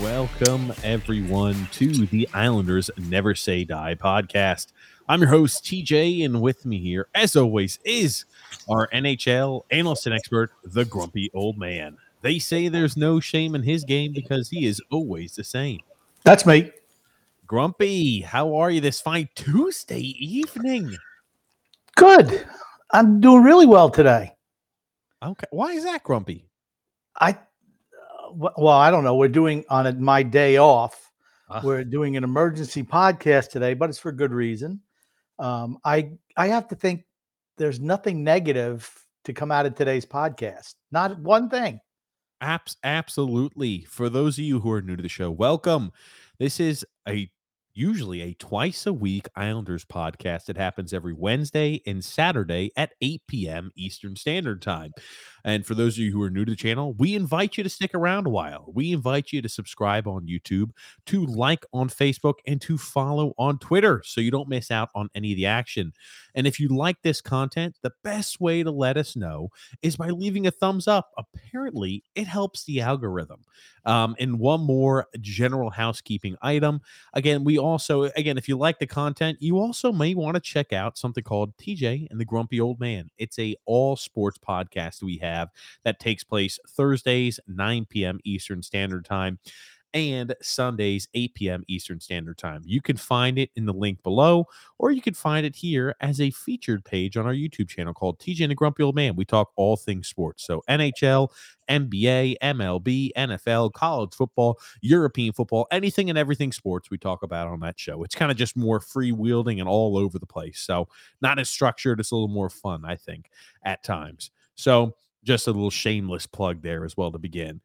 Welcome, everyone, to the Islanders Never Say Die podcast. I'm your host, TJ, and with me here, as always, is our NHL analyst and expert, the Grumpy Old Man. They say there's no shame in his game because he is always the same. That's me. Grumpy, how are you this fine Tuesday evening? Good. I'm doing really well today. Okay. Why is that, Grumpy? Well, I don't know. We're doing my day off. We're doing an emergency podcast today, but it's for good reason. I have to think there's nothing negative to come out of today's podcast. Not one thing. Absolutely. For those of you who are new to the show, welcome. This is usually a twice a week Islanders podcast. It happens every Wednesday and Saturday at 8 p.m. Eastern Standard Time. And for those of you who are new to the channel, we invite you to stick around a while. We invite you to subscribe on YouTube, to like on Facebook, and to follow on Twitter so you don't miss out on any of the action. And if you like this content, the best way to let us know is by leaving a thumbs up. Apparently, it helps the algorithm. And one more general housekeeping item. Again, if you like the content, you also may want to check out something called TJ and the Grumpy Old Man. It's an all sports podcast we have that takes place Thursdays, 9 p.m. Eastern Standard Time, and Sundays, 8 p.m. Eastern Standard Time. You can find it in the link below, or you can find it here as a featured page on our YouTube channel called TJ and the Grumpy Old Man. We talk all things sports, so NHL, NBA, MLB, NFL, college football, European football, anything and everything sports we talk about on that show. It's kind of just more freewheeling and all over the place, so not as structured. It's a little more fun, I think, at times. So just a little shameless plug there as well to begin.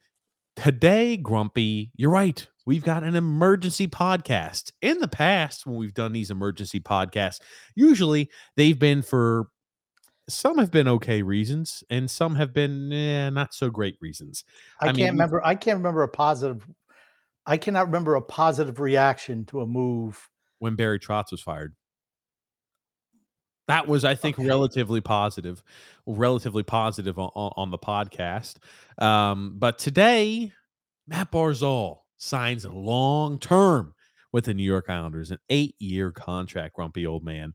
Today, Grumpy, you're right. We've got an emergency podcast. In the past, when we've done these emergency podcasts, usually they've been for, some have been okay reasons, and some have been not so great reasons. I cannot remember a positive reaction to a move when Barry Trotz was fired. That was, I think, okay. relatively positive on the podcast. But today, Matt Barzal signs long-term with the New York Islanders, an 8-year contract, Grumpy Old Man.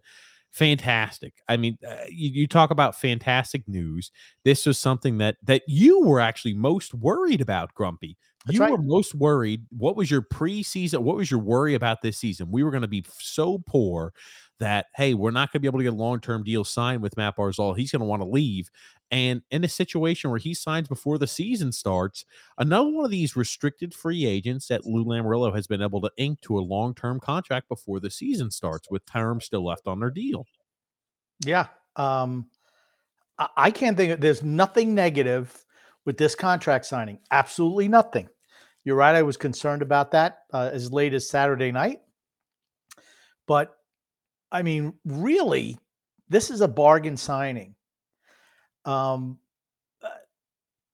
Fantastic. I mean, you talk about fantastic news. This was something that you were actually most worried about, Grumpy. You were most worried. What was your preseason? What was your worry about this season? We were going to be so poor that, hey, we're not going to be able to get a long-term deal signed with Matt Barzal. He's going to want to leave. And in a situation where he signs before the season starts, another one of these restricted free agents that Lou Lamoriello has been able to ink to a long-term contract before the season starts with term still left on their deal. Yeah. I can't think of, there's nothing negative with this contract signing. Absolutely nothing. You're right. I was concerned about that as late as Saturday night. But I mean, really, this is a bargain signing. And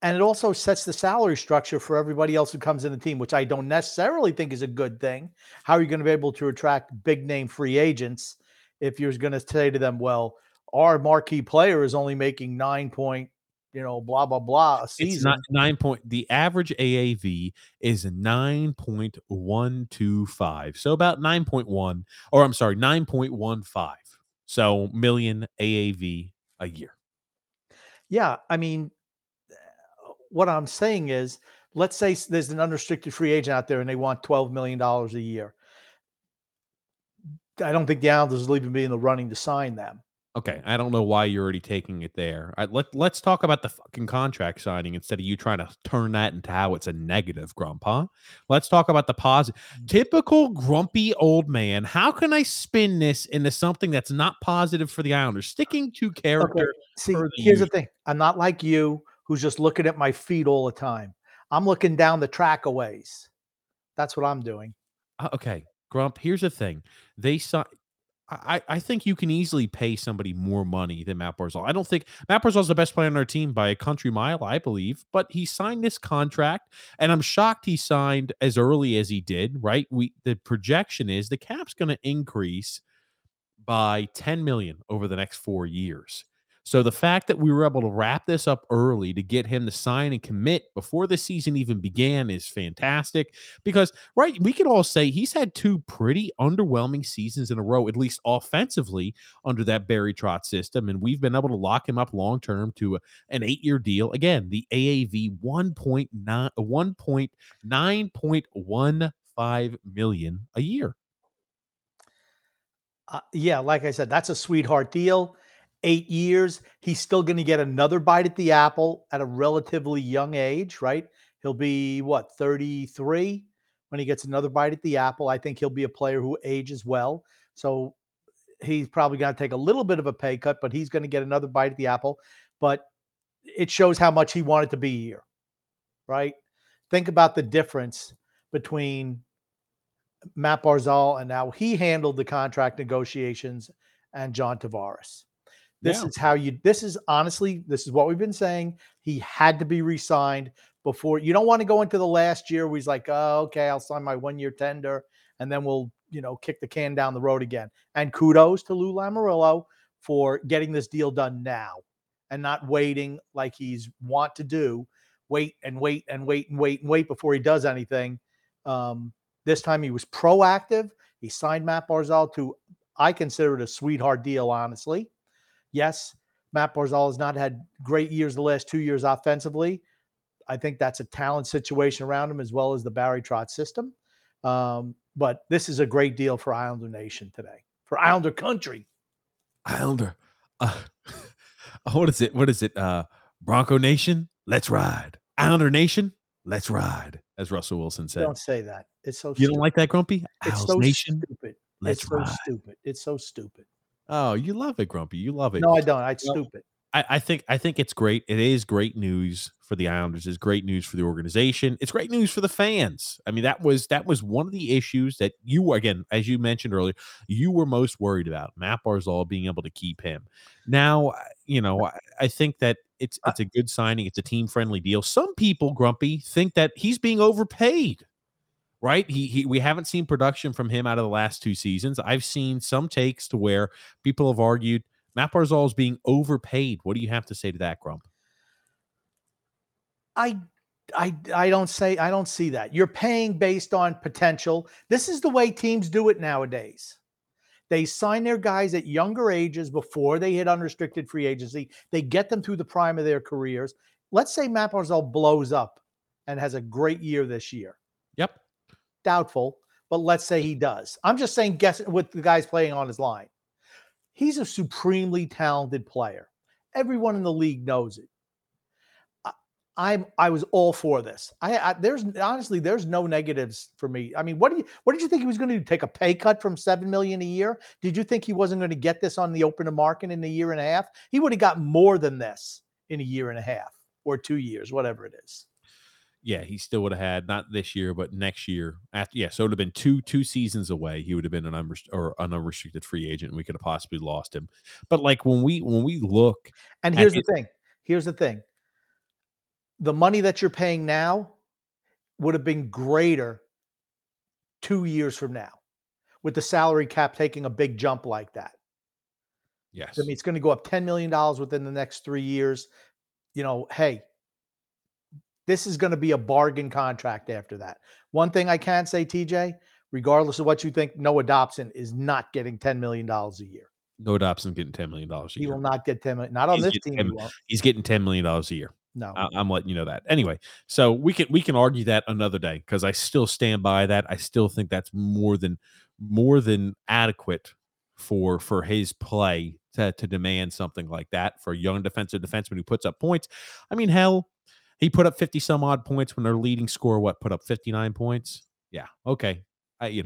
it also sets the salary structure for everybody else who comes in the team, which I don't necessarily think is a good thing. How are you going to be able to attract big name free agents if you're going to say to them, well, our marquee player is only making 9 point, blah, blah, blah a season. It's not 9 point. The average AAV is 9.125. So about 9.1, 9.15. So million AAV a year. Yeah, I mean, what I'm saying is, let's say there's an unrestricted free agent out there and they want $12 million a year. I don't think the Islanders will even be in the running to sign them. Okay, I don't know why you're already taking it there. All right, let's talk about the fucking contract signing instead of you trying to turn that into how it's a negative, Grandpa. Let's talk about the positive. Typical grumpy old man. How can I spin this into something that's not positive for the Islanders? Sticking to character. Okay. See, here's the thing. I'm not like you who's just looking at my feet all the time. I'm looking down the track a ways. That's what I'm doing. Okay, Grump, here's the thing. They signed. I think you can easily pay somebody more money than Matt Barzal. I don't think Matt Barzal is the best player on our team by a country mile, I believe, but he signed this contract, and I'm shocked he signed as early as he did, right? The projection is the cap's going to increase by $10 million over the next 4 years. So the fact that we were able to wrap this up early to get him to sign and commit before the season even began is fantastic because, right, we could all say he's had two pretty underwhelming seasons in a row, at least offensively, under that Barry Trotz system, and we've been able to lock him up long-term to an 8-year deal. Again, the AAV 1.915 million a year. Yeah, like I said, that's a sweetheart deal. 8 years. He's still going to get another bite at the apple at a relatively young age, right? He'll be, 33 when he gets another bite at the apple. I think he'll be a player who ages well. So he's probably going to take a little bit of a pay cut, but he's going to get another bite at the apple. But it shows how much he wanted to be here, right? Think about the difference between Matt Barzal and how he handled the contract negotiations and John Tavares. This is what we've been saying. He had to be re-signed before. You don't want to go into the last year where he's like, oh, okay, I'll sign my 1-year tender and then we'll, kick the can down the road again. And kudos to Lou Lamoriello for getting this deal done now and not waiting like he's want to do, wait before he does anything. This time he was proactive. He signed Matt Barzal to, I consider it a sweetheart deal, honestly. Yes, Matt Barzal has not had great years the last 2 years offensively. I think that's a talent situation around him as well as the Barry Trotz system. But this is a great deal for Islander Nation today, for Islander country. Islander. What is it? Bronco Nation, let's ride. Islander Nation, let's ride, as Russell Wilson said. Don't say that. It's so stupid. You don't like that, Grumpy? It's so stupid. Let's ride. It's so stupid. Oh, you love it, Grumpy. You love it. No, I don't. It's stupid. I think it's great. It is great news for the Islanders. It's great news for the organization. It's great news for the fans. I mean, that was one of the issues that you, again, as you mentioned earlier, you were most worried about, Matt Barzal being able to keep him. Now, I think that it's a good signing. It's a team-friendly deal. Some people, Grumpy, think that he's being overpaid. Right, we haven't seen production from him out of the last two seasons. I've seen some takes to where people have argued Matt Barzal is being overpaid. What do you have to say to that, Grump? I don't see that. You're paying based on potential. This is the way teams do it nowadays. They sign their guys at younger ages before they hit unrestricted free agency. They get them through the prime of their careers. Let's say Matt Barzal blows up and has a great year this year. Yep. Doubtful, but let's say he does. I'm just saying, guess what the guy's playing on his line. He's a supremely talented player. Everyone in the league knows it. I was all for this. There's no negatives for me. I mean, what did you think he was going to do? Take a pay cut from $7 million a year? Did you think he wasn't going to get this on the open market in a year and a half? He would have got more than this in a year and a half or 2 years, whatever it is. Yeah, he still would have had, not this year, but next year. So it would have been two seasons away. He would have been an unrestricted free agent, and we could have possibly lost him. But like when we look, and here's the thing, the money that you're paying now would have been greater 2 years from now, with the salary cap taking a big jump like that. Yes, I mean it's going to go up $10 million within the next 3 years. Hey. This is going to be a bargain contract after that. One thing I can say, TJ, regardless of what you think, Noah Dobson is not getting $10 million a year. Noah Dobson getting $10 million a year. He will not get $10 million. Not on this team. He's getting $10 million a year. No, I'm letting you know that. Anyway, so we can argue that another day, because I still stand by that. I still think that's more than adequate for Hayes' play to demand something like that for a young defensive defenseman who puts up points. I mean, hell, he put up 50 some odd points when their leading scorer put up 59 points. Yeah, okay, I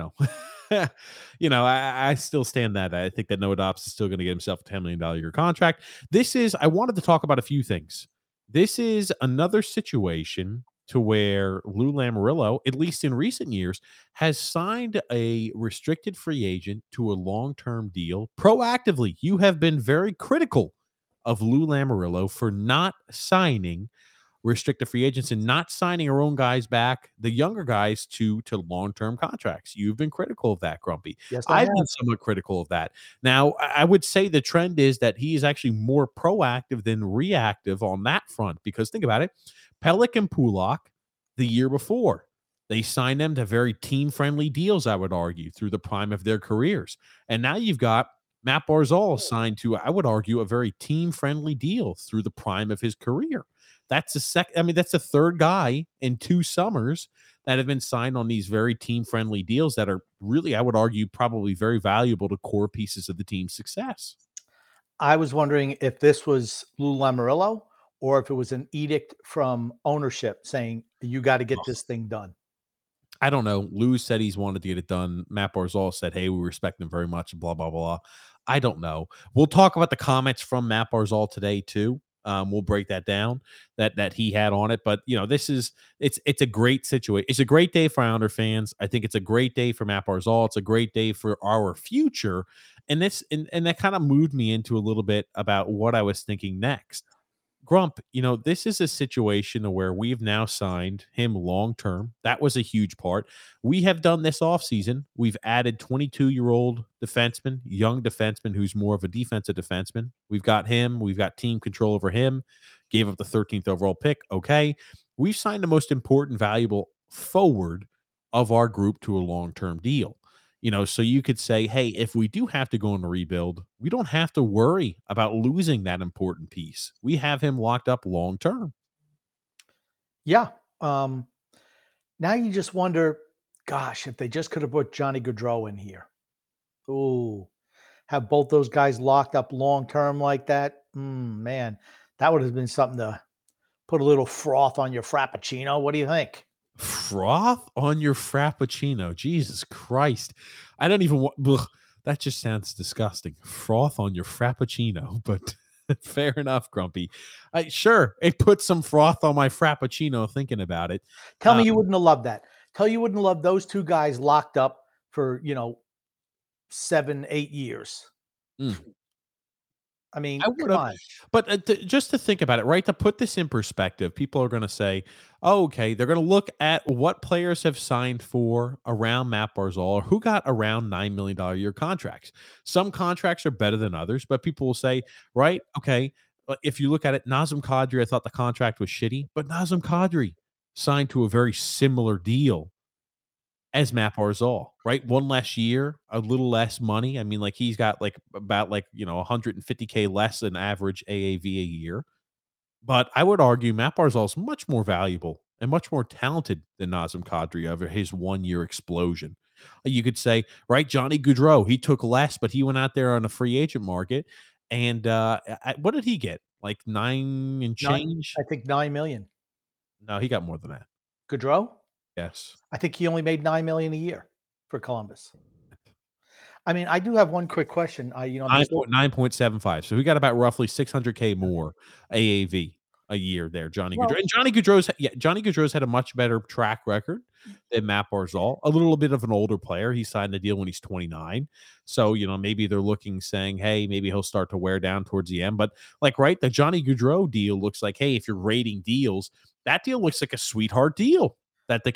still stand that. I think that Noah Dobson is still going to get himself a $10 million year contract. I wanted to talk about a few things. This is another situation to where Lou Lamoriello, at least in recent years, has signed a restricted free agent to a long-term deal proactively. You have been very critical of Lou Lamoriello for not signing restricted free agents and not signing our own guys back, the younger guys, to long-term contracts. You've been critical of that, Grumpy. Yes, I've been somewhat critical of that. Now, I would say the trend is that he is actually more proactive than reactive on that front, because think about it. Pelech and Pulock, the year before, they signed them to very team-friendly deals, I would argue, through the prime of their careers. And now you've got Matt Barzal signed to, I would argue, a very team-friendly deal through the prime of his career. That's the third guy in two summers that have been signed on these very team-friendly deals that are really, I would argue, probably very valuable to core pieces of the team's success. I was wondering if this was Lou Lamoriello or if it was an edict from ownership saying, you got to get this thing done. I don't know. Lou said he's wanted to get it done. Matt Barzal said, hey, we respect him very much, blah, blah, blah. I don't know. We'll talk about the comments from Matt Barzal today, too. We'll break that down that he had on it, but this is it's a great situation. It's a great day for Islander fans. I think it's a great day for Matt Barzal. It's a great day for our future, and this and that kind of moved me into a little bit about what I was thinking next. Grump, this is a situation where we've now signed him long term. That was a huge part. We have done this offseason. We've added 22-year-old defenseman, young defenseman who's more of a defensive defenseman. We've got him. We've got team control over him. Gave up the 13th overall pick. Okay. We've signed the most important, valuable forward of our group to a long-term deal. So you could say, hey, if we do have to go in the rebuild, we don't have to worry about losing that important piece. We have him locked up long term. Yeah. Now you just wonder, gosh, if they just could have put Johnny Gaudreau in here. Ooh, have both those guys locked up long term like that? Man, that would have been something to put a little froth on your Frappuccino. What do you think? Froth on your Frappuccino. Jesus Christ. I don't even want... Ugh, that just sounds disgusting. Froth on your Frappuccino, but fair enough, Grumpy. Sure, it put some froth on my Frappuccino thinking about it. Tell me you wouldn't have loved that. Tell you wouldn't love those two guys locked up for, 7-8 years. I mean, I would have, but just to think about it, right? To put this in perspective, people are going to say, oh, okay, they're going to look at what players have signed for around Matt Barzal or who got around $9 million a year contracts. Some contracts are better than others, but people will say, right, okay, if you look at it, Nazem Kadri, I thought the contract was shitty, but Nazem Kadri signed to a very similar deal as Matt Barzal, right? One less year, a little less money. I mean, he's got about $150K less than average AAV a year. But I would argue Matt Barzal is much more valuable and much more talented than Nazem Kadri over his one-year explosion. You could say, right, Johnny Gaudreau, he took less, but he went out there on a free agent market. And what did he get? Like nine and change? I think 9 million. No, he got more than that. Gaudreau? Yes. I think he only made $9 million a year for Columbus. I mean, I do have one quick question. 9.75. So we got about roughly $600K more AAV a year there, Johnny Gaudreau. And Johnny Gaudreau's had a much better track record than Matt Barzal. A little bit of an older player. He signed the deal when he's 29. So, maybe they're saying, hey, maybe he'll start to wear down towards the end. But the Johnny Gaudreau deal looks like, hey, if you're rating deals, that deal looks like a sweetheart deal that the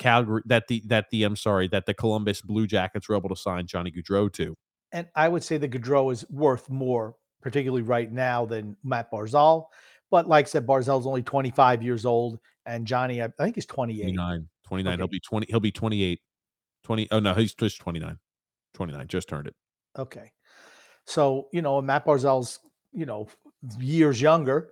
Columbus Blue Jackets were able to sign Johnny Gaudreau to. And I would say that Gaudreau is worth more, particularly right now, than Matt Barzal. But like I said, Barzal's only 25 years old, and Johnny, I think he's 28. 29. Okay. He'll be 28. 20. Oh no, he's just 29. 29. Just turned it. Okay. So Matt Barzal's years younger,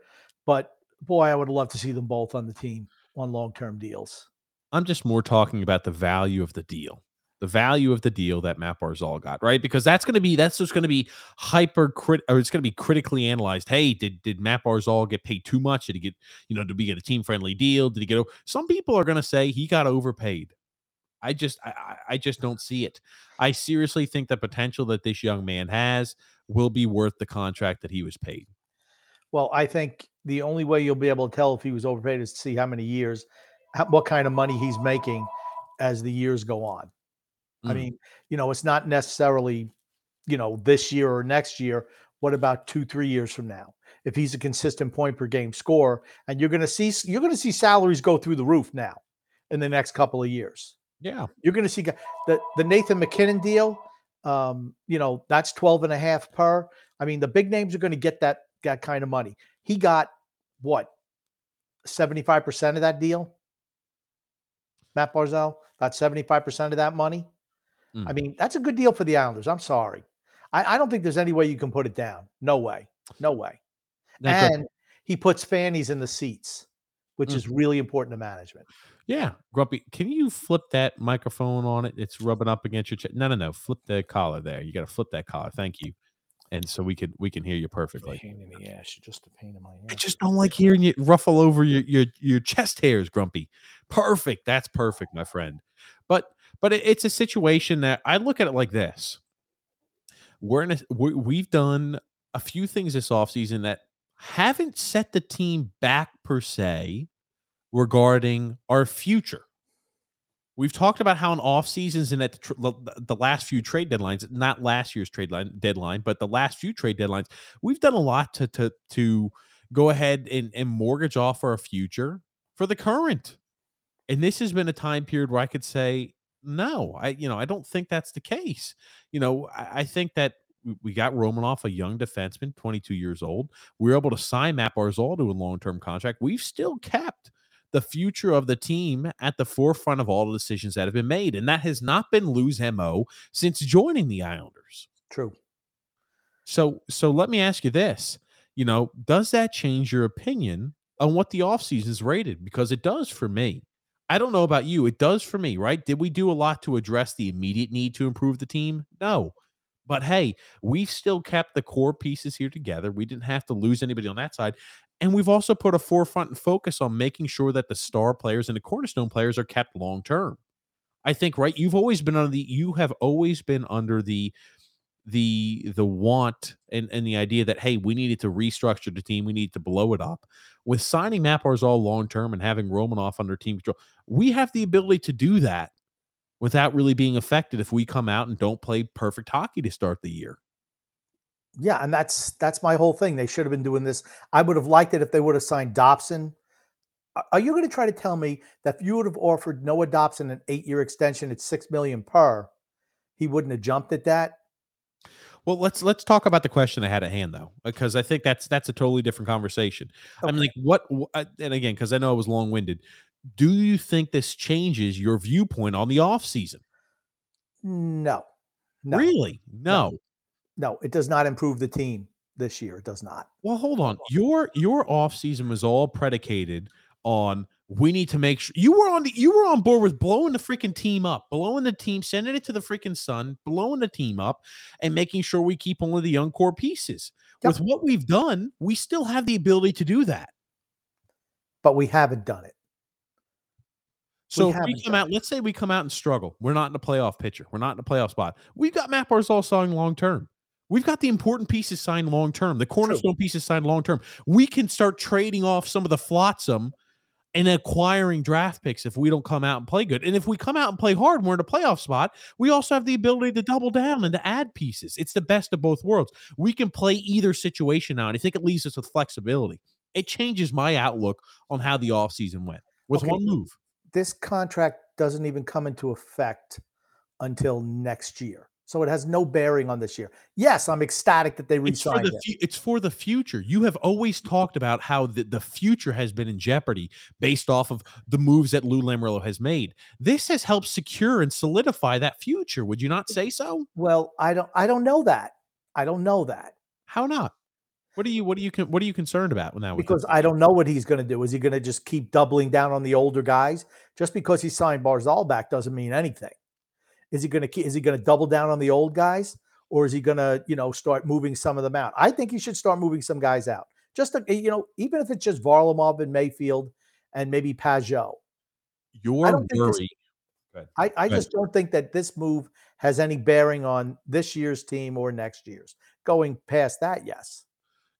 but boy, I would love to see them both on the team on long-term deals. I'm just more talking about the value of the deal. The value of the deal that Matt Barzal got, right? Because that's just going to be it's going to be critically analyzed. Hey, did Matt Barzal get paid too much? Did he get, did we get a team-friendly deal? Did he get? Some people are going to say he got overpaid. I just don't see it. I seriously think the potential that this young man has will be worth the contract that he was paid. Well, I think the only way you'll be able to tell if he was overpaid is to see how many years, what kind of money he's making as the years go on. I mean, it's not necessarily, this year or next year. What about 2-3 years from now? If he's a consistent point per game scorer, and you're going to see salaries go through the roof now in the next couple of years. Yeah. You're going to see the Nathan MacKinnon deal, that's 12 and a half per. I mean, the big names are going to get that kind of money. He got what? 75% of that deal. Matt Barzal got 75% of that money. I mean, that's a good deal for the Islanders. I'm sorry. I don't think there's any way you can put it down. No way. And he puts fannies in the seats, which is really important to management. Yeah. Grumpy, can you flip that microphone on it? It's rubbing up against your chest. No. Flip the collar there. You got to flip that collar. Thank you. And so we can hear you perfectly. Pain in the ass. Just a pain in my ass. I just don't like hearing you ruffle over your chest hairs, Grumpy. Perfect. That's perfect, my friend. But it's a situation that I look at it like this. We've done a few things this offseason that haven't set the team back per se regarding our future. We've talked about how in off seasons and at the last few trade deadlines, not last year's trade deadline, but the last few trade deadlines, we've done a lot to go ahead and mortgage off our future for the current. And this has been a time period where I could say, no, I don't think that's the case. I think that we got Romanov, a young defenseman, 22 years old. We were able to sign Matt Barzal to a long-term contract. We've still kept the future of the team at the forefront of all the decisions that have been made, and that has not been Lou's MO since joining the Islanders. True. So let me ask you this. Does that change your opinion on what the offseason is rated? Because it does for me. I don't know about you. It does for me, right? Did we do a lot to address the immediate need to improve the team? No. But hey, we've still kept the core pieces here together. We didn't have to lose anybody on that side. And we've also put a forefront and focus on making sure that the star players and the cornerstone players are kept long-term. I think, right? You have always been under the want and the idea that, hey, we needed to restructure the team. We need to blow it up. With signing Matt Barzal long-term and having Romanov under team control, we have the ability to do that without really being affected if we come out and don't play perfect hockey to start the year. Yeah, and that's my whole thing. They should have been doing this. I would have liked it if they would have signed Dobson. Are you going to try to tell me that if you would have offered Noah Dobson an 8-year extension at $6 million per, he wouldn't have jumped at that? Well, let's talk about the question I had at hand, though, because I think that's a totally different conversation. Okay. I'm like, what? And again, because I know I was long-winded. Do you think this changes your viewpoint on the offseason? No. Really? No. No, it does not improve the team this year. It does not. Well, hold on. Your offseason was all predicated on we need to make sure you were on board with blowing the freaking team up, sending it to the freaking sun, blowing the team up, and making sure we keep only the young core pieces. Yep. With what we've done, we still have the ability to do that, but we haven't done it. So let's say we come out and struggle. We're not in a playoff picture. We're not in a playoff spot. We've got Matt Barzal signed long term. We've got the important pieces signed long term. The cornerstone pieces signed long term. We can start trading off some of the flotsam and acquiring draft picks if we don't come out and play good. And if we come out and play hard and we're in a playoff spot, we also have the ability to double down and to add pieces. It's the best of both worlds. We can play either situation now, and I think it leaves us with flexibility. It changes my outlook on how the offseason went. One move. This contract doesn't even come into effect until next year. So it has no bearing on this year. Yes, I'm ecstatic that they re-signed it. It's for the future. You have always talked about how the future has been in jeopardy based off of the moves that Lou Lamoriello has made. This has helped secure and solidify that future. Would you not say so? Well, I don't know that. How not? What are you concerned about when that? Because I don't know what he's going to do. Is he going to just keep doubling down on the older guys? Just because he signed Barzal back doesn't mean anything. Is he going to double down on the old guys, or is he going to, start moving some of them out? I think he should start moving some guys out. Just to, even if it's just Varlamov and Mayfield and maybe Pageau. I just don't think that this move has any bearing on this year's team or next year's. Going past that, yes.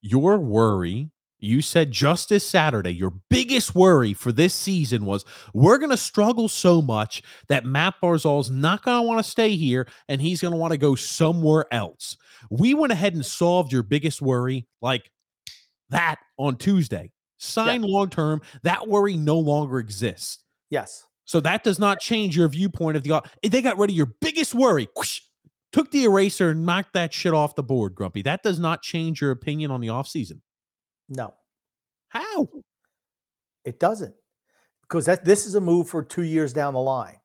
Your worry, you said just this Saturday, your biggest worry for this season was we're going to struggle so much that Matt Barzal's not going to want to stay here and he's going to want to go somewhere else. We went ahead and solved your biggest worry like that on Tuesday. Sign long-term. That worry no longer exists. Yes. So that does not change your viewpoint of they got rid of your biggest worry. Whoosh. Took the eraser and knocked that shit off the board, Grumpy. That does not change your opinion on the offseason. No. How? It doesn't. Because this is a move for 2 years down the line.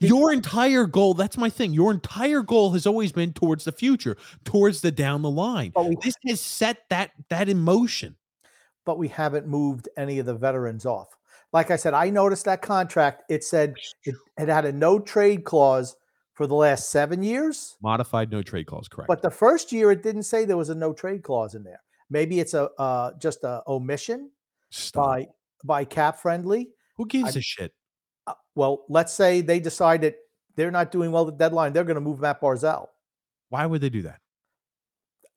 Your entire goal, that's my thing, your entire goal has always been towards the future, towards the down the line. This has set that in motion. But we haven't moved any of the veterans off. Like I said, I noticed that contract. It said it had a no-trade clause for the last 7 years. Modified no trade clause, correct. But the first year, it didn't say there was a no trade clause in there. Maybe it's just a omission. Stop. by Cap Friendly. Who gives a shit? Well, let's say they decided they're not doing well at the deadline. They're going to move Matt Barzal. Why would they do that?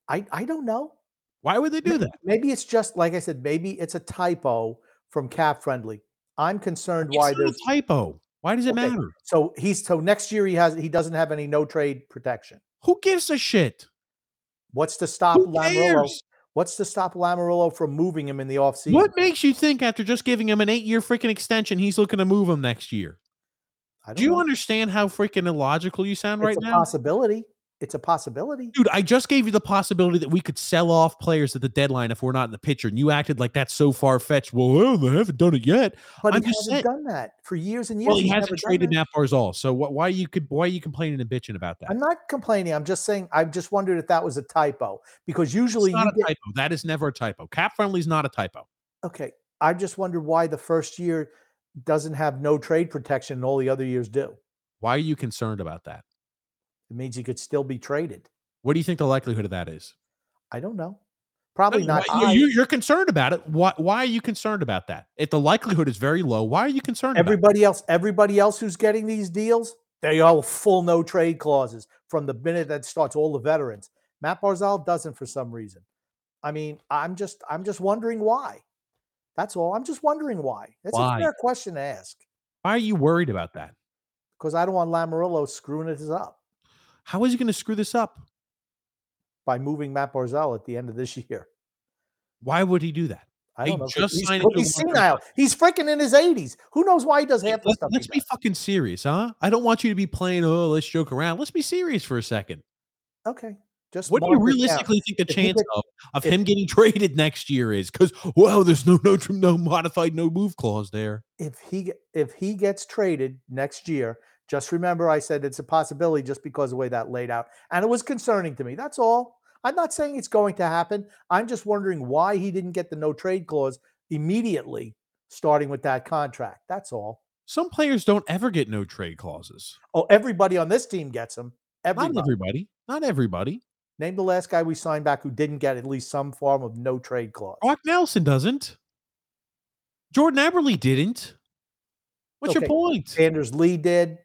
I don't know. Why would they do that? Maybe it's just, like I said, maybe it's a typo from Cap Friendly. I'm concerned why there's a typo. Why does it matter? So next year he doesn't have any no trade protection. Who gives a shit? What's to stop Lamoriello? What's to stop Lamoriello from moving him in the offseason? What makes you think after just giving him an 8-year freaking extension, he's looking to move him next year? Do you understand how freaking illogical you sound right now? It's a possibility. It's a possibility. Dude, I just gave you the possibility that we could sell off players at the deadline if we're not in the picture, and you acted like that's so far-fetched. Well, they haven't done it yet. But he hasn't done that for years and years. Well, he hasn't traded Matt Barzal, so why are you complaining and bitching about that? I'm not complaining. I'm just saying I just wondered if that was a typo, because usually it's not a typo. That is never a typo. Cap Friendly is not a typo. Okay. I just wondered why the first year doesn't have no trade protection and all the other years do. Why are you concerned about that? It means he could still be traded. What do you think the likelihood of that is? I don't know. Probably not. You're concerned about it. Why are you concerned about that? If the likelihood is very low, why are you concerned about it? Everybody else who's getting these deals, they all full no trade clauses from the minute that starts, all the veterans. Matt Barzal doesn't for some reason. I mean, I'm just wondering why. That's all. I'm just wondering why. That's a fair question to ask. Why are you worried about that? Because I don't want Lamoriello screwing it up. How is he going to screw this up? By moving Matt Barzal at the end of this year. Why would he do that? I don't know. He's senile. He's freaking in his 80s. Who knows why he does half the stuff? Let's be fucking serious, huh? I don't want you to be playing, let's joke around. Let's be serious for a second. Okay. Just what do you realistically think the chance of him getting traded next year is? Because, well, there's no modified no move clause there. If he gets traded next year, just remember, I said it's a possibility just because of the way that laid out. And it was concerning to me. That's all. I'm not saying it's going to happen. I'm just wondering why he didn't get the no trade clause immediately, starting with that contract. That's all. Some players don't ever get no trade clauses. Oh, everybody on this team gets them. Everybody. Not everybody. Not everybody. Name the last guy we signed back who didn't get at least some form of no trade clause. Brock Nelson doesn't. Jordan Eberle didn't. What's your point? Anders Lee did.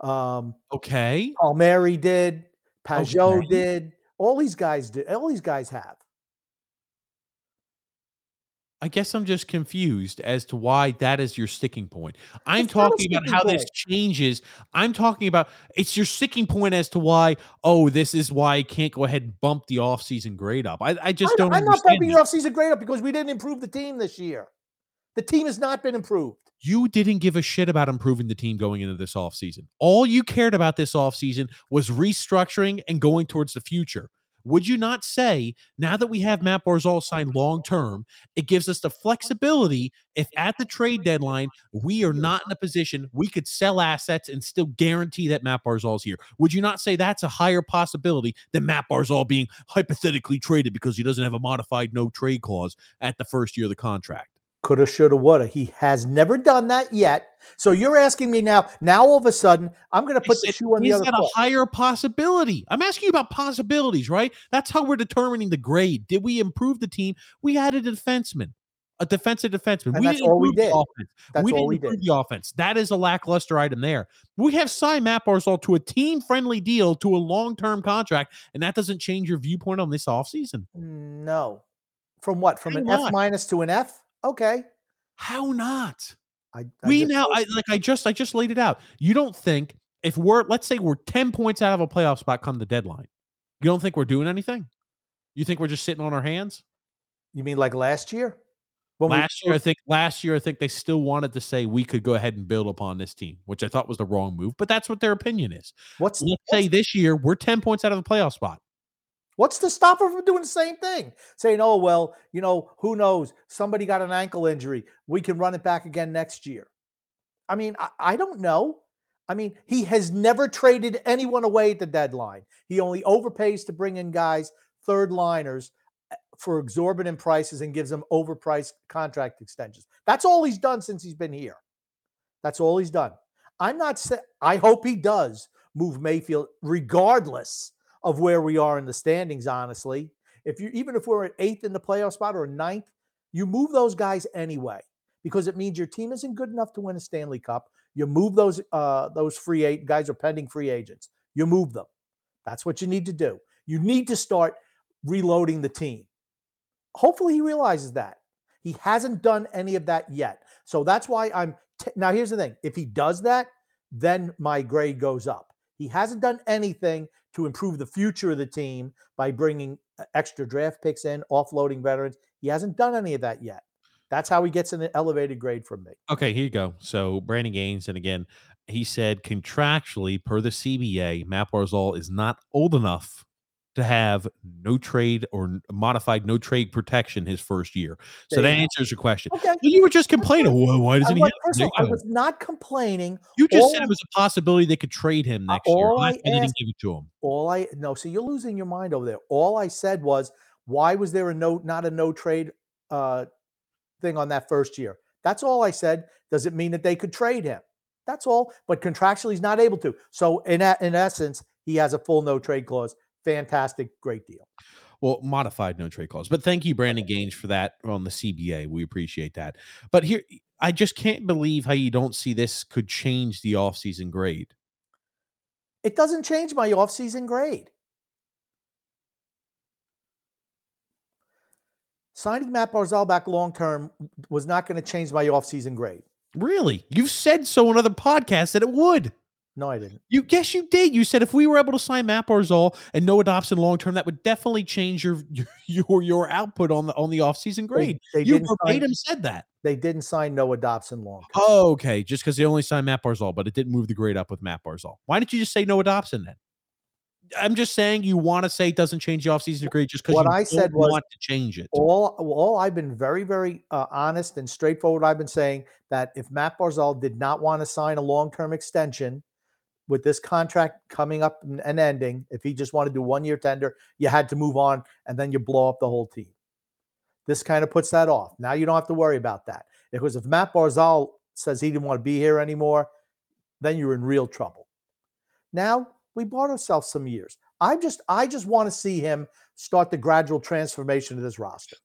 Okay. Palmieri did. Pageau did. All these guys did. All these guys have. I guess I'm just confused as to why that is your sticking point. I'm talking about how this changes. I'm talking about it's your sticking point as to why, this is why I can't go ahead and bump the offseason grade up. I just don't understand. I'm not bumping the offseason grade up because we didn't improve the team this year. The team has not been improved. You didn't give a shit about improving the team going into this offseason. All you cared about this offseason was restructuring and going towards the future. would you not say, now that we have Matt Barzal signed long-term, it gives us the flexibility if at the trade deadline we are not in a position we could sell assets and still guarantee that Matt Barzal's here? Would you not say that's a higher possibility than Matt Barzal being hypothetically traded because he doesn't have a modified no-trade clause at the first year of the contract? Coulda, shoulda, woulda. He has never done that yet. So you're asking me now. Now all of a sudden, I'm going to put the shoe on the other foot. He's got a higher possibility. I'm asking you about possibilities, right? That's how we're determining the grade. Did we improve the team? We added a defenseman, a defensive defenseman. And that's all we did. We didn't improve the offense. That is a lackluster item there. We have signed Matt Barzal to a team-friendly deal to a long-term contract, and that doesn't change your viewpoint on this offseason. No. From what? From an F minus to an F? Okay. How not? I just laid it out. You don't think if let's say we're 10 points out of a playoff spot come the deadline, you don't think we're doing anything? You think we're just sitting on our hands? You mean like last year? I think they still wanted to say we could go ahead and build upon this team, which I thought was the wrong move, but that's what their opinion is. Let's say this year we're 10 points out of the playoff spot. What's to stop her from doing the same thing? Saying, oh, well, you know, who knows? Somebody got an ankle injury. We can run it back again next year. I mean, I don't know. I mean, he has never traded anyone away at the deadline. He only overpays to bring in guys, third liners, for exorbitant prices and gives them overpriced contract extensions. That's all he's done since he's been here. That's all he's done. I'm not saying I hope he does move Mayfield regardless of where we are in the standings, honestly. Even if we're at 8th in the playoff spot or 9th, you move those guys anyway because it means your team isn't good enough to win a Stanley Cup. You move those guys are pending free agents. You move them. That's what you need to do. You need to start reloading the team. Hopefully he realizes that. He hasn't done any of that yet. So that's why now here's the thing. If he does that, then my grade goes up. He hasn't done anything to improve the future of the team by bringing extra draft picks in, offloading veterans. He hasn't done any of that yet. That's how he gets an elevated grade from me. Okay, here you go. So Brandon Gaines, and again, he said contractually, per the CBA, Matt Barzal is not old enough to have no trade or modified no trade protection his first year. So that answers your question. Okay. You were just complaining. Well, why doesn't he have no? I was not complaining. You just said it was a possibility they could trade him next year. I didn't give it to him. So you're losing your mind over there. All I said was, why was there not a no trade thing on that first year? That's all I said. Does it mean that they could trade him? That's all. But contractually, he's not able to. So in essence, he has a full no trade clause. Fantastic, great deal. Well, modified no trade clause. But thank you, Brandon Gaines, for that on the CBA. We appreciate that. But here, I just can't believe how you don't see this could change the offseason grade. It doesn't change my offseason grade. Signing Matt Barzal back long-term was not going to change my offseason grade. Really? You said so on other podcasts that it would. No, I didn't. Yes, you did. You said if we were able to sign Matt Barzal and Noah Dobson long-term, that would definitely change your output on the offseason grade. You verbatim said that. They didn't sign Noah Dobson long-term. Oh, okay. Just because they only signed Matt Barzal, but it didn't move the grade up with Matt Barzal. Why didn't you just say Noah Dobson then? I'm just saying you want to say it doesn't change the offseason grade just because you want to change it. All I've been very, very honest and straightforward. I've been saying that if Matt Barzal did not want to sign a long-term extension, with this contract coming up and ending, if he just wanted to do 1 year tender, you had to move on and then you blow up the whole team. This kind of puts that off. Now you don't have to worry about that. Because if Matt Barzal says he didn't want to be here anymore, then you're in real trouble. Now we bought ourselves some years. I just want to see him start the gradual transformation of this roster.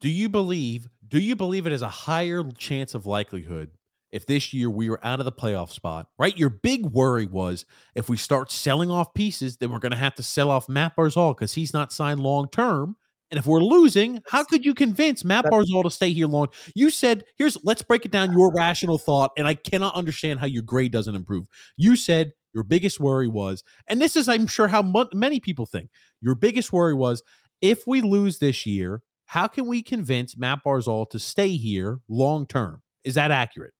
Do you believe it is a higher chance of likelihood if this year we were out of the playoff spot, right? Your big worry was if we start selling off pieces, then we're going to have to sell off Matt Barzal because he's not signed long-term. And if we're losing, how could you convince Matt Barzal to stay here long? You said, let's break it down, your rational thought, and I cannot understand how your grade doesn't improve. You said your biggest worry was, and this is, I'm sure, how many people think, your biggest worry was if we lose this year, how can we convince Matt Barzal to stay here long-term? Is that accurate?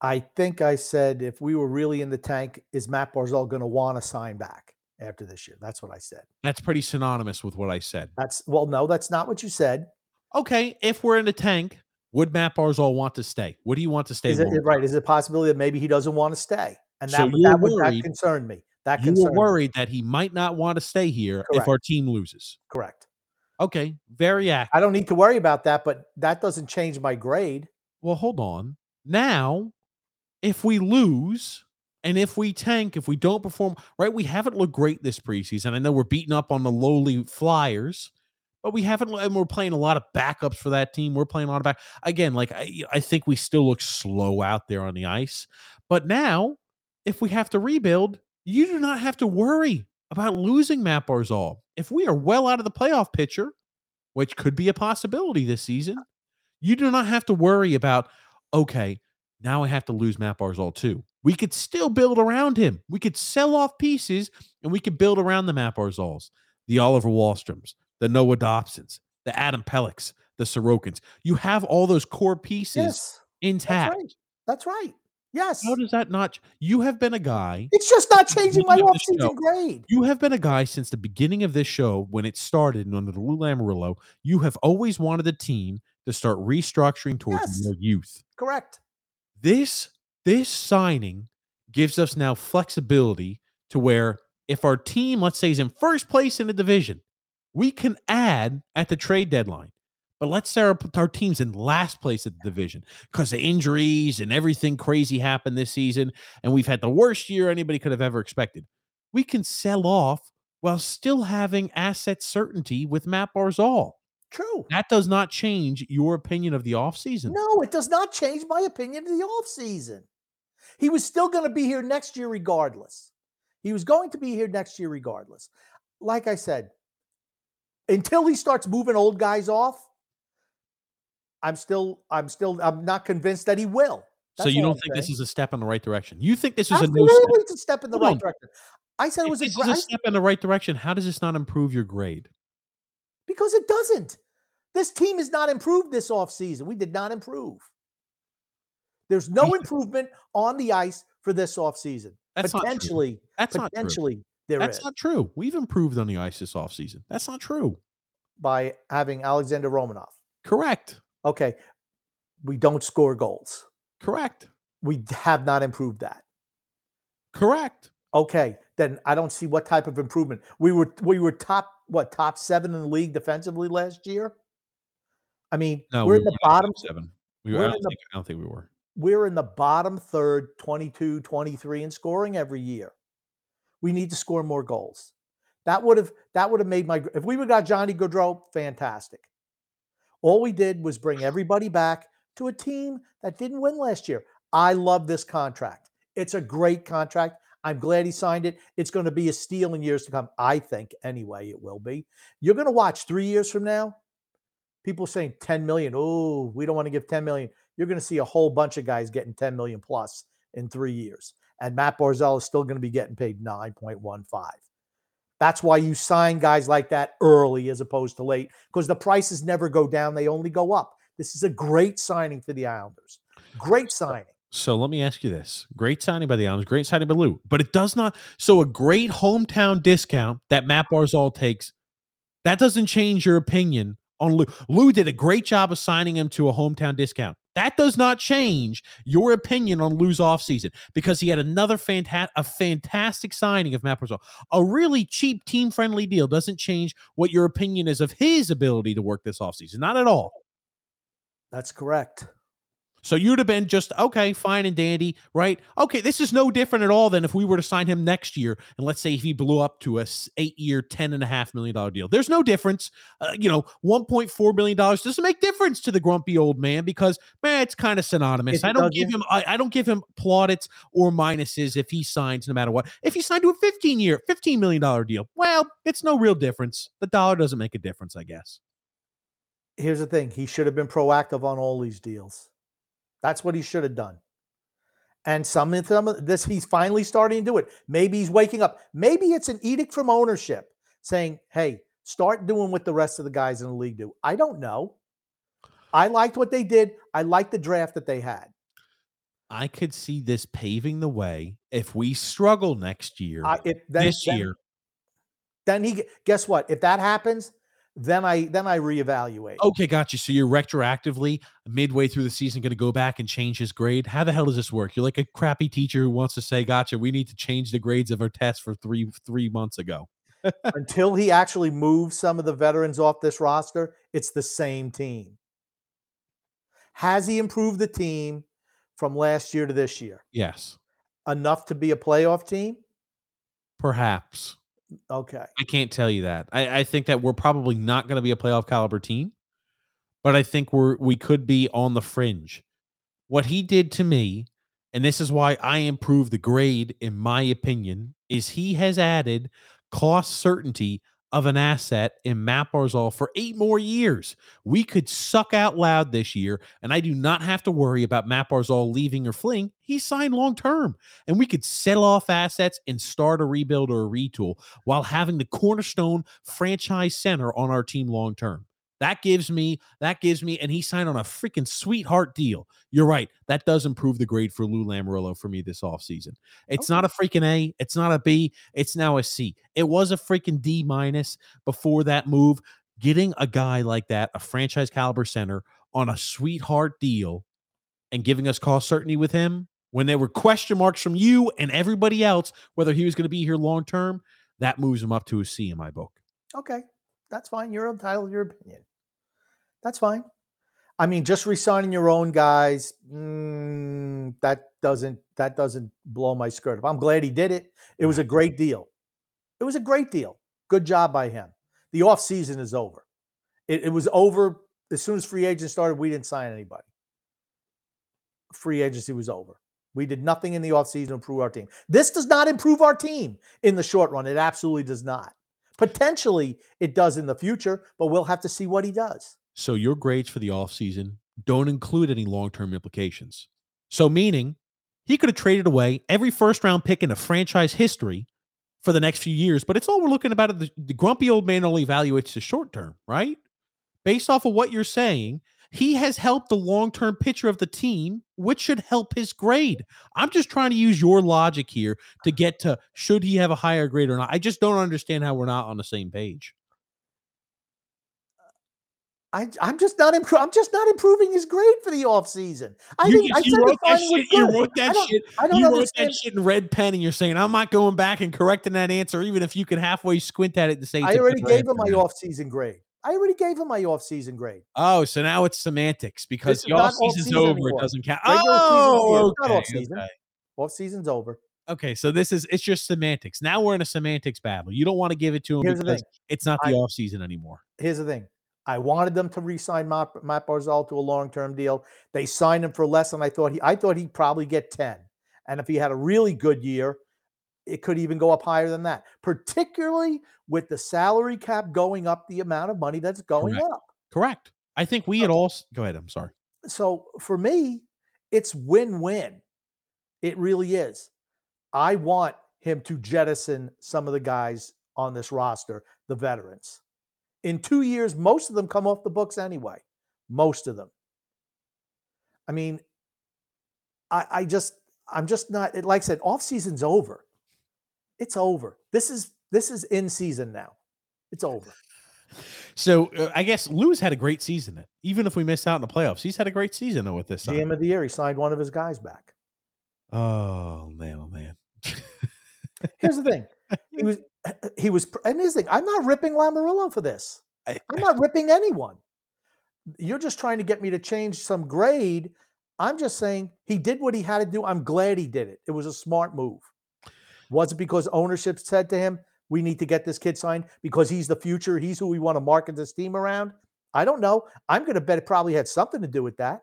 I think I said if we were really in the tank, is Matt Barzal going to want to sign back? after this year. That's what I said. That's pretty synonymous with what I said. Well, no, that's not what you said. Okay, if we're in the tank, would Matt Barzal want to stay? What do you want to stay? Right? Is it a possibility that maybe he doesn't want to stay? And so that concerned me. You were worried that he might not want to stay here if our team loses. Correct. Okay, very accurate. I don't need to worry about that, but that doesn't change my grade. Well, hold on. Now, if we lose and if we tank, if we don't perform, right, we haven't looked great this preseason. I know we're beating up on the lowly Flyers, but we haven't, and we're playing a lot of backups for that team. We're playing a lot of back. Again, like I think we still look slow out there on the ice. But now, if we have to rebuild, you do not have to worry about losing Matt Barzal. If we are well out of the playoff picture, which could be a possibility this season, you do not have to worry about, okay, now I have to lose Matt Barzal too. We could still build around him. We could sell off pieces, and we could build around the Matt Barzals, the Oliver Wahlstroms, the Noah Dobsons, the Adam Pelechs, the Sorokins. You have all those core pieces intact. That's right. Yes. How does that not? You have been a guy. It's just not changing my offseason grade. You have been a guy since the beginning of this show when it started and under Lou Lamoriello. You have always wanted the team to start restructuring towards more youth. Correct. This signing gives us now flexibility to where if our team, let's say, is in first place in the division, we can add at the trade deadline. But let's say our team's in last place at the division because the injuries and everything crazy happened this season, and we've had the worst year anybody could have ever expected. We can sell off while still having asset certainty with Matt Barzal. True. That does not change your opinion of the offseason. No, it does not change my opinion of the offseason. He was still going to be here next year regardless. Like I said, until he starts moving old guys off, I'm not convinced that he will. So you don't think this is a step in the right direction? You think this is a step in the right direction? I said it was a step in the right direction. How does this not improve your grade? Because it doesn't. This team has not improved this offseason. We did not improve. There's no improvement on the ice for this offseason. That's not true. We've improved on the ice this offseason. That's not true. By having Alexander Romanov. Correct. Okay. We don't score goals. Correct. We have not improved that. Correct. Okay. Then I don't see what type of improvement. We were top 7 in the league defensively last year. I mean, no, we're in the bottom 7. I don't think we were. We're in the bottom third, 22, 23 in scoring every year. We need to score more goals. That would have made my, if we would have got Johnny Gaudreau, fantastic. All we did was bring everybody back to a team that didn't win last year. I love this contract. It's a great contract. I'm glad he signed it. It's going to be a steal in years to come. I think anyway, it will be. You're going to watch 3 years from now, people saying 10 million. Oh, we don't want to give 10 million. You're going to see a whole bunch of guys getting 10 million plus in 3 years. And Matt Barzal is still going to be getting paid 9.15. That's why you sign guys like that early as opposed to late, because the prices never go down. They only go up. This is a great signing for the Islanders. Great signing. So let me ask you this. Great signing by the Islanders. Great signing by Lou. But it does not. So a great hometown discount that Matt Barzal takes, that doesn't change your opinion on Lou. Lou did a great job of signing him to a hometown discount. That does not change your opinion on Lou's offseason because he had another fantastic signing of Matt Barzal. A really cheap, team-friendly deal doesn't change what your opinion is of his ability to work this offseason. Not at all. That's correct. So you'd have been just, okay, fine and dandy, right? Okay, this is no different at all than if we were to sign him next year, and let's say if he blew up to a 8-year, $10.5 million deal. There's no difference. $1.4 million doesn't make difference to the grumpy old man because, man, it's kind of synonymous. I don't give him plaudits or minuses if he signs no matter what. If he signed to a 15-year, $15 million deal, well, it's no real difference. The dollar doesn't make a difference, I guess. Here's the thing. He should have been proactive on all these deals. That's what he should have done. And some of this, he's finally starting to do it. Maybe he's waking up. Maybe it's an edict from ownership saying, hey, start doing what the rest of the guys in the league do. I don't know. I liked what they did. I liked the draft that they had. I could see this paving the way if we struggle next year, Then he guess what? If that happens, then I reevaluate. Okay, got you. So you're retroactively midway through the season going to go back and change his grade. How the hell does this work? You're like a crappy teacher who wants to say, "Gotcha, we need to change the grades of our tests for three months ago." Until he actually moves some of the veterans off this roster, it's the same team. Has he improved the team from last year to this year? Yes. Enough to be a playoff team? Perhaps. Okay. I can't tell you that. I think that we're probably not going to be a playoff caliber team, but I think we could be on the fringe. What he did to me, and this is why I improved the grade, in my opinion, is he has added cost certainty of an asset in Matt Barzal for 8 more years. We could suck out loud this year, and I do not have to worry about Matt Barzal leaving or fleeing. He signed long-term, and we could sell off assets and start a rebuild or a retool while having the cornerstone franchise center on our team long-term. That gives me, and he signed on a freaking sweetheart deal. You're right. That does improve the grade for Lou Lamoriello for me this offseason. It's not a freaking A. It's not a B. It's now a C. It was a freaking D- before that move. Getting a guy like that, a franchise caliber center, on a sweetheart deal and giving us cost certainty with him when there were question marks from you and everybody else whether he was going to be here long term, that moves him up to a C in my book. Okay. That's fine. You're entitled to your opinion. That's fine. I mean, just re-signing your own guys, that doesn't blow my skirt up. I'm glad he did it. It was a great deal. Good job by him. The offseason is over. It was over. As soon as free agent started, we didn't sign anybody. Free agency was over. We did nothing in the offseason to improve our team. This does not improve our team in the short run. It absolutely does not. Potentially it does in the future, but we'll have to see what he does. So your grades for the offseason don't include any long-term implications. So meaning he could have traded away every first-round pick in a franchise history for the next few years, but it's all we're looking about. The grumpy old man only evaluates the short-term, right? Based off of what you're saying, he has helped the long-term picture of the team, which should help his grade. I'm just trying to use your logic here to get to should he have a higher grade or not. I just don't understand how we're not on the same page. I'm just not improving his grade for the offseason. You wrote that shit in red pen, and you're saying I'm not going back and correcting that answer, even if you can halfway squint at it to say. I already gave him my offseason grade. Oh, so now it's semantics because the offseason's over. It doesn't count. Oh, it's not offseason. Okay. Offseason's over. Okay, so it's just semantics. Now we're in a semantics battle. You don't want to give it to him because it's not the offseason anymore. Here's the thing. I wanted them to re-sign Matt Barzal to a long-term deal. They signed him for less than I thought. I thought he'd probably get 10. And if he had a really good year, it could even go up higher than that, particularly with the salary cap going up, the amount of money that's going up. Correct. I think we had all – go ahead. I'm sorry. So for me, it's win-win. It really is. I want him to jettison some of the guys on this roster, the veterans. In 2 years, most of them come off the books anyway. Most of them. I mean, I'm just not – like I said, off-season's over. It's over. This is in season now. It's over. So I guess Lou's had a great season. Even if we miss out in the playoffs, he's had a great season though with this. GM of the year, he signed one of his guys back. Oh man. Here's the thing. I'm not ripping Lamoriello for this. I'm not ripping anyone. You're just trying to get me to change some grade. I'm just saying he did what he had to do. I'm glad he did it. It was a smart move. Was it because ownership said to him, we need to get this kid signed because he's the future, he's who we want to market this team around? I don't know. I'm going to bet it probably had something to do with that.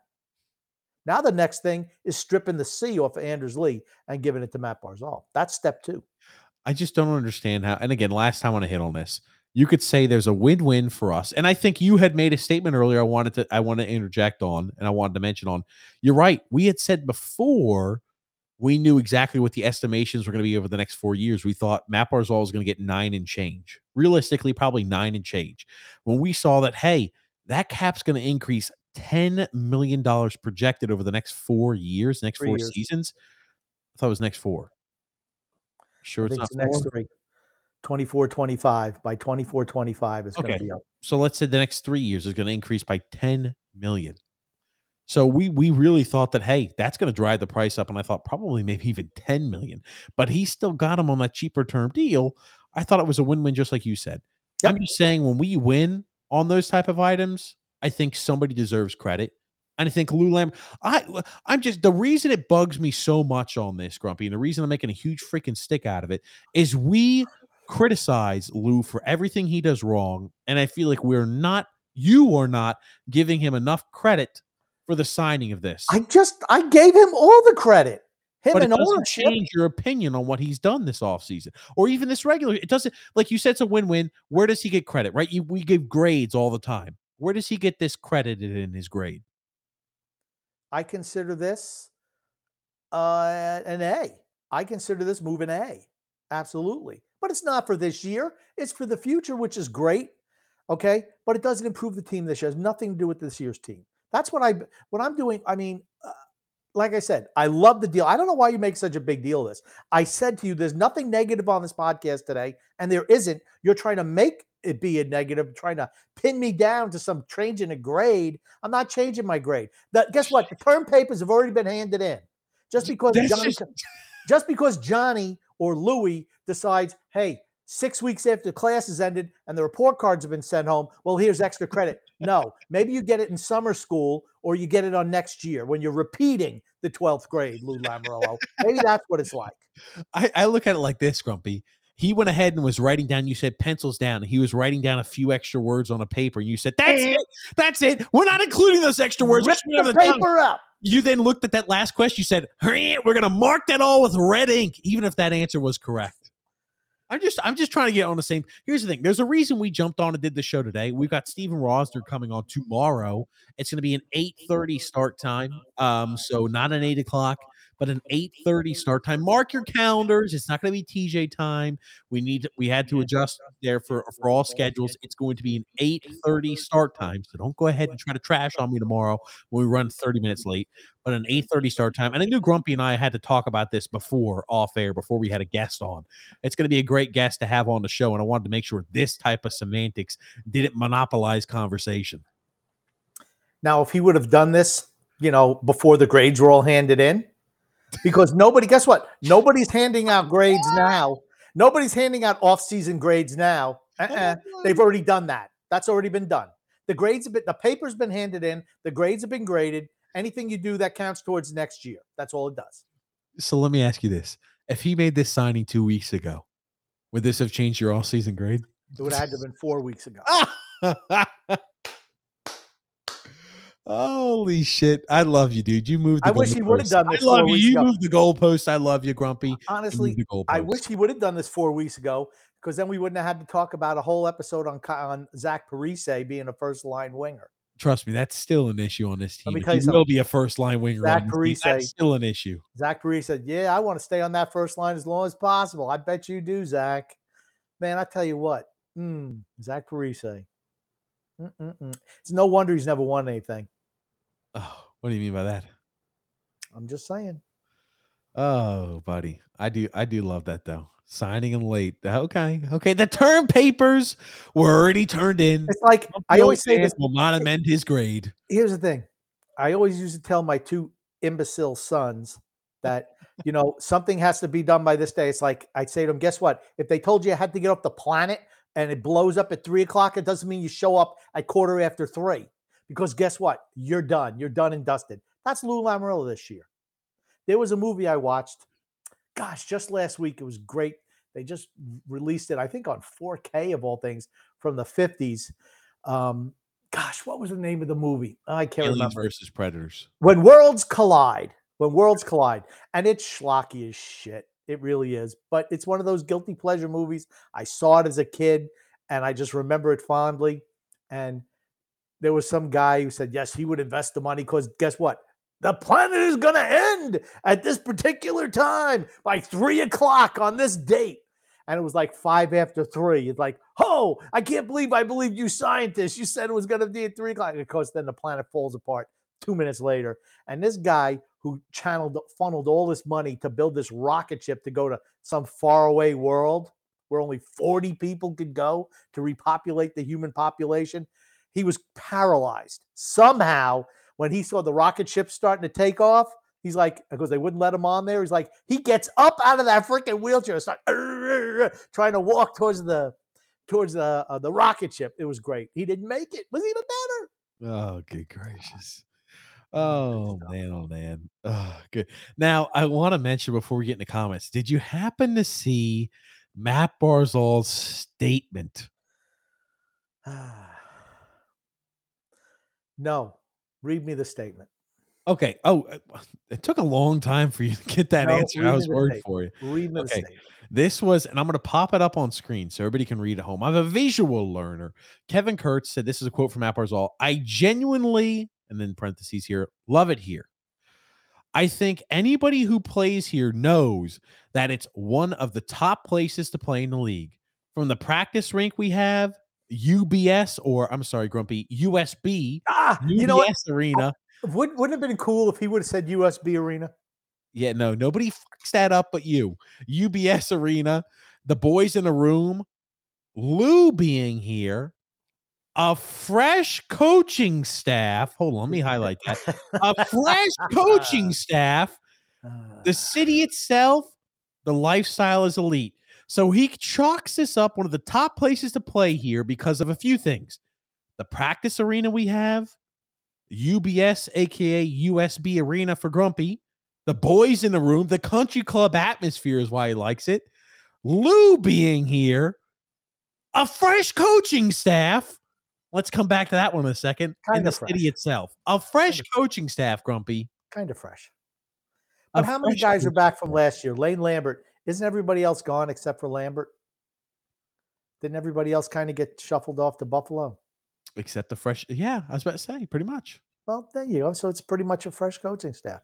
Now the next thing is stripping the C off of Anders Lee and giving it to Matt Barzal. That's step 2. I just don't understand how, and again, last time I want to hit on this, you could say there's a win-win for us. And I think you had made a statement earlier I want to interject on, and I wanted to mention on. You're right. We had said before we knew exactly what the estimations were going to be over the next 4 years. We thought Matt Barzal was going to get 9 and change. Realistically, probably 9 and change. When we saw that, hey, that cap's going to increase $10 million projected over the next 4 years, next 4 years. Seasons. I thought it was next 4. Sure, it's not the next 4. 3. 24-25. By 24-25 is going to be up. So let's say the next 3 years is going to increase by $10 million. So we really thought that, hey, that's going to drive the price up. And I thought probably maybe even $10 million. But he still got him on that cheaper term deal. I thought it was a win-win, just like you said. Yep. I'm just saying when we win on those type of items, I think somebody deserves credit. And I think Lou Lambert, I'm just, the reason it bugs me so much on this, Grumpy, and the reason I'm making a huge freaking stick out of it is we criticize Lou for everything he does wrong. And I feel like you are not giving him enough credit for the signing of this. I gave him all the credit. But it doesn't change your opinion on what he's done this offseason or even this regular. It doesn't, like you said, it's a win-win. Where does he get credit, right? We give grades all the time. Where does he get this credited in his grade? I consider this an A. I consider this move an A. Absolutely. But it's not for this year. It's for the future, which is great. Okay. But it doesn't improve the team this year. It has nothing to do with this year's team. That's what I'm doing. I mean, like I said, I love the deal. I don't know why you make such a big deal of this. I said to you, there's nothing negative on this podcast today, and there isn't. You're trying to make it be a negative, trying to pin me down to some change in a grade. I'm not changing my grade. Guess what? The term papers have already been handed in. Just because Johnny or Louie decides, hey, 6 weeks after class has ended and the report cards have been sent home, well, here's extra credit. No, maybe you get it in summer school or you get it on next year when you're repeating the 12th grade, Lou Lamoriello. Maybe that's what it's like. I look at it like this, Grumpy. He went ahead and was writing down, you said pencils down, and he was writing down a few extra words on a paper. And you said, that's it. We're not including those extra words. Rip the paper up. You then looked at that last question. You said, we're going to mark that all with red ink, even if that answer was correct. I'm just trying to get on the same. Here's the thing. There's a reason we jumped on and did the show today. We've got Steven Rosner coming on tomorrow. It's going to be an 8:30 start time. So not an 8 o'clock, but an 8:30 start time. Mark your calendars. It's not going to be TJ time. We had to adjust there for all schedules. It's going to be an 8:30 start time. So don't go ahead and try to trash on me tomorrow when we run 30 minutes late. But an 8:30 start time. And I knew Grumpy and I had to talk about this before off air, before we had a guest on. It's going to be a great guest to have on the show. And I wanted to make sure this type of semantics didn't monopolize conversation. Now, if he would have done this, before the grades were all handed in, because guess what? Nobody's handing out grades now. Nobody's handing out off-season grades now. They've already done that. That's already been done. The paper's been handed in. The grades have been graded. Anything you do that counts towards next year. That's all it does. So let me ask you this. If he made this signing 2 weeks ago, would this have changed your all-season grade? It would have had to have been 4 weeks ago. Holy shit. I love you, dude. You moved the goalpost. I wish he would have done this. I love you. You moved the goalpost. I love you, Grumpy. Honestly, I wish he would have done this 4 weeks ago because then we wouldn't have had to talk about a whole episode on Zach Parise being a first-line winger. Trust me, that's still an issue on this team. Let me tell you something. Will be a first-line winger. Zach Parise, that's still an issue. Zach Parise said, yeah, I want to stay on that first line as long as possible. I bet you do, Zach. Man, I tell you what. Zach Parise. It's no wonder he's never won anything. Oh, what do you mean by that? I'm just saying. Oh, buddy. I do love that, though. Signing him late. Okay. The term papers were already turned in. It's like I always say this will not amend his grade. Here's the thing. I always used to tell my two imbecile sons that, something has to be done by this day. It's like I'd say to them, guess what? If they told you I had to get off the planet and it blows up at 3 o'clock, it doesn't mean you show up at 3:15. Because guess what? You're done. You're done and dusted. That's Lou Lamoriello this year. There was a movie I watched. Gosh, just last week, it was great. They just released it, I think, on 4K of all things from the 50s. What was the name of the movie? I can't remember. Aliens versus Predators. When Worlds Collide. And it's schlocky as shit. It really is. But it's one of those guilty pleasure movies. I saw it as a kid, and I just remember it fondly. And there was some guy who said, yes, he would invest the money because guess what? The planet is going to end at this particular time by 3 o'clock on this date. And it was like 3:05. It's like, oh, I can't believe I believed you scientists. You said it was going to be at 3 o'clock. And of course, then the planet falls apart 2 minutes later. And this guy who funneled all this money to build this rocket ship to go to some faraway world where only 40 people could go to repopulate the human population. He was paralyzed. Somehow, when he saw the rocket ship starting to take off, he's like, because they wouldn't let him on there, he's like, he gets up out of that freaking wheelchair and starts trying to walk towards the rocket ship. It was great. He didn't make it. It was even better. Oh, good gracious. Oh, man, oh, man. Oh, good. Now, I want to mention before we get into comments, did you happen to see Matt Barzal's statement? No. Read me the statement. Okay. Oh, it took a long time for you to get that answer. I was worried for you. Read the statement. This was, and I'm going to pop it up on screen so everybody can read at home. I'm a visual learner. Kevin Kurtz said, this is a quote from Matt Barzal. I genuinely, and then parentheses here, love it here. I think anybody who plays here knows that it's one of the top places to play in the league. From the practice rink we have, UBS UBS Arena. Wouldn't it have been cool if he would have said USB Arena? Yeah, no, nobody fucks that up but you. UBS Arena, the boys in the room, Lou being here, a fresh coaching staff. Hold on, let me highlight that. A fresh coaching staff, the city itself, the lifestyle is elite. So he chalks this up one of the top places to play here because of a few things. The practice arena we have, UBS, a.k.a. USB Arena for Grumpy, the boys in the room, the country club atmosphere is why he likes it, Lou being here, a fresh coaching staff. Let's come back to that one in a second. Kind and of the fresh. City itself. A fresh kind of coaching staff, Grumpy. Kind of fresh. But how many guys are back from last year? Lane Lambert. Isn't everybody else gone except for Lambert? Didn't everybody else kind of get shuffled off to Buffalo? Except the fresh. Yeah, I was about to say, pretty much. Well, there you go. So it's pretty much a fresh coaching staff.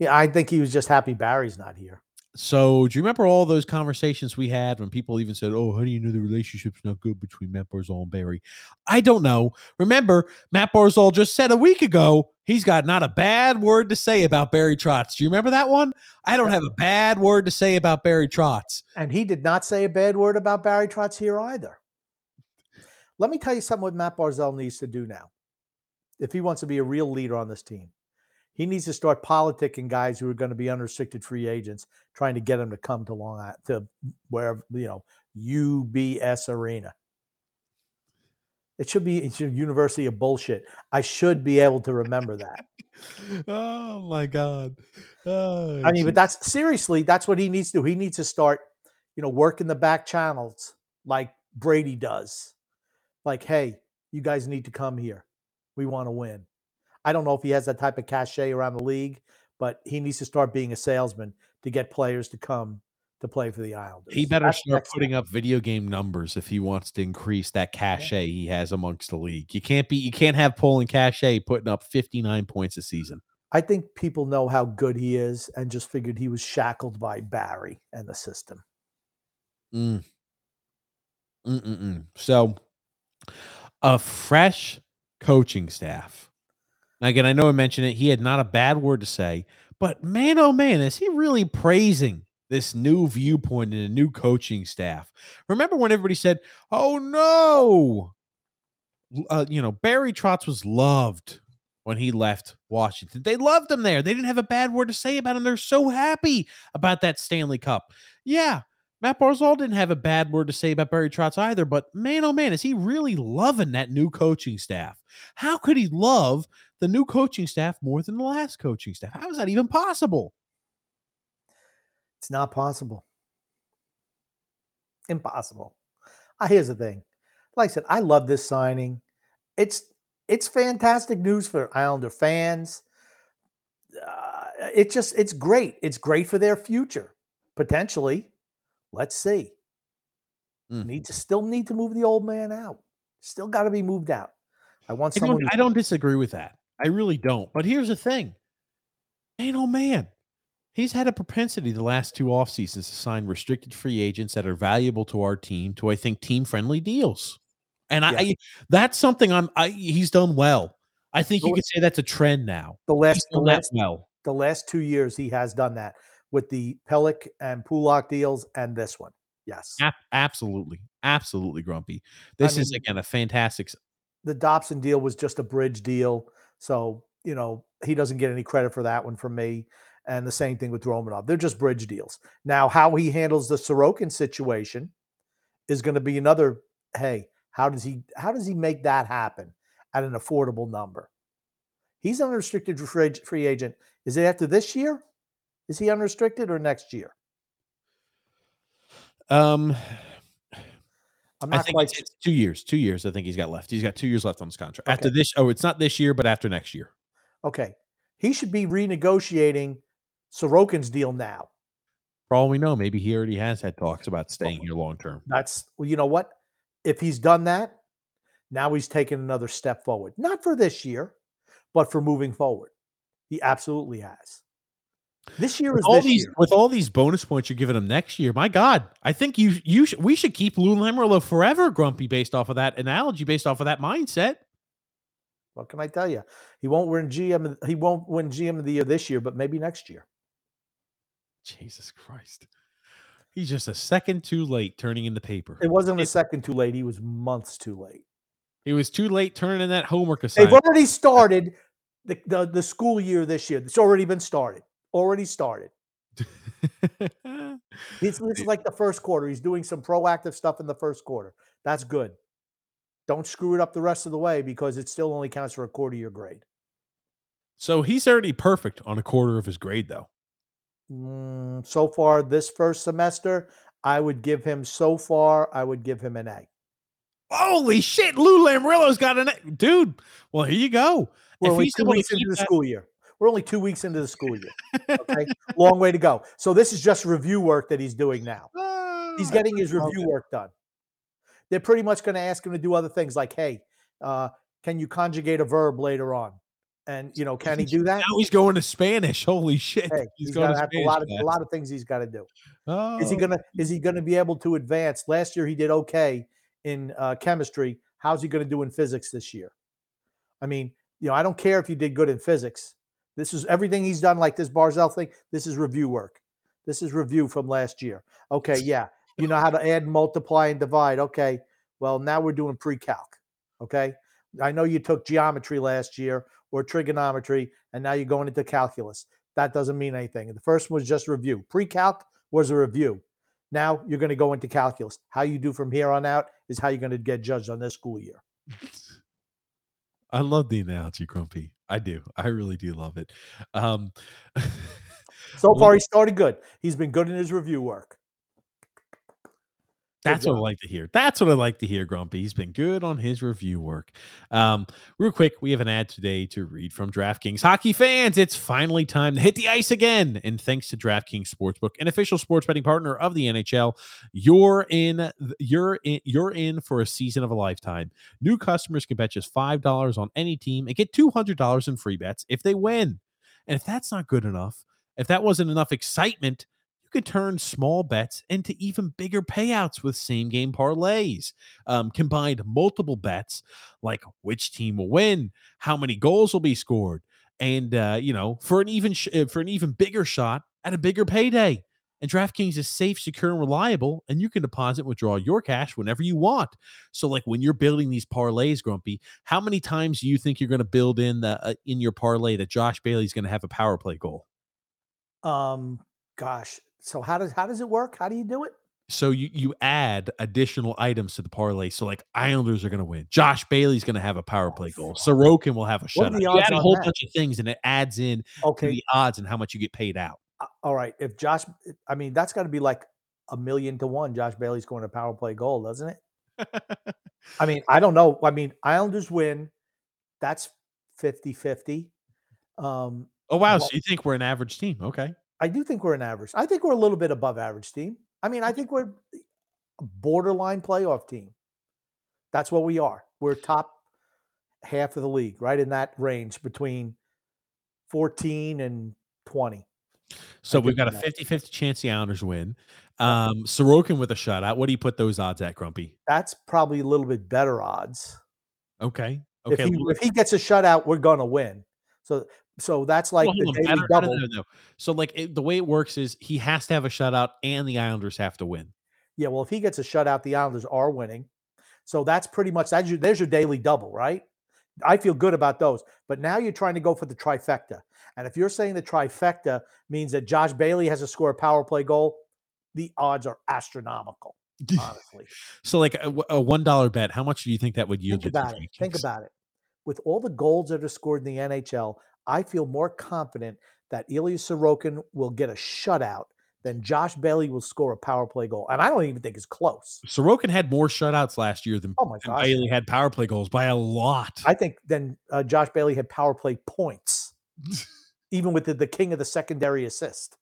Yeah, I think he was just happy Barry's not here. So do you remember all those conversations we had when people even said, oh, how do you know the relationship's not good between Matt Barzal and Barry? I don't know. Remember, Matt Barzal just said a week ago, he's got not a bad word to say about Barry Trotz. Do you remember that one? I don't have a bad word to say about Barry Trotz. And he did not say a bad word about Barry Trotz here either. Let me tell you something what Matt Barzal needs to do now. If he wants to be a real leader on this team, he needs to start politicking guys who are going to be unrestricted free agents, trying to get them to come to Long Island, to wherever, you know, UBS Arena. It's a university of bullshit. I should be able to remember that. Oh, my God. Oh, I mean, but that's seriously, that's what he needs to do. He needs to start, you know, working the back channels like Brady does. Like, hey, you guys need to come here. We want to win. I don't know if he has that type of cachet around the league, but he needs to start being a salesman to get players to come to play for the Islanders. He better start putting up video game numbers if he wants to increase that cachet he has amongst the league. You can't have Paul Cachet putting up 59 points a season. I think people know how good he is and just figured he was shackled by Barry and the system. So a fresh coaching staff. Again, I know I mentioned it. He had not a bad word to say, but man, oh man, is he really praising this new viewpoint and a new coaching staff? Remember when everybody said, oh no, Barry Trotz was loved when he left Washington. They loved him there. They didn't have a bad word to say about him. They're so happy about that Stanley Cup. Yeah. Matt Barzal didn't have a bad word to say about Barry Trotz either, but man, oh man, is he really loving that new coaching staff? How could he love the new coaching staff more than the last coaching staff? How is that even possible? It's not possible. Impossible. Here's the thing. Like I said, I love this signing. It's fantastic news for Islander fans. It's great. It's great for their future, potentially. Let's see. Still need to move the old man out. Still got to be moved out. I don't disagree with that. I really don't. But here's the thing. Man, oh man, he's had a propensity the last two off seasons to sign restricted free agents that are valuable to our team to, I think, team friendly deals. And that's something he's done well. I think you could say that's a trend now. The last 2 years he has done that. With the Pelech and Pulock deals and this one. Yes. Absolutely. Absolutely, Grumpy. This is, again, a fantastic. The Dobson deal was just a bridge deal. So, he doesn't get any credit for that one from me. And the same thing with Romanov. They're just bridge deals. Now, how he handles the Sorokin situation is going to be another, hey, how does he make that happen at an affordable number? He's an unrestricted free agent. Is it after this year? Is he unrestricted or next year? It's 2 years. 2 years, I think he's got left. He's got 2 years left on his contract. Okay. After this, it's not this year, but after next year. Okay. He should be renegotiating Sorokin's deal now. For all we know, maybe he already has had talks about staying here long term. Well, you know what? If he's done that, now he's taken another step forward. Not for this year, but for moving forward. He absolutely has. This year with all these bonus points you're giving him next year. My God, I think we should keep Lou Lamoriello forever, Grumpy, based off of that analogy, based off of that mindset. What can I tell you? He won't win GM of the year this year, but maybe next year. Jesus Christ, he's just a second too late turning in the paper. It wasn't a second too late. He was months too late. He was too late turning in that homework assignment. They've already started the school year this year. It's already been started. This is like the first quarter. He's doing some proactive stuff in the first quarter. That's good. Don't screw it up the rest of the way because it still only counts for a quarter of your grade. So he's already perfect on a quarter of his grade, though. So far this first semester, I would give him an A. Holy shit, Lou Lamoriello's got an A. Dude, well, here you go. We're only 2 weeks into the school year. Okay? Long way to go. So this is just review work that he's doing now. He's getting his review work done. They're pretty much going to ask him to do other things like, hey, can you conjugate a verb later on? And, can he do that? Now he's going to Spanish. Holy shit. Hey, he's going to have a lot of things he's got to do. Oh. Is he going to be able to advance? Last year he did okay in chemistry. How's he going to do in physics this year? I mean, I don't care if you did good in physics. This is everything he's done, like this Barzal thing. This is review work. This is review from last year. Okay, yeah. You know how to add, multiply, and divide. Okay, well, now we're doing pre-calc. Okay? I know you took geometry last year or trigonometry, and now you're going into calculus. That doesn't mean anything. The first one was just review. Pre-calc was a review. Now you're going to go into calculus. How you do from here on out is how you're going to get judged on this school year. I love the analogy, Grumpy. I do. I really do love it. So far, he started good. He's been good in his review work. That's what I like to hear. That's what I like to hear, Grumpy. He's been good on his review work. Real quick, we have an ad today to read from DraftKings. Hockey fans, it's finally time to hit the ice again. And thanks to DraftKings Sportsbook, an official sports betting partner of the NHL, you're in for a season of a lifetime. New customers can bet just $5 on any team and get $200 in free bets if they win. And if that's not good enough, if that wasn't enough excitement, you could turn small bets into even bigger payouts with same-game parlays. Combined multiple bets, like which team will win, how many goals will be scored, and for an even bigger shot at a bigger payday. And DraftKings is safe, secure, and reliable, and you can deposit and withdraw your cash whenever you want. So, like when you're building these parlays, Grumpy, how many times do you think you're going to build in in your parlay that Josh Bailey's going to have a power play goal? Gosh. So how does it work? How do you do it? So you add additional items to the parlay. So like Islanders are going to win. Josh Bailey's going to have a power play goal. Sorokin will have a shutout. You add a whole bunch of things, and it adds in to the odds and how much you get paid out. All right. That's got to be like 1,000,000 to 1. Josh Bailey's going to power play goal, doesn't it? I mean, I don't know. I mean, Islanders win. That's 50-50. Oh, wow. So you think we're an average team. Okay. I do think we're an average. I think we're a little bit above average team. I mean, I think we're a borderline playoff team. That's what we are. We're top half of the league, right in that range between 14 and 20. So we've got a 50-50 chance the Islanders win. Sorokin with a shutout. What do you put those odds at, Grumpy? That's probably a little bit better odds. Okay. If he gets a shutout, we're going to win. So that's like the double. So like the way it works is he has to have a shutout and the Islanders have to win. Yeah, well, if he gets a shutout, the Islanders are winning. So that's pretty much that. There's your daily double, right? I feel good about those. But now you're trying to go for the trifecta. And if you're saying the trifecta means that Josh Bailey has to score a power play goal, the odds are astronomical, honestly. So like a $1 bet, how much do you think that would yield? Think about it. With all the goals that are scored in the NHL, I feel more confident that Ilya Sorokin will get a shutout than Josh Bailey will score a power play goal. And I don't even think it's close. Sorokin had more shutouts last year than Bailey had power play goals by a lot. I think then Josh Bailey had power play points, even with the king of the secondary assist.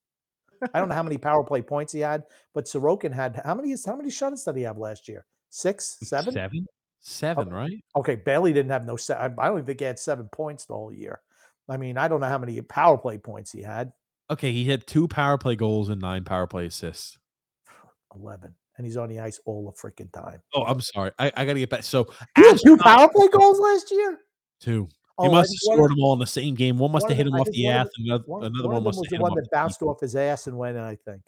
I don't know how many power play points he had, but Sorokin had how many shutouts did he have last year? Six, seven? Seven, okay. Right? Okay, Bailey didn't have I don't even think he had 7 points the whole year. I mean, I don't know how many power play points he had. Okay, he had 2 power play goals and 9 power play assists. 11. And he's on the ice all the freaking time. Oh, I'm sorry. I got to get back. So, he had 2 power play goals last year? 2. Oh, he must have scored them all in the same game. One must have hit him off the ass. Another one must have hit him off the one that bounced off his ass and went in, I think.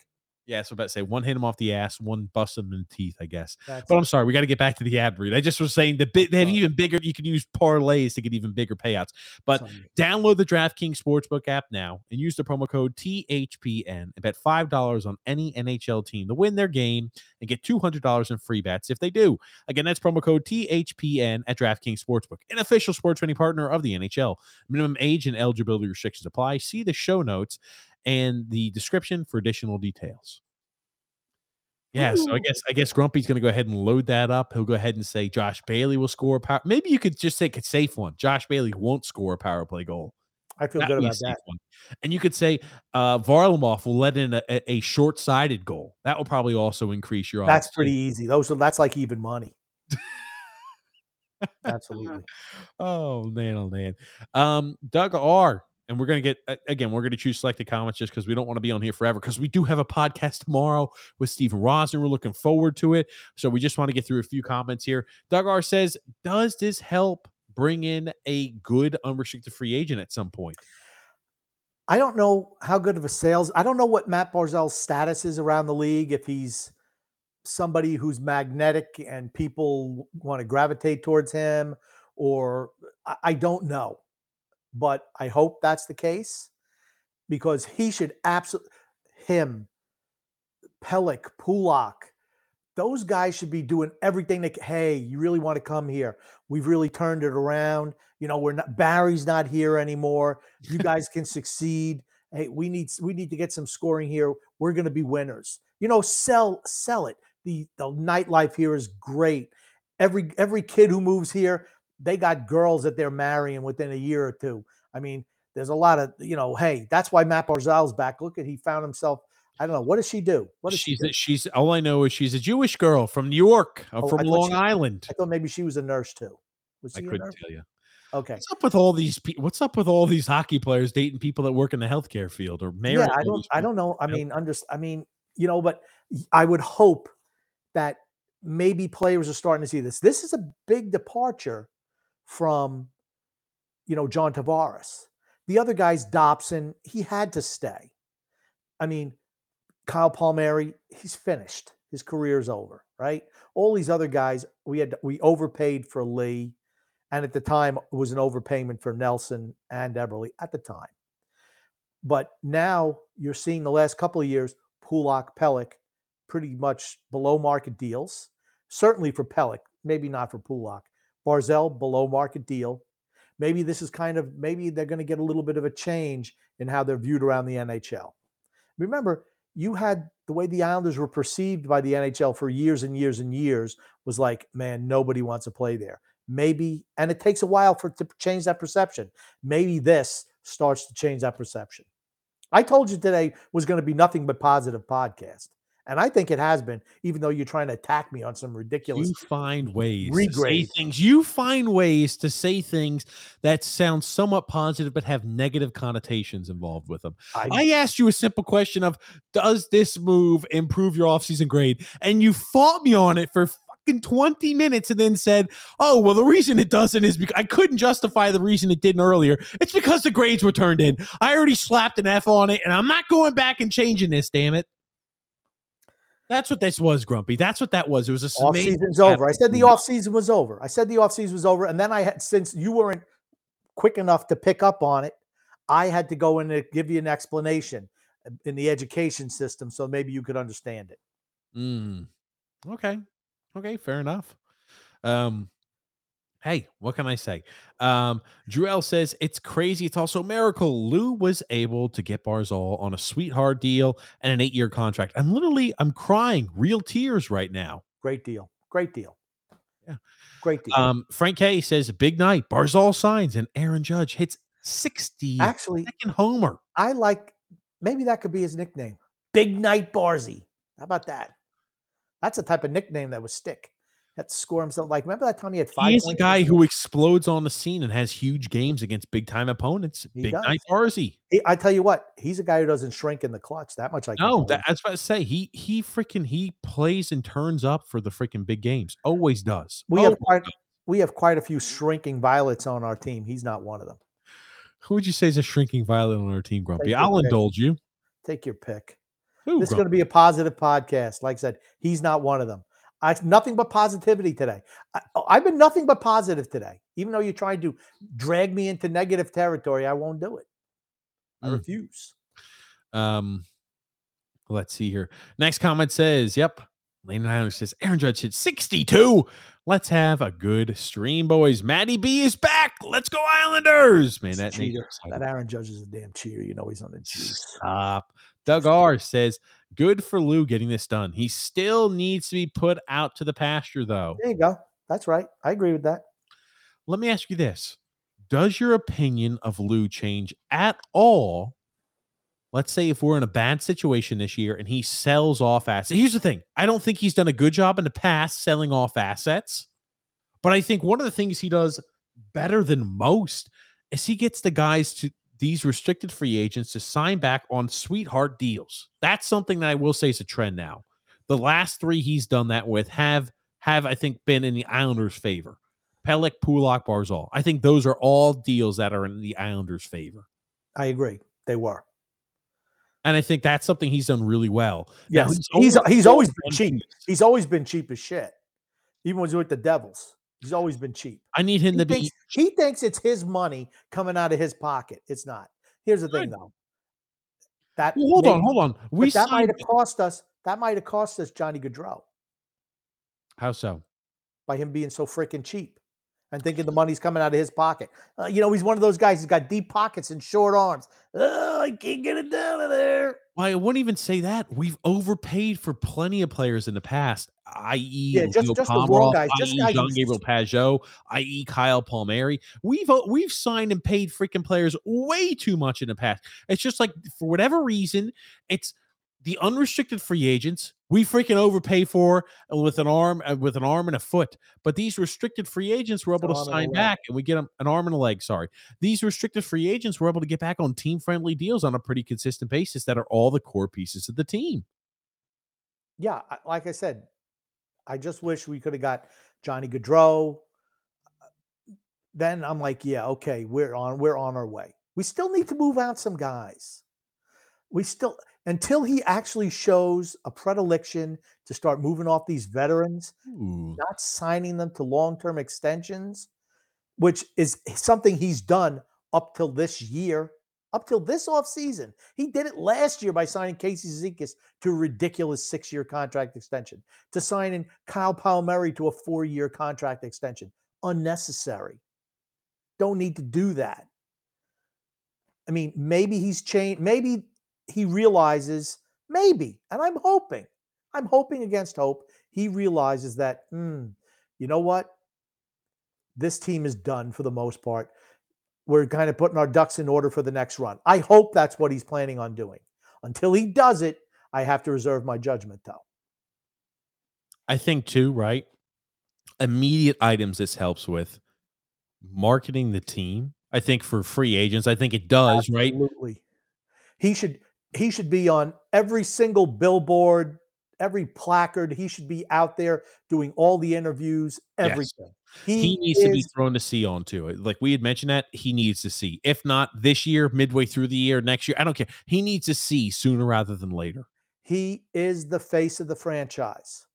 Yeah, so I'm about to say one hit him off the ass, one busted him in the teeth, I guess. I'm sorry, we got to get back to the ad read. I just was saying they have even bigger. You can use parlays to get even bigger payouts. But download the DraftKings Sportsbook app now and use the promo code THPN and bet $5 on any NHL team to win their game and get $200 in free bets if they do. Again, that's promo code THPN at DraftKings Sportsbook, an official sports betting partner of the NHL. Minimum age and eligibility restrictions apply. See the show notes and the description for additional details. Yeah, so I guess Grumpy's going to go ahead and load that up. He'll go ahead and say Josh Bailey will score a power. Maybe you could just take a safe one. Josh Bailey won't score a power play goal. I feel good about that. One. And you could say Varlamov will let in a short-sided goal. That will probably also increase your odds. That's pretty easy. That's like even money. Absolutely. Oh man. Doug R. And we're going to get, again, we're going to choose selected comments just because we don't want to be on here forever because we do have a podcast tomorrow with Stephen Rosner. We're looking forward to it. So we just want to get through a few comments here. Doug R says, does this help bring in a good unrestricted free agent at some point? I don't know how good of a sales. I don't know what Matt Barzal's status is around the league. If he's somebody who's magnetic and people want to gravitate towards him or I don't know. But I hope that's the case because he should absolutely, him, Pelech, Pulock, those guys should be doing everything they can. Hey, you really want to come here? We've really turned it around. You know, Barry's not here anymore. You guys can succeed. Hey, we need to get some scoring here. We're going to be winners. You know, sell it. The nightlife here is great. Every kid who moves here, they got girls that they're marrying within a year or two. I mean, there's a lot of, you know, hey, that's why Matt Barzal's back. Look at, he found himself, I don't know, what does she do? What does she do? She's, all I know is she's a Jewish girl from New York, from Long Island. I thought maybe she was a nurse too. I couldn't tell you. Okay. What's up with all these hockey players dating people that work in the healthcare field or married? Yeah, I don't know. But I would hope that maybe players are starting to see this. This is a big departure from, you know, John Tavares. The other guys, Dobson, he had to stay. I mean, Kyle Palmieri, he's finished. His career's over, right? All these other guys, we overpaid for Lee, and at the time it was an overpayment for Nelson and Eberle at the time. But now you're seeing the last couple of years, Pulock, Pelech, pretty much below market deals. Certainly for Pelech, maybe not for Pulock. Barzal, below market deal. Maybe this is maybe they're going to get a little bit of a change in how they're viewed around the NHL. Remember, you had the way the Islanders were perceived by the NHL for years and years and years was like, man, nobody wants to play there. Maybe, and it takes a while for it to change that perception. Maybe this starts to change that perception. I told you today was going to be nothing but positive podcast. And I think it has been, even though you're trying to attack me on some ridiculous. You find ways to say things that sound somewhat positive but have negative connotations involved with them. I asked you a simple question of, does this move improve your offseason grade? And you fought me on it for fucking 20 minutes and then said, oh, well, the reason it doesn't is because I couldn't justify the reason it didn't earlier. It's because the grades were turned in. I already slapped an F on it, and I'm not going back and changing this, damn it. That's what this was, Grumpy. That's what that was. It was a off-season's over. I said the off-season was over. And then I had, since you weren't quick enough to pick up on it, I had to go in and give you an explanation in the education system so maybe you could understand it. Okay, fair enough. Hey, what can I say? Druel says, it's crazy. It's also a miracle. Lou was able to get Barzal on a sweetheart deal and an 8-year contract. I'm literally, I'm crying real tears right now. Great deal. Yeah. Great deal. Frank K says, big night. Barzal signs and Aaron Judge hits 60. Actually, second homer. I like, maybe that could be his nickname. Big Night Barzy. How about that? That's the type of nickname that would stick. That score himself. Like, remember that time he had 5 He's a guy who explodes on the scene and has huge games against big-time opponents. Big Night Barzy. I tell you what, he's a guy who doesn't shrink in the clutch. That much I can tell you. That's what I say. He plays and turns up for the freaking big games. Always does. We have quite a few shrinking violets on our team. He's not one of them. Who would you say is a shrinking violet on our team, Grumpy? I'll indulge you. Take your pick. This is going to be a positive podcast. Like I said, he's not one of them. It's nothing but positivity today. I've been nothing but positive today. Even though you're trying to drag me into negative territory, I won't do it. I refuse. Let's see here. Next comment says, yep. Lane Lambert says, Aaron Judge hit 62. Let's have a good stream, boys. Matty B is back. Let's go Islanders. Man, that Aaron Judge is a damn cheer. You know he's on the juice. Stop. Doug R says, good for Lou getting this done. He still needs to be put out to the pasture, though. There you go. That's right. I agree with that. Let me ask you this. Does your opinion of Lou change at all? Let's say if we're in a bad situation this year and he sells off assets. Here's the thing. I don't think he's done a good job in the past selling off assets. But I think one of the things he does better than most is he gets the guys to these restricted free agents to sign back on sweetheart deals. That's something that I will say is a trend now. The last 3 he's done that with have I think, been in the Islanders' favor. Pelech, Pulock, Barzal. I think those are all deals that are in the Islanders' favor. I agree. They were. And I think that's something he's done really well. Yes, now, he's always been cheap. He's always been cheap as shit. Even when he was with the Devils. He's always been cheap. I need him to be. He thinks it's his money coming out of his pocket. It's not. Here's the thing, though. Hold on. That might have cost us. That might have cost us Johnny Gaudreau. How so? By him being so freaking cheap and thinking the money's coming out of his pocket. He's one of those guys who's got deep pockets and short arms. Oh, I can't get it down to there. Well, I wouldn't even say that. We've overpaid for plenty of players in the past, i.e. just the world guys, i.e. Jean-Gabriel Pageau, i.e. Kyle Palmieri. We've signed and paid freaking players way too much in the past. It's just like, for whatever reason, it's the unrestricted free agents we freaking overpay for with an arm and a foot. But these restricted free agents were able to sign back, and we get them an arm and a leg. Sorry. These restricted free agents were able to get back on team-friendly deals on a pretty consistent basis that are all the core pieces of the team. Yeah, like I said, I just wish we could have got Johnny Gaudreau. Then I'm like, yeah, okay, we're on our way. We still need to move out some guys. We still... Until he actually shows a predilection to start moving off these veterans, not signing them to long-term extensions, which is something he's done up till this year, up till this offseason. He did it last year by signing Casey Zizekas to a ridiculous 6-year contract extension, to signing Kyle Palmieri to a 4-year contract extension. Unnecessary. Don't need to do that. I mean, maybe he's changed. Maybe he realizes, and I'm hoping against hope, he realizes that, you know what? This team is done for the most part. We're kind of putting our ducks in order for the next run. I hope that's what he's planning on doing. Until he does it, I have to reserve my judgment, though. I think, too, right? Immediate items this helps with. Marketing the team, I think, for free agents. I think it does, absolutely. Right? Absolutely. He should be on every single billboard, every placard. He should be out there doing all the interviews, everything. Yes. He needs to be thrown to sea onto it. Like we had mentioned that, he needs to see. If not this year, midway through the year, next year, I don't care. He needs to see sooner rather than later. He is the face of the franchise.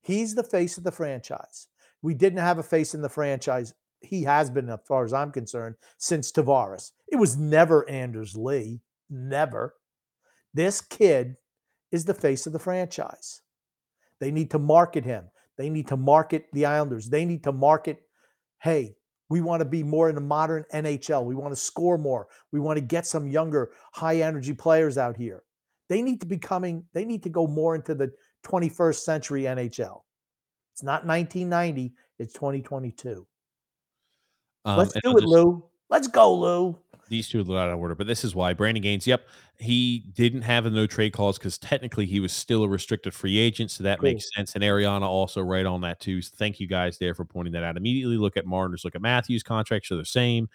He's the face of the franchise. We didn't have a face in the franchise. He has been, as far as I'm concerned, since Tavares. It was never Anders Lee. Never. This kid is the face of the franchise. They need to market him. They need to market the Islanders. They need to market, hey, we want to be more in the modern NHL. We want to score more. We want to get some younger, high-energy players out here. They need to go more into the 21st century NHL. It's not 1990. It's 2022. Let's do it, Lou. Let's go, Lou. These two are out of order, but this is why. Brandon Gaines, yep, he didn't have a no-trade clause because technically he was still a restricted free agent, so that makes sense. And Ariana also right on that, too. So thank you guys there for pointing that out immediately. Look at Marner's, look at Matthews' contracts are the same.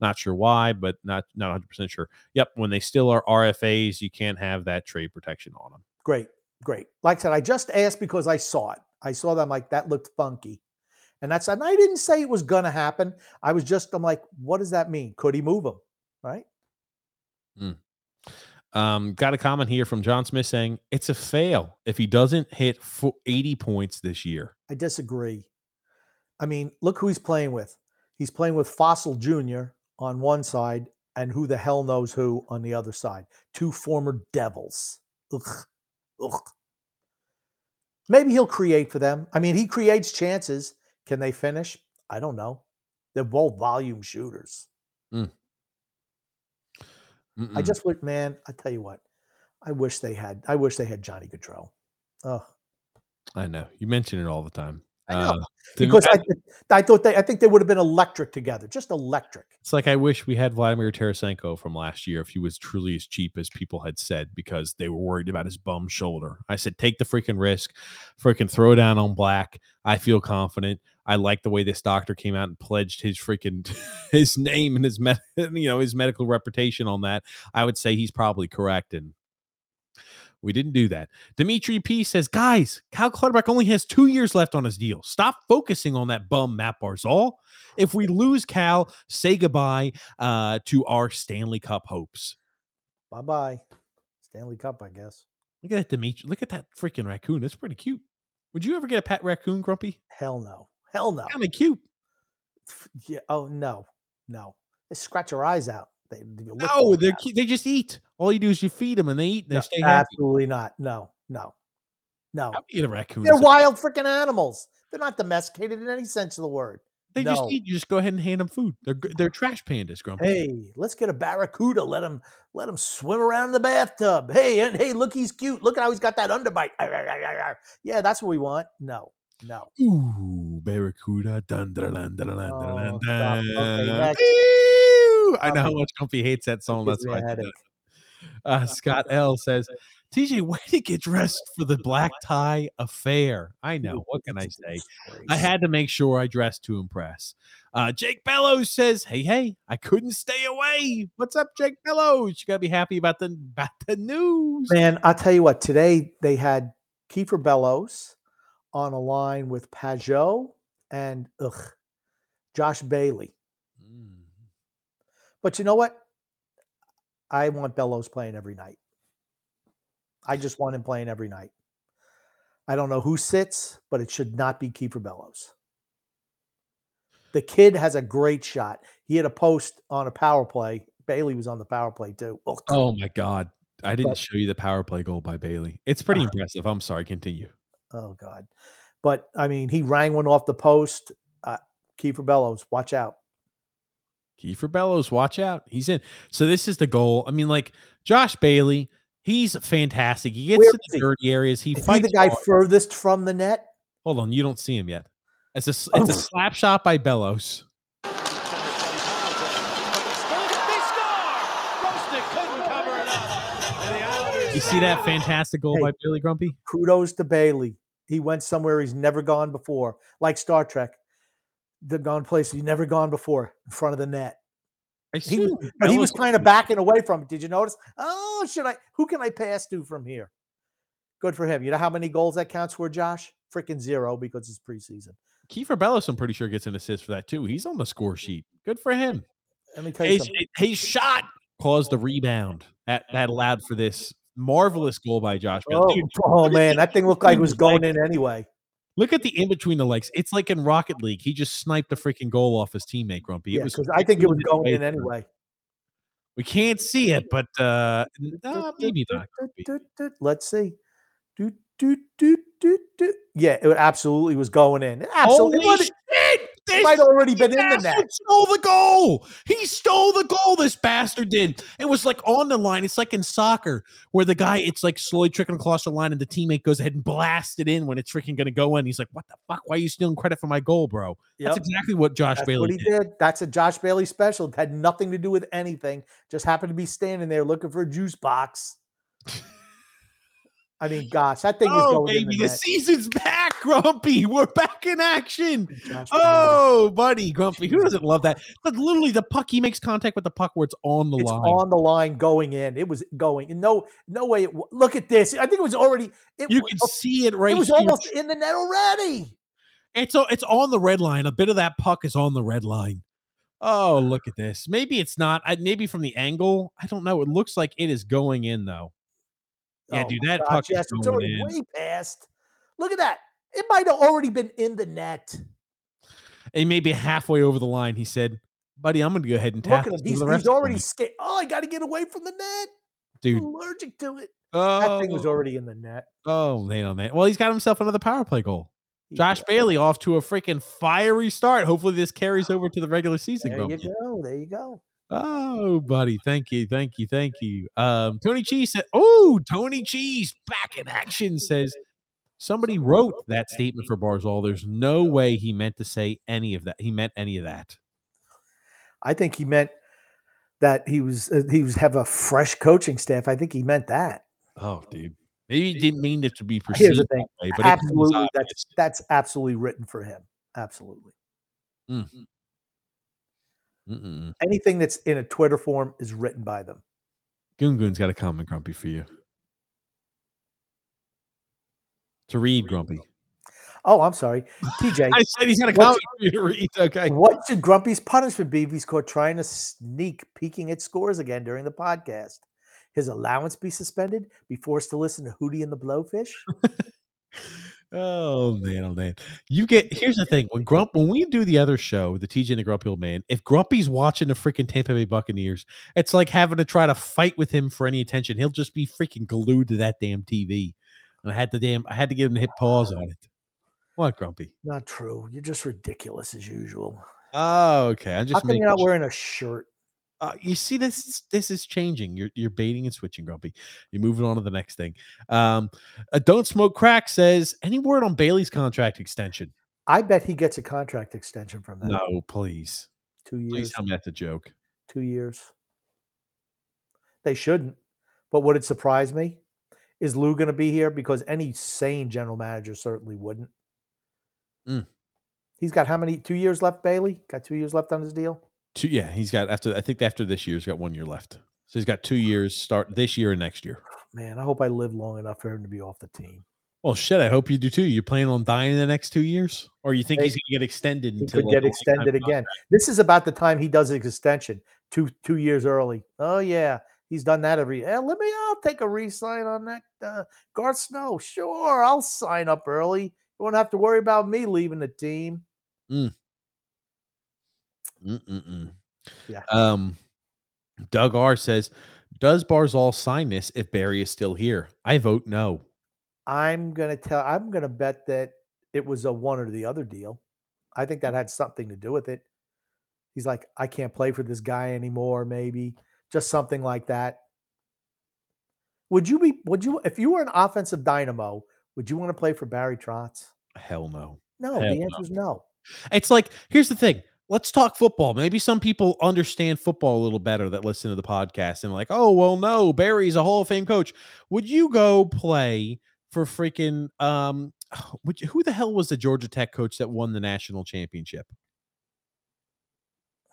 Not sure why, but not 100% sure. Yep, when they still are RFAs, you can't have that trade protection on them. Great. Like I said, I just asked because I saw it. I saw them like, that looked funky. And I didn't say it was going to happen. I'm like, what does that mean? Could he move him? Right. Got a comment here from John Smith saying it's a fail if he doesn't hit 80 points this year. I disagree. I mean, look who he's playing with. He's playing with Fossil Jr. on one side and who the hell knows who on the other side. Two former Devils. Ugh. Maybe he'll create for them. I mean, he creates chances. Can they finish? I don't know. They're both volume shooters. I just would, man. I tell you what, I wish they had Johnny Gaudreau. Oh, I know. You mention it all the time. I know because I think they would have been electric together. Just electric. It's like I wish we had Vladimir Tarasenko from last year if he was truly as cheap as people had said because they were worried about his bum shoulder. I said, take the freaking risk, freaking throw down on black. I feel confident. I like the way this doctor came out and pledged his freaking his name and his medical reputation on that. I would say he's probably correct, and we didn't do that. Dimitri P says, guys, Kyle Clutterbuck only has 2 years left on his deal. Stop focusing on that bum, Matt Barzal. If we lose Cal, say goodbye to our Stanley Cup hopes. Bye-bye. Stanley Cup, I guess. Look at that, Dimitri. Look at that freaking raccoon. That's pretty cute. Would you ever get a pet raccoon, Grumpy? Hell no. Kind of cute. Yeah. Oh, no. They scratch your eyes out. They're cute. They just eat. All you do is you feed them and they eat. And they stay happy. Absolutely not. No. I'll eat a raccoon. They're wild freaking animals. They're not domesticated in any sense of the word. They just eat. You just go ahead and hand them food. They're trash pandas, Grumpy. Hey, let's get a barracuda. Let him swim around in the bathtub. Hey, look, he's cute. Look at how he's got that underbite. Yeah, that's what we want. No. Ooh, barracuda. I know how much Grumpy hates that song. That's why. Scott L says, TJ, way to get dressed for the black tie affair. I know. What can I say? I had to make sure I dressed to impress. Jake Bellows says, hey, I couldn't stay away. What's up, Jake Bellows? You got to be happy about the news. Man, I'll tell you what. Today they had Kieffer Bellows on a line with Pageau and Josh Bailey. But you know what? I want Bellows playing every night. I just want him playing every night. I don't know who sits, but it should not be Kieffer Bellows. The kid has a great shot. He had a post on a power play. Bailey was on the power play too. Ugh. Oh my God. I didn't show you the power play goal by Bailey. It's pretty impressive. I'm sorry. Continue. Oh God. But I mean, he rang one off the post. Kieffer Bellows, watch out. Kieffer Bellows, watch out. He's in. So this is the goal. I mean, like Josh Bailey, he's fantastic. He gets to the dirty areas. He fights the guy furthest from the net. Hold on. You don't see him yet. It's a slap shot by Bellows. You see that fantastic goal by Bailey, Grumpy? Kudos to Bailey. He went somewhere he's never gone before, like Star Trek. They've gone places he's never gone before in front of the net. But he was kind of backing away from it. Did you notice? Oh, who can I pass to from here? Good for him. You know how many goals that counts for, Josh? Freaking zero because it's preseason. Kieffer Bellows, I'm pretty sure, gets an assist for that too. He's on the score sheet. Good for him. Let me tell you something. His shot caused the rebound that allowed for this Marvelous goal by Josh Bailey. Oh, man, that thing looked like it was going in anyway. Look at the in between the legs. It's like in Rocket League. He just sniped the freaking goal off his teammate, Grumpy. Yeah, because I think it was going in anyway. We can't see it, but maybe not. Let's see. Yeah, it absolutely was going in. Absolutely. Holy shit! It might have already been in the net. Stole the goal. He stole the goal, this bastard did. It was like on the line. It's like in soccer where the guy, it's like slowly trickling across the line and the teammate goes ahead and blasts it in when it's freaking going to go in. He's like, what the fuck? Why are you stealing credit for my goal, bro? Yep. That's exactly what Josh Bailey did. That's a Josh Bailey special. It had nothing to do with anything. Just happened to be standing there looking for a juice box. I mean, gosh, that thing is going in the net. The season's back, Grumpy. We're back in action. Buddy, Grumpy, who doesn't love that? But literally, the puck, he makes contact with the puck where it's on the line. It's on the line going in. It was going. And no way. Look at this. I think it was already. You can see it right here. It was almost in the net already. It's on the red line. A bit of that puck is on the red line. Oh, look at this. Maybe it's not. Maybe from the angle. I don't know. It looks like it is going in, though. Yeah, dude, that puck is already way past. Look at that. It might have already been in the net. And maybe halfway over the line, he said, buddy, I'm going to go ahead and tackle him. He's already scared. Oh, I got to get away from the net. Dude. I'm allergic to it. Oh. That thing was already in the net. Oh, man. Well, he's got himself another power play goal. Josh Bailey off to a freaking fiery start. Hopefully this carries over to the regular season. There you go. Oh, buddy. Thank you. Tony Cheese said, Tony Cheese back in action says somebody wrote that statement for Barzal. There's no way he meant to say any of that. He meant any of that. I think he meant that he was have a fresh coaching staff. I think he meant that. Oh, dude. Maybe he didn't mean it to be perceived that way, but absolutely. That's absolutely written for him. Absolutely. Mm-hmm. Mm-mm. Anything that's in a Twitter form is written by them. Goon's got a comment, Grumpy, for you to read, Grumpy. Oh, I'm sorry, TJ. I said he's got a comment for you to read. Okay. What should Grumpy's punishment be if he's caught trying to sneak peeking at scores again during the podcast? His allowance be suspended? Be forced to listen to Hootie and the Blowfish? Oh man! Here's the thing: when we do the other show, the TJ and the Grumpy Old Man, if Grumpy's watching the freaking Tampa Bay Buccaneers, it's like having to try to fight with him for any attention. He'll just be freaking glued to that damn TV. And I had to give him to hit pause on it. What, Grumpy? Not true. You're just ridiculous as usual. Oh, okay. How come you're not wearing a shirt? You see, this is changing. You're baiting and switching, Grumpy. You're moving on to the next thing. Don't Smoke Crack says, any word on Bailey's contract extension? I bet he gets a contract extension from that. No, please. 2 years. Please tell me that's a joke. 2 years. They shouldn't. But would it surprise me? Is Lou going to be here? Because any sane general manager certainly wouldn't. Mm. He's got how many? 2 years left, Bailey? Got 2 years left on his deal? He's got after this year, he's got 1 year left. So he's got 2 years, start this year and next year. Man, I hope I live long enough for him to be off the team. Well, shit, I hope you do too. You planning on dying in the next 2 years? Or you think he's going to get extended? He could get extended again. This is about the time he does his extension, two years early. Oh, yeah, he's done that every year. I'll take a re-sign on that. Garth Snow, sure, I'll sign up early. You won't have to worry about me leaving the team. Yeah. Doug R says, does Barzal sign this if Barry is still here? I vote no. I'm gonna bet that it was a one or the other deal. I think that had something to do with it. He's like, I can't play for this guy anymore, maybe. Just something like that. Would you if you were an offensive dynamo, would you want to play for Barry Trotz? Hell no. The answer is no. It's like, here's the thing. Let's talk football. Maybe some people understand football a little better that listen to the podcast and like, oh, well, no, Barry's a Hall of Fame coach. Would you go play for freaking who the hell was the Georgia Tech coach that won the national championship?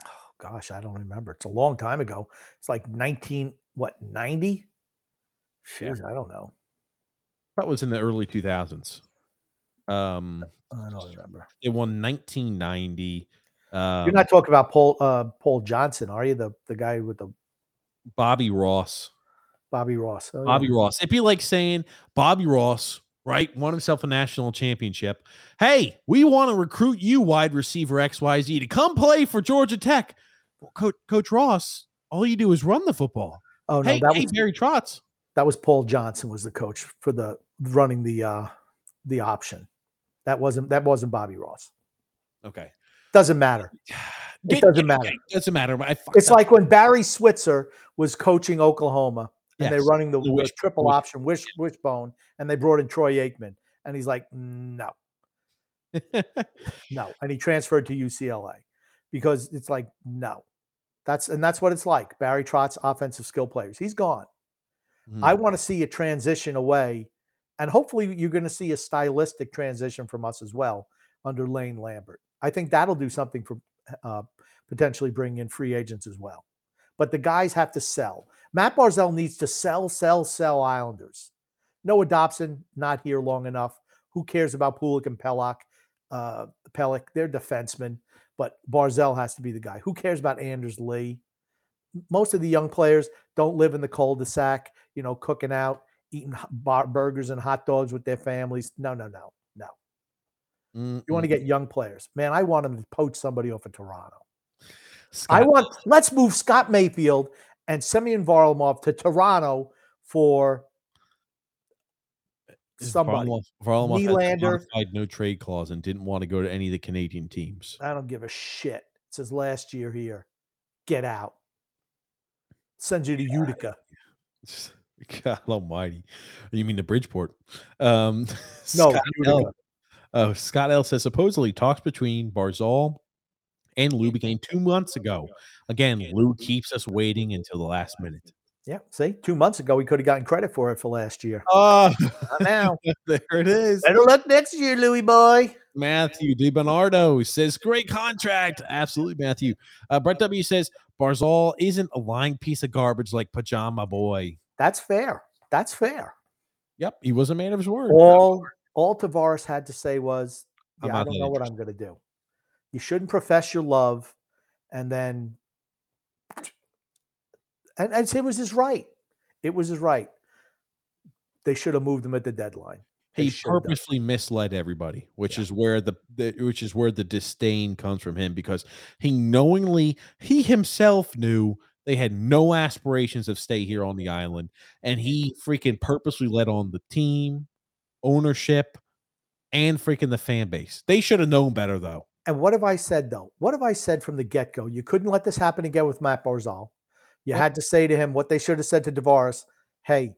Oh, gosh, I don't remember. It's a long time ago. It's like 90? Jeez, I don't know. That was in the early 2000s. I don't remember. It won 1990. You're not talking about Paul Johnson, are you? The guy with the Bobby Ross. Bobby Ross. Oh, Bobby Ross. It'd be like saying Bobby Ross, right, won himself a national championship. Hey, we want to recruit you, wide receiver XYZ, to come play for Georgia Tech. Well, Coach Ross, all you do is run the football. Oh no, that was Barry Trotz. That was Paul Johnson was the coach for the running the option. That wasn't Bobby Ross. Okay. Doesn't matter. It doesn't matter. It's like when Barry Switzer was coaching Oklahoma and they're running the triple option, wishbone, and they brought in Troy Aikman. And he's like, no. No. And he transferred to UCLA because it's like, no. That's what it's like. Barry Trotz, offensive skill players. He's gone. Mm. I want to see a transition away. And hopefully you're going to see a stylistic transition from us as well under Lane Lambert. I think that'll do something for potentially bringing in free agents as well. But the guys have to sell. Matt Barzal needs to sell Islanders. Noah Dobson, not here long enough. Who cares about Pulock and Pelech? Pelech, they're defensemen, but Barzal has to be the guy. Who cares about Anders Lee? Most of the young players don't live in the cul-de-sac, cooking out, eating burgers and hot dogs with their families. No. You want to get young players. Man, I want them to poach somebody off of Toronto. Let's move Scott Mayfield and Semyon Varlamov to Toronto for somebody. Varlamov Nylander had no trade clause and didn't want to go to any of the Canadian teams. I don't give a shit. It's his last year here. Get out. Send you to Utica. God almighty. You mean the Bridgeport? No, Utica. Scott L says, supposedly talks between Barzal and Lou began 2 months ago. Again, Lou keeps us waiting until the last minute. Yeah, see, 2 months ago, we could have gotten credit for it for last year. Oh, now there it is. Better luck next year, Louie boy. Matthew DiBernardo says, great contract. Absolutely, Matthew. Brett W says, Barzal isn't a lying piece of garbage like Pajama Boy. That's fair. Yep, he was a man of his word. All Tavares had to say was, I don't know what I'm going to do. You shouldn't profess your love. And then, and it was his right. It was his right. They should have moved him at the deadline. He purposely misled everybody, which is where the disdain comes from him, because he himself knew they had no aspirations of stay here on the island. And he freaking purposely let on the team, ownership, and freaking the fan base. They should have known better, though. And what have I said, though? What have I said from the get-go? You couldn't let this happen again with Matt Barzal. You had to say to him what they should have said to Tavares. Hey,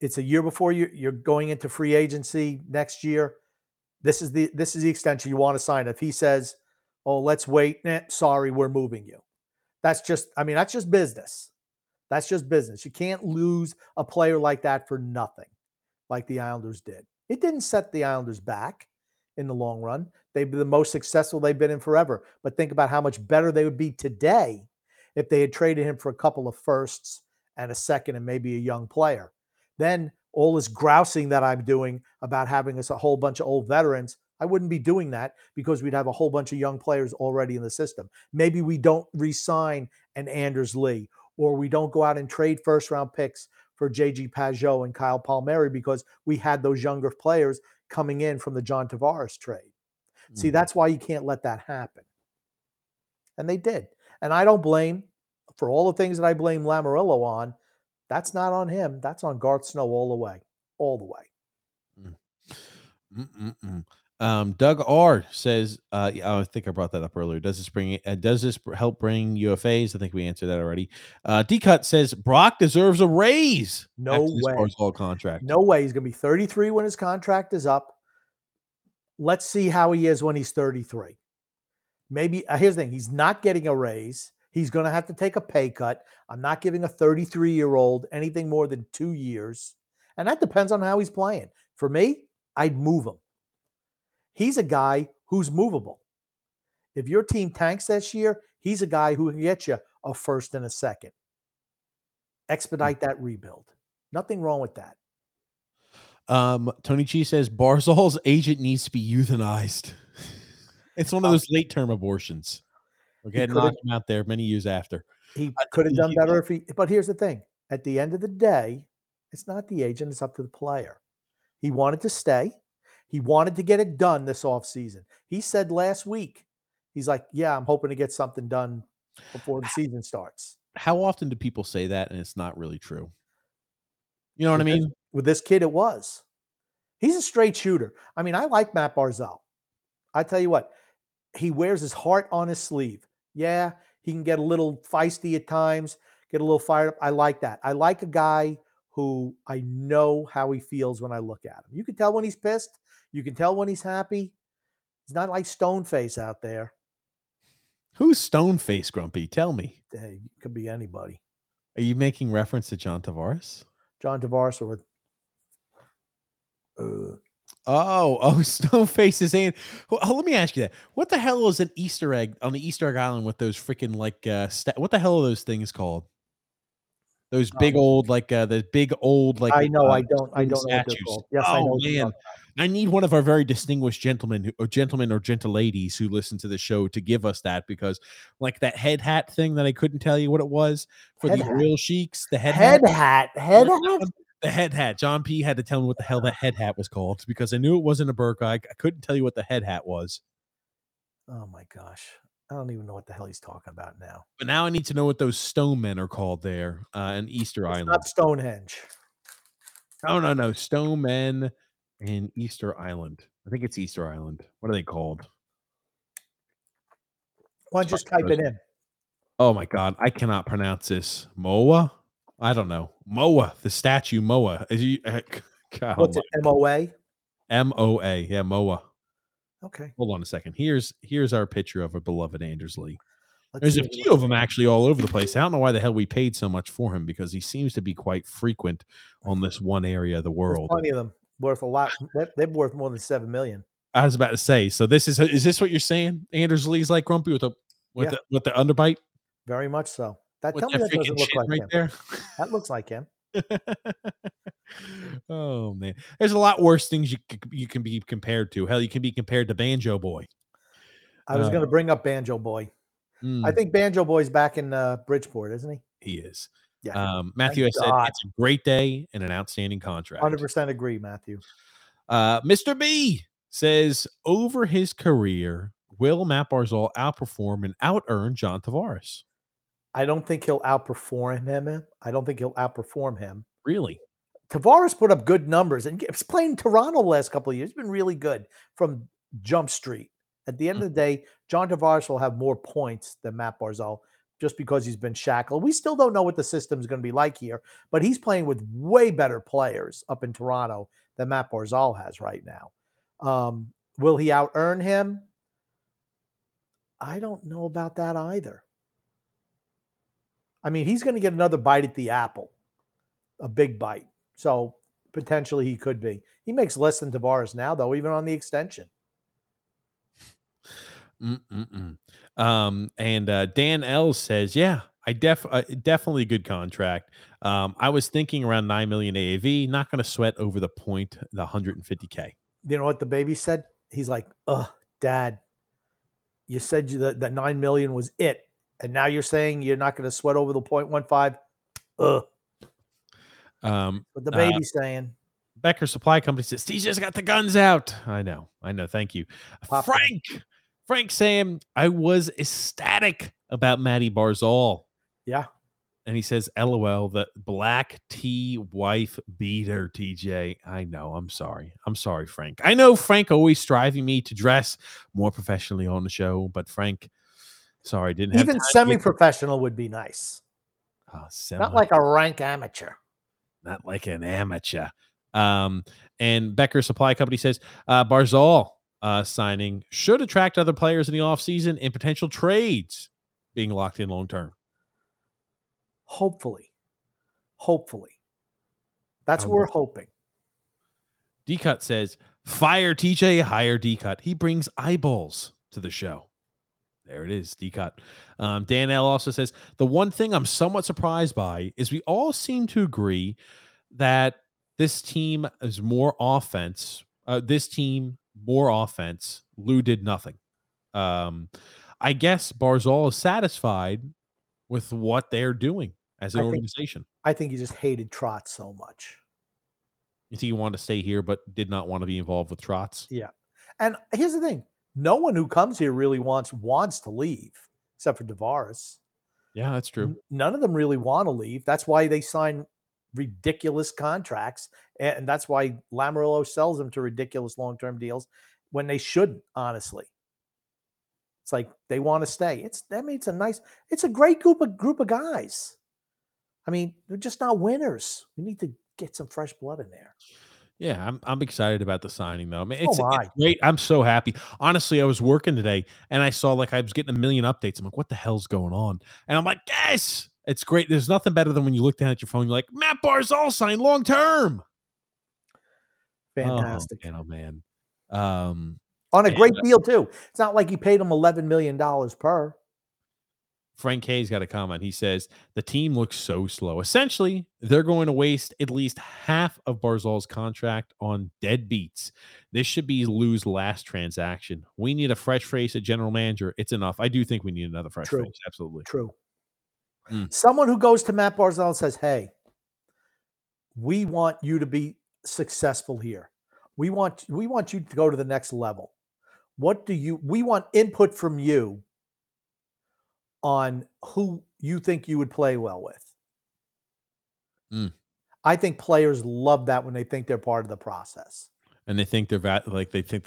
it's a year before you're going into free agency next year. This is the extension you want to sign. If he says, oh, let's wait. Sorry, we're moving you. That's just business. That's just business. You can't lose a player like that for nothing, like the Islanders did. It didn't set the Islanders back in the long run. They've been the most successful they've been in forever. But think about how much better they would be today if they had traded him for a couple of firsts and a second and maybe a young player. Then all this grousing that I'm doing about having us a whole bunch of old veterans, I wouldn't be doing that because we'd have a whole bunch of young players already in the system. Maybe we don't re-sign an Anders Lee, or we don't go out and trade first-round picks for J.G. Pageau and Kyle Palmieri because we had those younger players coming in from the John Tavares trade. Mm. See, that's why you can't let that happen. And they did. And I don't blame, for all the things that I blame Lamoriello on, that's not on him. That's on Garth Snow all the way. Mm. Doug R says, I think I brought that up earlier. Does this help bring UFAs? I think we answered that already. D-Cut says Brock deserves a raise. No way. Barzal contract. No way. He's going to be 33 when his contract is up. Let's see how he is when he's 33. Maybe here's the thing. He's not getting a raise. He's going to have to take a pay cut. I'm not giving a 33-year-old anything more than 2 years. And that depends on how he's playing. For me, I'd move him. He's a guy who's movable. If your team tanks this year, he's a guy who can get you a first and a second. Expedite that rebuild. Nothing wrong with that. Tony Chi says Barzal's agent needs to be euthanized. It's one of those late-term abortions. We're getting knocked him out there many years after. He could have done better if he – but here's the thing. at the end of the day, it's not the agent. It's up to the player. He wanted to stay. He wanted to get it done this offseason. He said last week, he's like, yeah, I'm hoping to get something done before the season starts. How often do people say that and it's not really true? You know what I mean? With this kid, it was. He's a straight shooter. I mean, I like Matt Barzal. I tell you what, he wears his heart on his sleeve. Yeah, he can get a little feisty at times, get a little fired up. I like that. I like a guy who I know how he feels when I look at him. You can tell when he's pissed. You can tell when he's happy. He's not like Stoneface out there. Who's Stoneface, Grumpy? Tell me. Hey, it could be anybody. Are you making reference to John Tavares? John Tavares or Stoneface is saying. Oh, let me ask you that. What the hell is an Easter egg on the Easter egg island with those freaking like what the hell are those things called? Those big old like the big old like I know I don't know what they're called. Yes, oh, I know. Man. I need one of our very distinguished gentlemen or gentle ladies who listen to the show to give us that, because like that head hat thing that I couldn't tell you what it was for head the hat. Real Sheiks, the head hat. The head hat. John P. had to tell me what the hell that head hat was called because I knew it wasn't a burqa. I couldn't tell you what the head hat was. Oh, my gosh. I don't even know what the hell he's talking about now. But now I need to know what those stone men are called there in Easter Island. Not Stonehenge. Oh, no. Stone men in Easter Island. I think it's Easter Island. What are they called? Why don't you just type it in? Oh, my God. I cannot pronounce this. Moa? I don't know. Moa, the statue Moa. Is you, God, what's it? MOA? MOA. Yeah, Moa. Okay. Hold on a second. Here's our picture of a beloved Anders Lee. There's a few of them actually all over the place. I don't know why the hell we paid so much for him, because he seems to be quite frequent on this one area of the world. There's plenty of them worth a lot. They're worth more than $7 million. I was about to say. So is this what you're saying? Anders Lee's like Grumpy with the underbite? Very much so. That doesn't look like him. There. That looks like him. Oh, man. There's a lot worse things you can be compared to. Hell, you can be compared to Banjo Boy. I was going to bring up Banjo Boy. I think Banjo Boy's back in Bridgeport, isn't he? He is. Yeah. Matthew, thank I said God. It's a great day and an outstanding contract. 100% agree, Matthew. Mr. B says, over his career, will Matt Barzal outperform and out-earn John Tavares? I don't think he'll outperform him. Really? Tavares put up good numbers, and he's playing Toronto the last couple of years. He's been really good from Jump Street. At the end of the day, John Tavares will have more points than Matt Barzal just because he's been shackled. We still don't know what the system's going to be like here, but he's playing with way better players up in Toronto than Matt Barzal has right now. Will he out-earn him? I don't know about that either. I mean, he's going to get another bite at the apple, a big bite. So potentially he could be. He makes less than Tavares now, though, even on the extension. And Dan L says, yeah, definitely good contract. I was thinking around 9 million AAV, not going to sweat over the 150K. You know what the baby said? He's like, Dad, you said that 9 million was it. And now you're saying you're not going to sweat over the 0.15. But the baby's saying. Becker Supply Company says, TJ's got the guns out. I know. Thank you. Pop Frank Sam, I was ecstatic about Matty Barzal. Yeah. And he says, LOL, the black tea wife beater, TJ. I know. I'm sorry, Frank. I know Frank always striving me to dress more professionally on the show, but Frank, sorry, didn't have even semi-professional would be nice. Oh, not like a rank amateur. Not like an amateur. And Becker Supply Company says, Barzal signing should attract other players in the offseason and potential trades being locked in long-term. Hopefully. That's what we're hoping. D-Cut says, fire TJ, hire D-Cut. He brings eyeballs to the show. There it is, D-Cut. Dan L also says, the one thing I'm somewhat surprised by is we all seem to agree that this team more offense. Lou did nothing. I guess Barzal is satisfied with what they're doing as an organization. I think he just hated Trotz so much. You think he wanted to stay here, but did not want to be involved with Trotz? Yeah. And here's the thing. No one who comes here really wants to leave, except for Tavares. Yeah, that's true. None of them really want to leave. That's why they sign ridiculous contracts, and that's why Lamoriello sells them to ridiculous long-term deals when they shouldn't, honestly. It's like they want to stay. It's a great group of guys. I mean, they're just not winners. We need to get some fresh blood in there. Yeah, I'm excited about the signing, though. I mean, it's great. I'm so happy. Honestly, I was working today, and I saw, I was getting a million updates. I'm like, what the hell's going on? And I'm like, yes, it's great. There's nothing better than when you look down at your phone, you're like, Matt Barzal signed long-term. Fantastic. Oh, man. On a great deal, too. It's not like he paid him $11 million per. Frank K's got a comment. He says, the team looks so slow. Essentially, they're going to waste at least half of Barzal's contract on deadbeats. This should be Lou's last transaction. We need a fresh face at general manager. It's enough. I do think we need another fresh face. Absolutely. True. Someone who goes to Matt Barzal and says, hey, we want you to be successful here. We want you to go to the next level. We want input from you on who you think you would play well with. I think players love that when they think they're part of the process. And they think their opinion is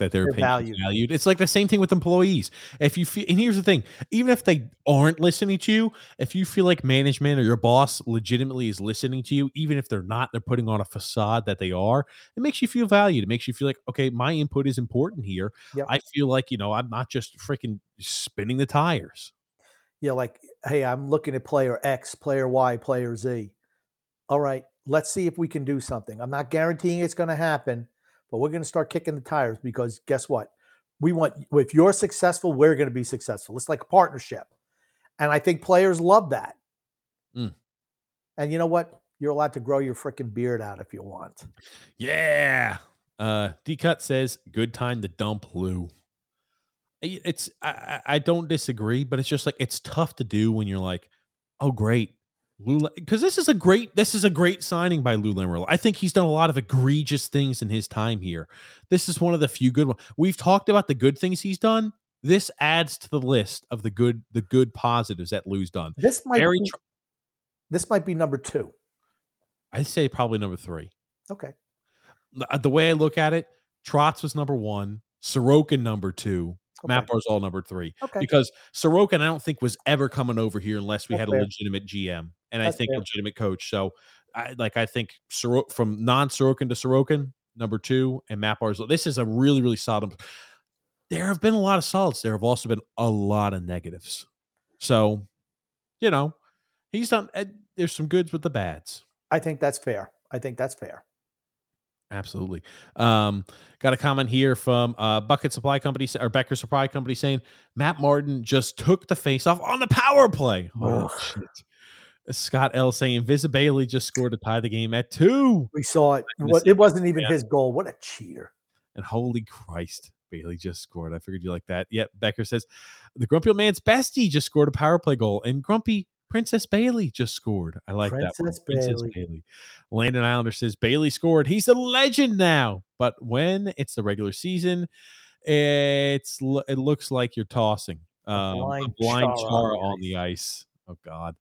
valued. It's like the same thing with employees. And here's the thing, even if they aren't listening to you, if you feel like management or your boss legitimately is listening to you, even if they're not, they're putting on a facade that they are, it makes you feel valued. It makes you feel like, okay, my input is important here. Yep. I feel like, I'm not just freaking spinning the tires. Yeah, hey, I'm looking at player X, player Y, player Z. All right, let's see if we can do something. I'm not guaranteeing it's going to happen, but we're going to start kicking the tires because guess what? If you're successful, we're going to be successful. It's like a partnership. And I think players love that. And you know what? You're allowed to grow your freaking beard out if you want. Yeah. D-Cut says, good time to dump Lou. I don't disagree, but it's just it's tough to do when you're like, oh great, Lou, because this is a great signing by Lou Lamoriello. I think he's done a lot of egregious things in his time here. This is one of the few good ones. We've talked about the good things he's done. This adds to the list of the good positives that Lou's done. This might be number two. I'd say probably number three. Okay. The way I look at it, Trotz was number one. Sorokin number two, okay. Matt Barzal number three, okay. Because Sorokin I don't think was ever coming over here unless we had a legitimate GM and legitimate coach. So I think from non-Sorokin to Sorokin number two and Matt Barzal. This is a really, really solid. There have been a lot of solids. There have also been a lot of negatives. So, he's done. There's some goods with the bads. I think that's fair. Absolutely. Got a comment here from Bucket Supply Company or Becker Supply Company saying Matt Martin just took the face off on the power play. Oh shit! Scott L saying Visa Bailey just scored to tie the game at 2. We saw it. It wasn't even his goal. What a cheater! And holy Christ, Bailey just scored. I figured you like that. Yep. Becker says the Grumpy Old Man's bestie just scored a power play goal, and Grumpy Princess Bailey just scored. I like that one. Princess Bailey. Landon Islander says Bailey scored. He's a legend now. But when it's the regular season, it looks like you're tossing. Blind Chara on the ice. Oh, God.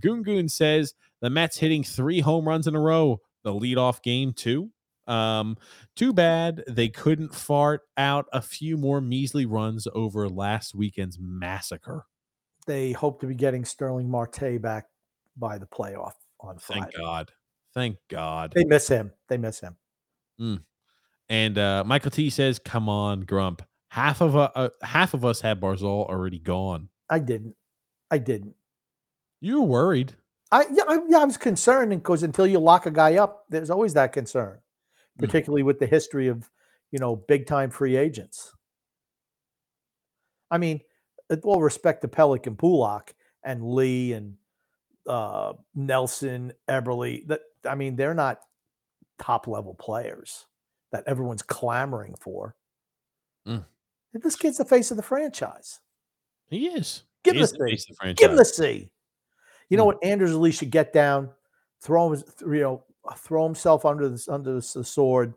Goon says the Mets hitting 3 home runs in a row. The leadoff game, too. Too bad they couldn't fart out a few more measly runs over last weekend's massacre. They hope to be getting Sterling Marte back by the playoff on Friday. Thank God. They miss him. And Michael T says, "Come on, Grump. Half of us had Barzal already gone." I didn't. You were worried. I was concerned because until you lock a guy up, there's always that concern, particularly with the history of, big time free agents. I mean, with all respect to Pelech and Pulock and Lee and Nelson, Eberle, they're not top-level players that everyone's clamoring for. This kid's the face of the franchise. He is. Give him the C. You know what? Anders Lee should get down, throw himself under the sword,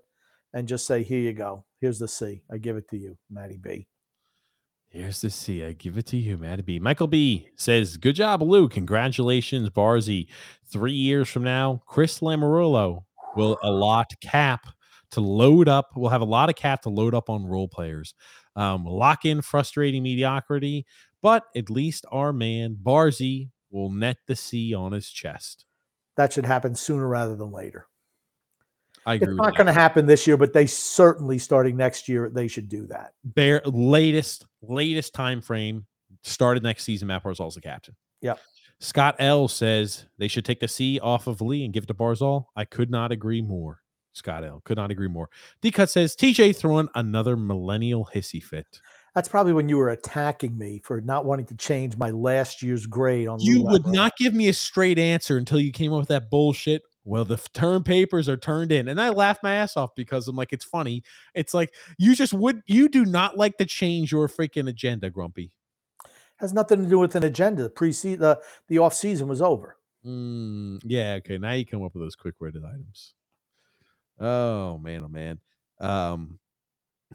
and just say, "Here you go. Here's the C. I give it to you, Matty B." Here's the C. I give it to you, Matty B. Michael B says, "Good job, Lou. Congratulations, Barzy. 3 years from now, Chris Lamoriello will allot cap to load up. We'll have a lot of cap to load up on role players. Lock in frustrating mediocrity, but at least our man Barzy will net the C on his chest." That should happen sooner rather than later. I agree. It's not going to happen this year, but they certainly, starting next year, they should do that. Their latest time frame, started next season, Matt Barzal is the captain. Yep. Scott L says they should take the C off of Lee and give it to Barzal. I could not agree more. Scott L. Could not agree more. D-Cut says, TJ throwing another millennial hissy fit. That's probably when you were attacking me for not wanting to change my last year's grade on. You would not give me a straight answer until you came up with that bullshit. Well, the term papers are turned in. And I laughed my ass off because I'm like, it's funny. It's like, you do not like to change your freaking agenda, Grumpy. Has nothing to do with an agenda. The offseason was over. Yeah, okay. Now you come up with those quick-worded items. Oh, man, oh, man.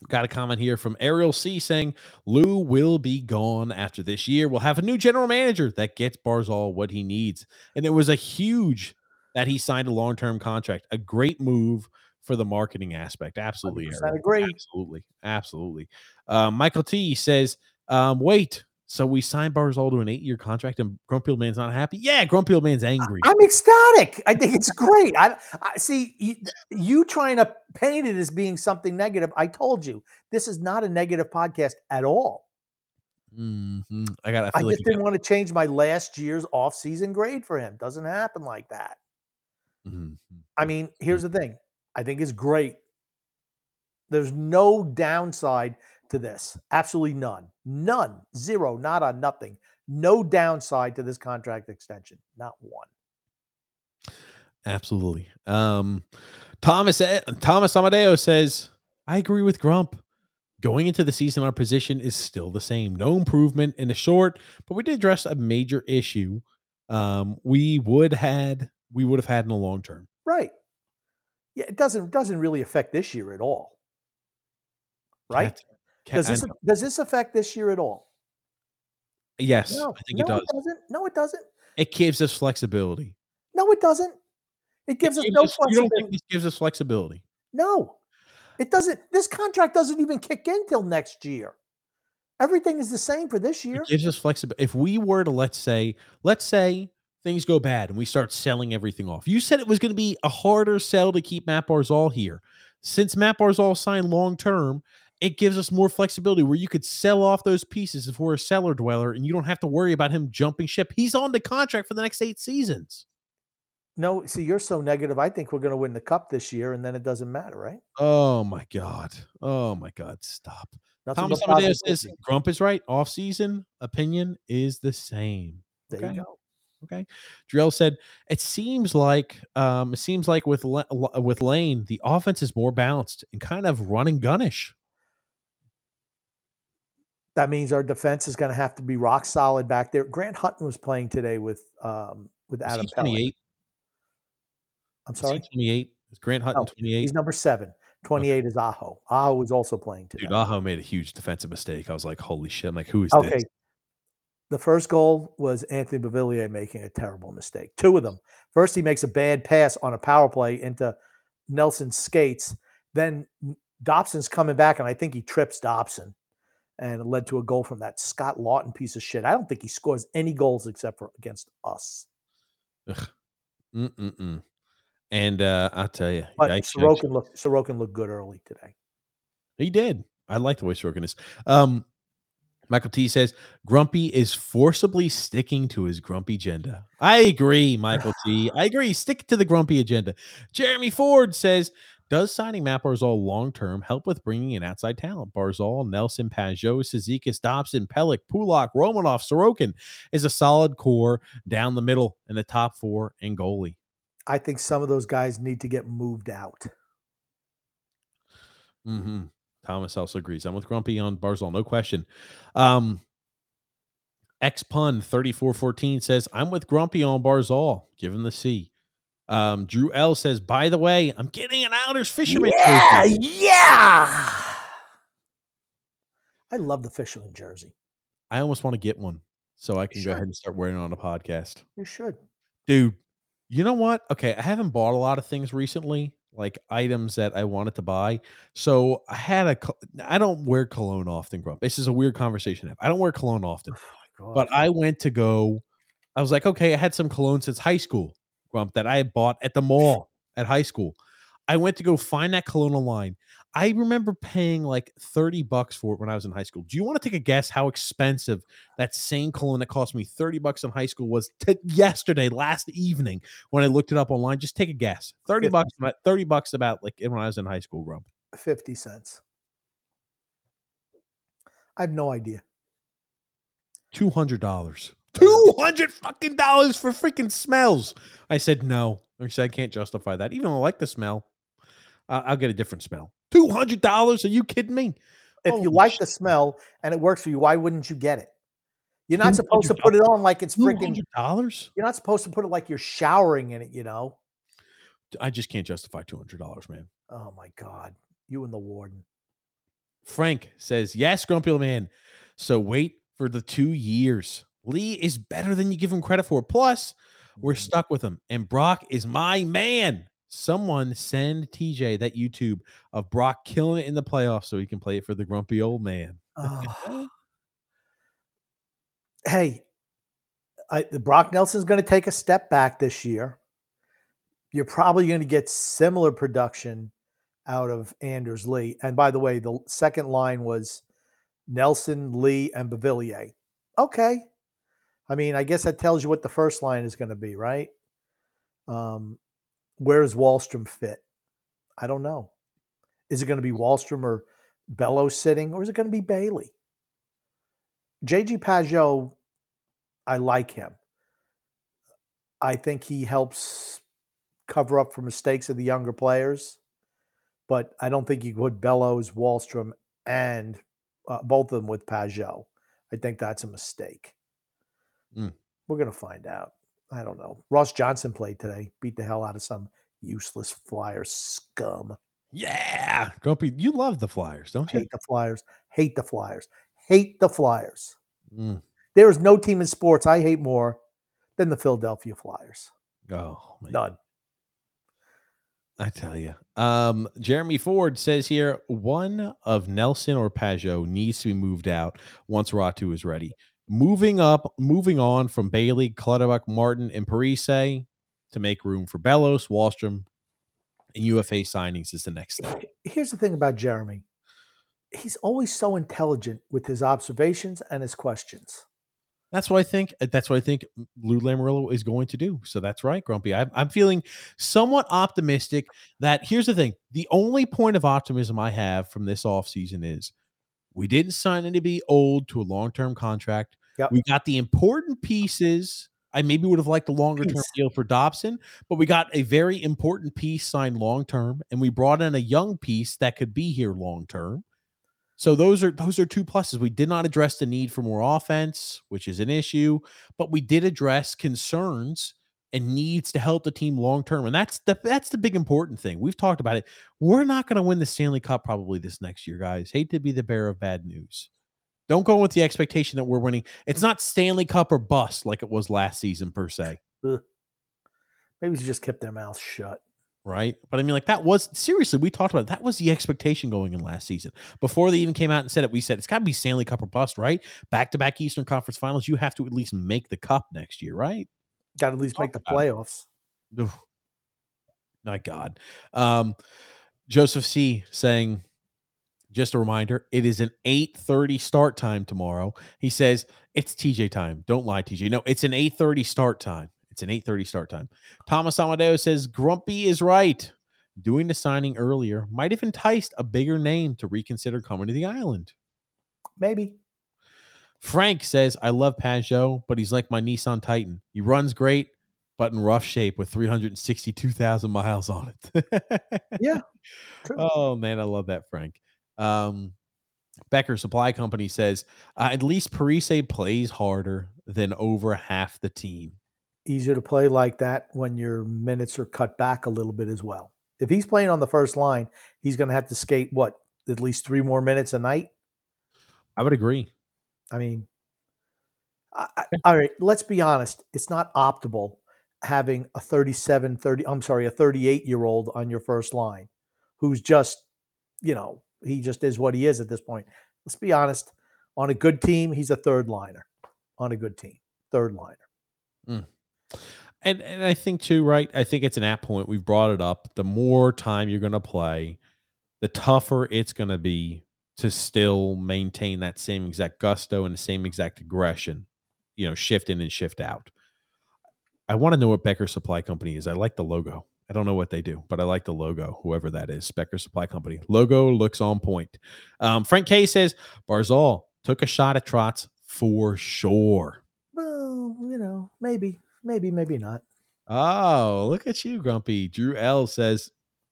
Got a comment here from Ariel C saying, Lou will be gone after this year. We'll have a new general manager that gets Barzal what he needs. And it was a huge that he signed a long-term contract. A great move for the marketing aspect. Absolutely, Ariel. Agree. Absolutely, absolutely. Michael T says, wait, so we signed Barzal to an 8-year contract and Grumpy Old Man's not happy? Yeah, Grumpy Old Man's angry. I'm ecstatic. I think it's great. I see you trying to paint it as being something negative. I told you, this is not a negative podcast at all. Mm-hmm. I just didn't want to change my last year's off-season grade for him. Doesn't happen like that. Mm-hmm. I mean, here's the thing. I think it's great. There's no downside to this. Absolutely none. None. Zero. Not on nothing. No downside to this contract extension. Not one. Absolutely. Thomas Amadeo says, I agree with Grump. Going into the season, our position is still the same. No improvement in the short, but we did address a major issue we would have had in the long term. Right. Yeah, it doesn't really affect this year at all. Right? Does this affect this year at all? Yes, no, I think it does. It doesn't. No, it doesn't. It gives us flexibility. No, it doesn't. It gives us flexibility. You don't think this gives us flexibility? No, it doesn't. This contract doesn't even kick in till next year. Everything is the same for this year. It gives us flexibility. If we were to, let's say things go bad and we start selling everything off. You said it was going to be a harder sell to keep Matt Barzal here. Since Matt Barzal signed long-term, it gives us more flexibility where you could sell off those pieces if we're a cellar dweller and you don't have to worry about him jumping ship. He's on the contract for the next 8 seasons. No, see, you're so negative. I think we're going to win the cup this year and then it doesn't matter, right? Oh, my God. Stop. Thomas Amadeo says, Grump is right. Off-season opinion is the same. There you go. Okay. Drill said, it seems like with Lane, the offense is more balanced and kind of run and gun-ish. That means our defense is going to have to be rock solid back there. Grant Hutton was playing today with Adam Pelech. I'm sorry? Is he 28? Is Grant Hutton 28? He's number 7. 28 is Aho. Aho was also playing today. Dude, Aho made a huge defensive mistake. I was like, holy shit. I'm like, who is this? The first goal was Anthony Beauvillier making a terrible mistake. 2 of them. First, he makes a bad pass on a power play into Nelson's skates. Then Dobson's coming back, and I think he trips Dobson. And it led to a goal from that Scott Lawton piece of shit. I don't think he scores any goals except for against us. And I'll tell you. But Sorokin looked good early today. He did. I like the way Sorokin is. Michael T says, Grumpy is forcibly sticking to his grumpy agenda. I agree, Michael T. I agree. Stick to the grumpy agenda. Jeremy Ford says, does signing Matt Barzal long-term help with bringing in outside talent? Barzal, Nelson, Pageau, Cizikas, Dobson, Pelech, Pulock, Romanov, Sorokin is a solid core down the middle in the top 4 and goalie. I think some of those guys need to get moved out. Mm-hmm. Thomas also agrees. I'm with Grumpy on Barzal, no question. Xpun 3414 says, I'm with Grumpy on Barzal. Give him the C. Drew L says, by the way, I'm getting an Islanders fisherman jersey. Yeah. I love the fisherman jersey. I almost want to get one so I can go ahead and start wearing it on the podcast. You should. Dude, you know what? Okay, I haven't bought a lot of things recently, like items that I wanted to buy. So I had I don't wear cologne often, Grump. This is a weird conversation. I don't wear cologne often. Oh my God. But I went to go, I was like, okay, I had some cologne since high school, Grump, that I had bought at the mall at high school. I went to go find that cologne online. I remember paying like $30 for it when I was in high school. Do you want to take a guess how expensive that same cologne that cost me $30 in high school was yesterday, last evening, when I looked it up online? Just take a guess. $30 about like when I was in high school, Rob. 50 cents. I have no idea. $200. $200 for freaking smells. I said no. I said I can't justify that. Even though I like the smell. I'll get a different smell. $200? Are you kidding me? If you like the smell and it works for you, why wouldn't you get it? You're not supposed to put it on like it's freaking $200. You're not supposed to put it like you're showering in it, you know. I just can't justify $200, man. Oh my God. You and the warden. Frank says, yes, Grumpy Old Man. So wait for the 2 years. Lee is better than you give him credit for. Plus, we're stuck with him. And Brock is my man. Someone send TJ that YouTube of Brock killing it in the playoffs so he can play it for the Grumpy Old Man. Oh. Hey, the Brock Nelson's going to take a step back this year. You're probably going to get similar production out of Anders Lee. And by the way, the second line was Nelson, Lee, and Bavillier. Okay. I mean, I guess that tells you what the first line is going to be, right? Where does Wahlstrom fit? I don't know. Is it going to be Wahlstrom or Bellows sitting, or is it going to be Bailey? J.G. Pageau, I like him. I think he helps cover up for mistakes of the younger players, but I don't think you would Bellows, Wahlstrom, and both of them with Pageau. I think that's a mistake. We're going to find out. I don't know. Ross Johnson played today. Beat the hell out of some useless Flyers scum. Yeah. Grumpy, you love the Flyers, don't you? Hate the Flyers. Hate the Flyers. Hate the Flyers. There is no team in sports I hate more than the Philadelphia Flyers. Oh, man. None. I tell you. Jeremy Ford says here, one of Nelson or Pageau needs to be moved out once Ratu is ready. Moving on from Bailey, Clutterbuck, Martin, and Parise to make room for Bellows, Wahlstrom, and UFA signings is the next thing. Here's the thing about Jeremy. He's always so intelligent with his observations and his questions. That's what I think Lou Lamoriello is going to do. So that's right, Grumpy. I'm feeling somewhat optimistic that here's the thing. The only point of optimism I have from this offseason is we didn't sign anybody old to a long-term contract. Yep. We got the important pieces. I maybe would have liked a longer-term deal for Dobson, but we got a very important piece signed long-term, and we brought in a young piece that could be here long-term. So those are two pluses. We did not address the need for more offense, which is an issue, but we did address concerns and needs to help the team long-term, and that's the big important thing. We've talked about it. We're not going to win the Stanley Cup probably this next year, guys. Hate to be the bearer of bad news. Don't go with the expectation that we're winning. It's not Stanley Cup or bust like it was last season, per se. Ugh. Maybe they just kept their mouths shut. Right? But I mean, like, that was, seriously, we talked about it. That was the expectation going in last season. Before they even came out and said it, we said, it's got to be Stanley Cup or bust, right? Back-to-back Eastern Conference Finals, you have to at least make the cup next year, right? Got to at least make the playoffs. My God. Joseph C. saying, just a reminder, it is an 8:30 start time tomorrow. He says, it's TJ time. Don't lie, TJ. No, it's an 8:30 start time. It's an 8:30 start time. Thomas Amadeo says, Grumpy is right. Doing the signing earlier might have enticed a bigger name to reconsider coming to the island. Maybe. Frank says, I love Pageau, but he's like my Nissan Titan. He runs great, but in rough shape with 362,000 miles on it. Yeah. True. Oh, man, I love that, Frank. Becker Supply Company says, at least Parise plays harder than over half the team. Easier to play like that when your minutes are cut back a little bit as well. If he's playing on the first line, he's going to have to skate, what, at least 3 more minutes a night? I would agree. I mean, all right, let's be honest. It's not optimal having a 38-year-old on your first line who's just, you know, he just is what he is at this point. Let's be honest. On a good team, he's a third liner. On a good team, third liner. Mm. And I think, too, right, I think it's an apt point. We've brought it up. The more time you're going to play, the tougher it's going to be to still maintain that same exact gusto and the same exact aggression, you know, shift in and shift out. I want to know what Becker Supply Company is. I like the logo. I don't know what they do, but I like the logo, whoever that is, Becker Supply Company. Logo looks on point. Frank K says, Barzal took a shot at Trotz for sure. Well, you know, maybe not. Oh, look at you, Grumpy. Drew L says,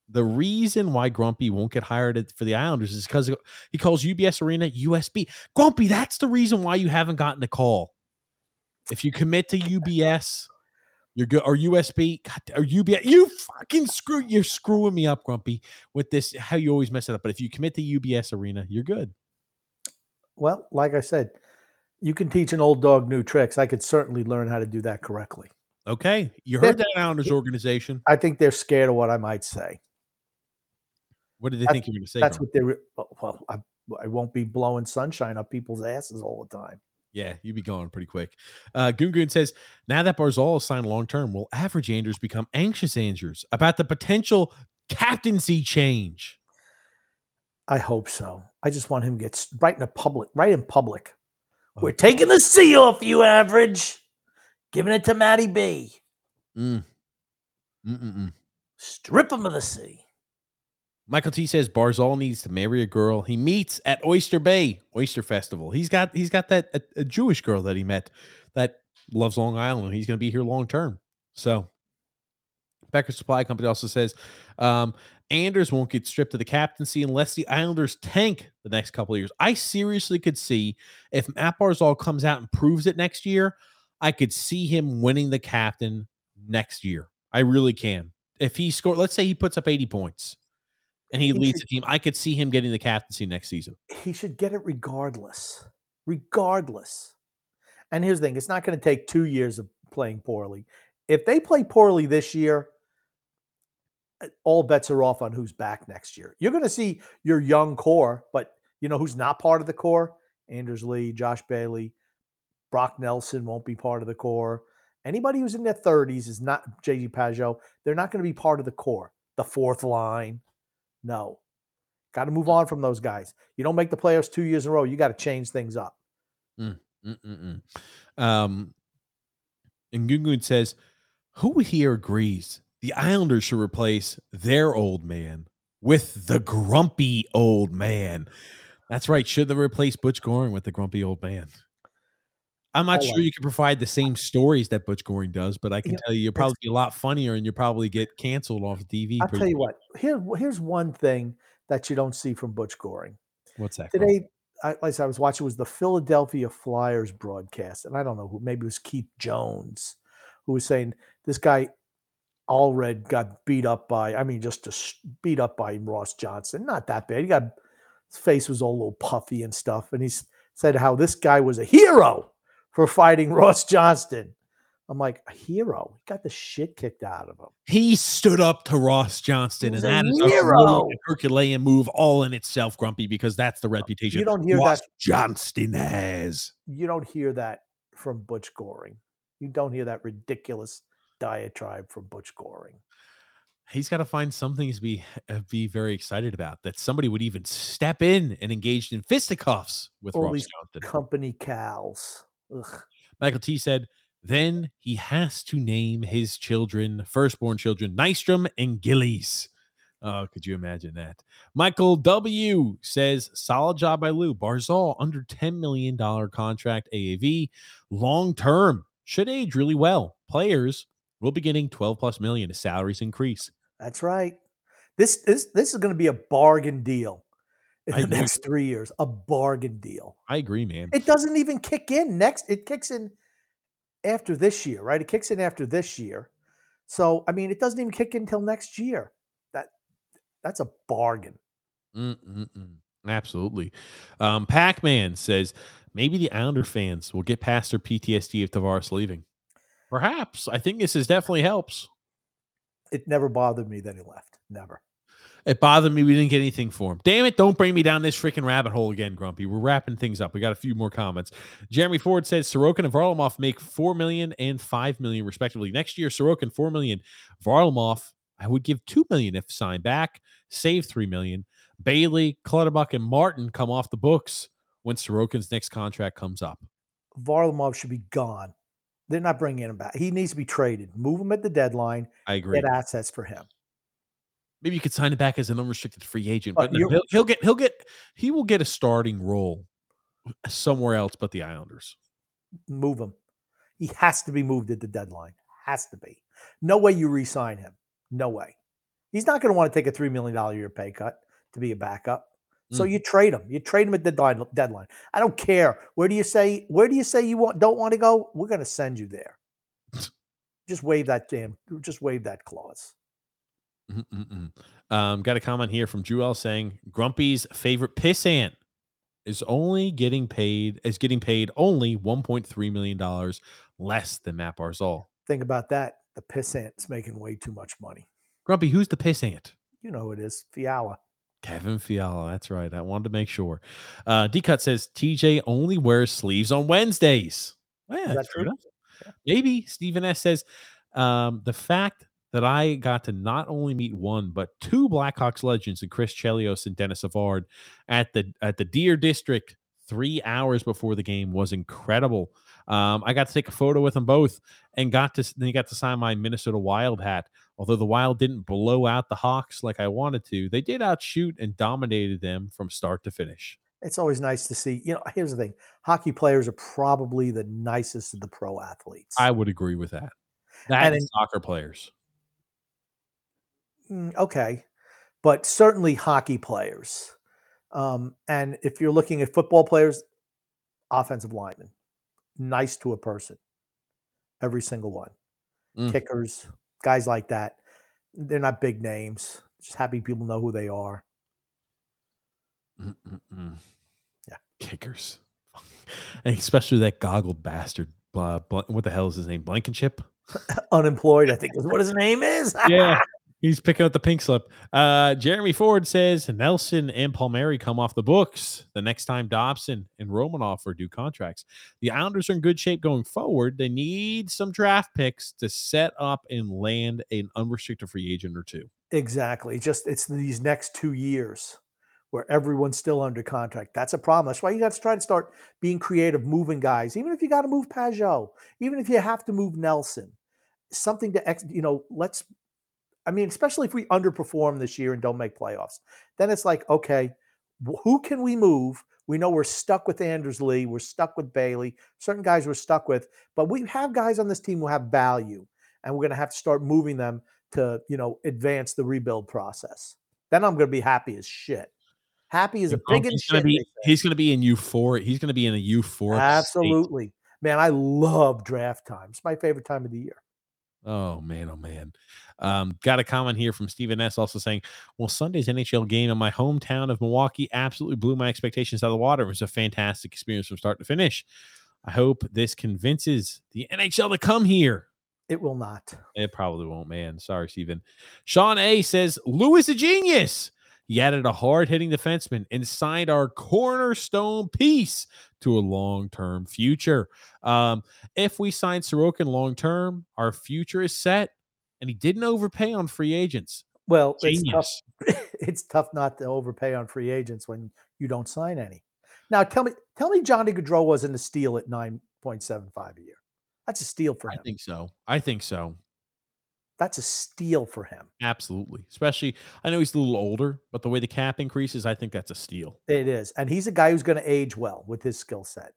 the reason why Grumpy won't get hired for the Islanders is because he calls UBS Arena USB. Grumpy, that's the reason why you haven't gotten a call. If you commit to UBS... You're good, or USB, or UBS. You're screwing me up, Grumpy, with this, how you always mess it up. But if you commit to UBS Arena, you're good. Well, like I said, you can teach an old dog new tricks. I could certainly learn how to do that correctly. Okay. You heard that Islanders organization. I think they're scared of what I might say. What did they think you were going to say? That's Grumpy? I won't be blowing sunshine up people's asses all the time. Yeah, you'd be gone pretty quick. Goon says, now that Barzal is signed long-term, will average Anders become anxious Anders about the potential captaincy change? I hope so. I just want him to get right in public. Oh. We're taking the C off you, average. Giving it to Matty B. Strip him of the C. Michael T says Barzal needs to marry a girl he meets at Oyster Bay Oyster Festival. He's got that a Jewish girl that he met that loves Long Island. He's going to be here long term. So Becker Supply Company also says Anders won't get stripped of the captaincy unless the Islanders tank the next couple of years. I seriously could see if Matt Barzal comes out and proves it next year, I could see him winning the captain next year. I really can. If he scores, let's say he puts up 80 points. And he leads the team. I could see him getting the captaincy next season. He should get it regardless. And here's the thing. It's not going to take 2 years of playing poorly. If they play poorly this year, all bets are off on who's back next year. You're going to see your young core, but you know who's not part of the core? Anders Lee, Josh Bailey, Brock Nelson won't be part of the core. Anybody who's in their 30s is not J.G. Pageau. They're not going to be part of the core, the fourth line. No, got to move on from those guys. You don't make the playoffs 2 years in a row. You got to change things up. And Gungun says, who here agrees the Islanders should replace their old man with the grumpy old man? That's right. Should they replace Butch Goring with the grumpy old man? I'm not sure you can provide the same stories that Butch Goring does, but I can tell you, you'll probably be a lot funnier and you'll probably get canceled off TV. I'll tell you what, here's one thing that you don't see from Butch Goring. What's that? Today, I was watching, it was the Philadelphia Flyers broadcast, and I don't know who, maybe it was Keith Jones, who was saying this guy Allred got beat up by Ross Johnson. Not that bad. His face was all a little puffy and stuff. And he said how this guy was a hero for fighting Ross Johnston. I'm like, a hero? He got the shit kicked out of him. He stood up to Ross Johnston, and that is a Herculean move all in itself, Grumpy, because that's the reputation Ross Johnston has. You don't hear that from Butch Goring. You don't hear that ridiculous diatribe from Butch Goring. He's got to find something to be very excited about, that somebody would even step in and engage in fisticuffs with Ross Johnston. Company cows. Ugh. Michael T said, then he has to name his children, firstborn children, Nystrom and Gillies. Oh, could you imagine that? Michael W says, solid job by Lou. Barzal under $10 million contract AAV long term should age really well. Players will be getting 12 plus million as salaries increase. That's right. This is going to be a bargain deal. in the next 3 years. A bargain deal. I agree, man. It doesn't even kick in next. It kicks in after this year, right? It kicks in after this year. So, I mean, it doesn't even kick in until next year. That's a bargain. Absolutely. Pac-Man says, maybe the Islander fans will get past their PTSD of Tavares leaving. Perhaps. I think this is definitely helps. It never bothered me that he left. Never. It bothered me we didn't get anything for him. Damn it, don't bring me down this freaking rabbit hole again, Grumpy. We're wrapping things up. We got a few more comments. Jeremy Ford says Sorokin and Varlamov make $4 million and $5 million respectively. Next year, Sorokin, $4 million. Varlamov, I would give $2 million if signed back. Save $3 million. Bailey, Clutterbuck, and Martin come off the books when Sorokin's next contract comes up. Varlamov should be gone. They're not bringing him back. He needs to be traded. Move him at the deadline. I agree. Get assets for him. Maybe you could sign him back as an unrestricted free agent, but he will get a starting role somewhere else but the Islanders. Move him. He has to be moved at the deadline. Has to be. No way you re-sign him. No way. He's not going to want to take a $3 million a year pay cut to be a backup. So you trade him. You trade him at the deadline. I don't care. Where do you say don't want to go? We're going to send you there. Just waive that clause. Got a comment here from Jewel saying Grumpy's favorite pissant is getting paid only $1.3 million less than Matt Barzal. Think about that. The pissant is making way too much money. Grumpy, who's the pissant? You know who it is. Fiala. Kevin Fiala. That's right. I wanted to make sure. D-Cut says TJ only wears sleeves on Wednesdays. Well, yeah, that's true. Yeah. Maybe. Stephen S. says the fact that I got to not only meet one, but two Blackhawks legends in Chris Chelios and Dennis Savard at the Deer District 3 hours before the game was incredible. I got to take a photo with them both and got to sign my Minnesota Wild hat. Although the Wild didn't blow out the Hawks like I wanted to, they did outshoot and dominated them from start to finish. It's always nice to see. You know, here's the thing. Hockey players are probably the nicest of the pro athletes. I would agree with that. Soccer players. Okay, but certainly hockey players. And if you're looking at football players, offensive linemen. Nice to a person. Every single one. Kickers, guys like that. They're not big names. Just happy people know who they are. Yeah. Kickers. And especially that goggled bastard. What the hell is his name? Blankenship? Unemployed, I think is what his name is. Yeah. He's picking up the pink slip. Jeremy Ford says Nelson and Palmieri come off the books the next time Dobson and Romanov are due contracts. The Islanders are in good shape going forward. They need some draft picks to set up and land an unrestricted free agent or two. Exactly. It's these next 2 years where everyone's still under contract. That's a problem. That's why you have to try to start being creative, moving guys, even if you got to move Pageau, even if you have to move Nelson. Something to, especially if we underperform this year and don't make playoffs, then it's like, okay, who can we move? We know we're stuck with Anders Lee. We're stuck with Bailey. Certain guys we're stuck with, but we have guys on this team who have value, and we're going to have to start moving them to, advance the rebuild process. Then I'm going to be happy as shit. Happy as a pig in shit. He's going to be in euphoria. He's going to be in a euphoric absolutely state. Man, I love draft time. It's my favorite time of the year. Oh, man. Oh, man. Got a comment here from Stephen S. also saying, well, Sunday's NHL game in my hometown of Milwaukee absolutely blew my expectations out of the water. It was a fantastic experience from start to finish. I hope this convinces the NHL to come here. It will not. It probably won't, man. Sorry, Stephen. Sean A. says, Lou is a genius. He added a hard-hitting defenseman and signed our cornerstone piece to a long-term future. If we sign Sorokin long-term, our future is set, and he didn't overpay on free agents. Well, genius. It's tough not to overpay on free agents when you don't sign any. Now, tell me Johnny Gaudreau wasn't a steal at 9.75 a year. That's a steal for him. I think so. That's a steal for him. Absolutely. Especially, I know he's a little older, but the way the cap increases, I think that's a steal. It is. And he's a guy who's going to age well with his skill set.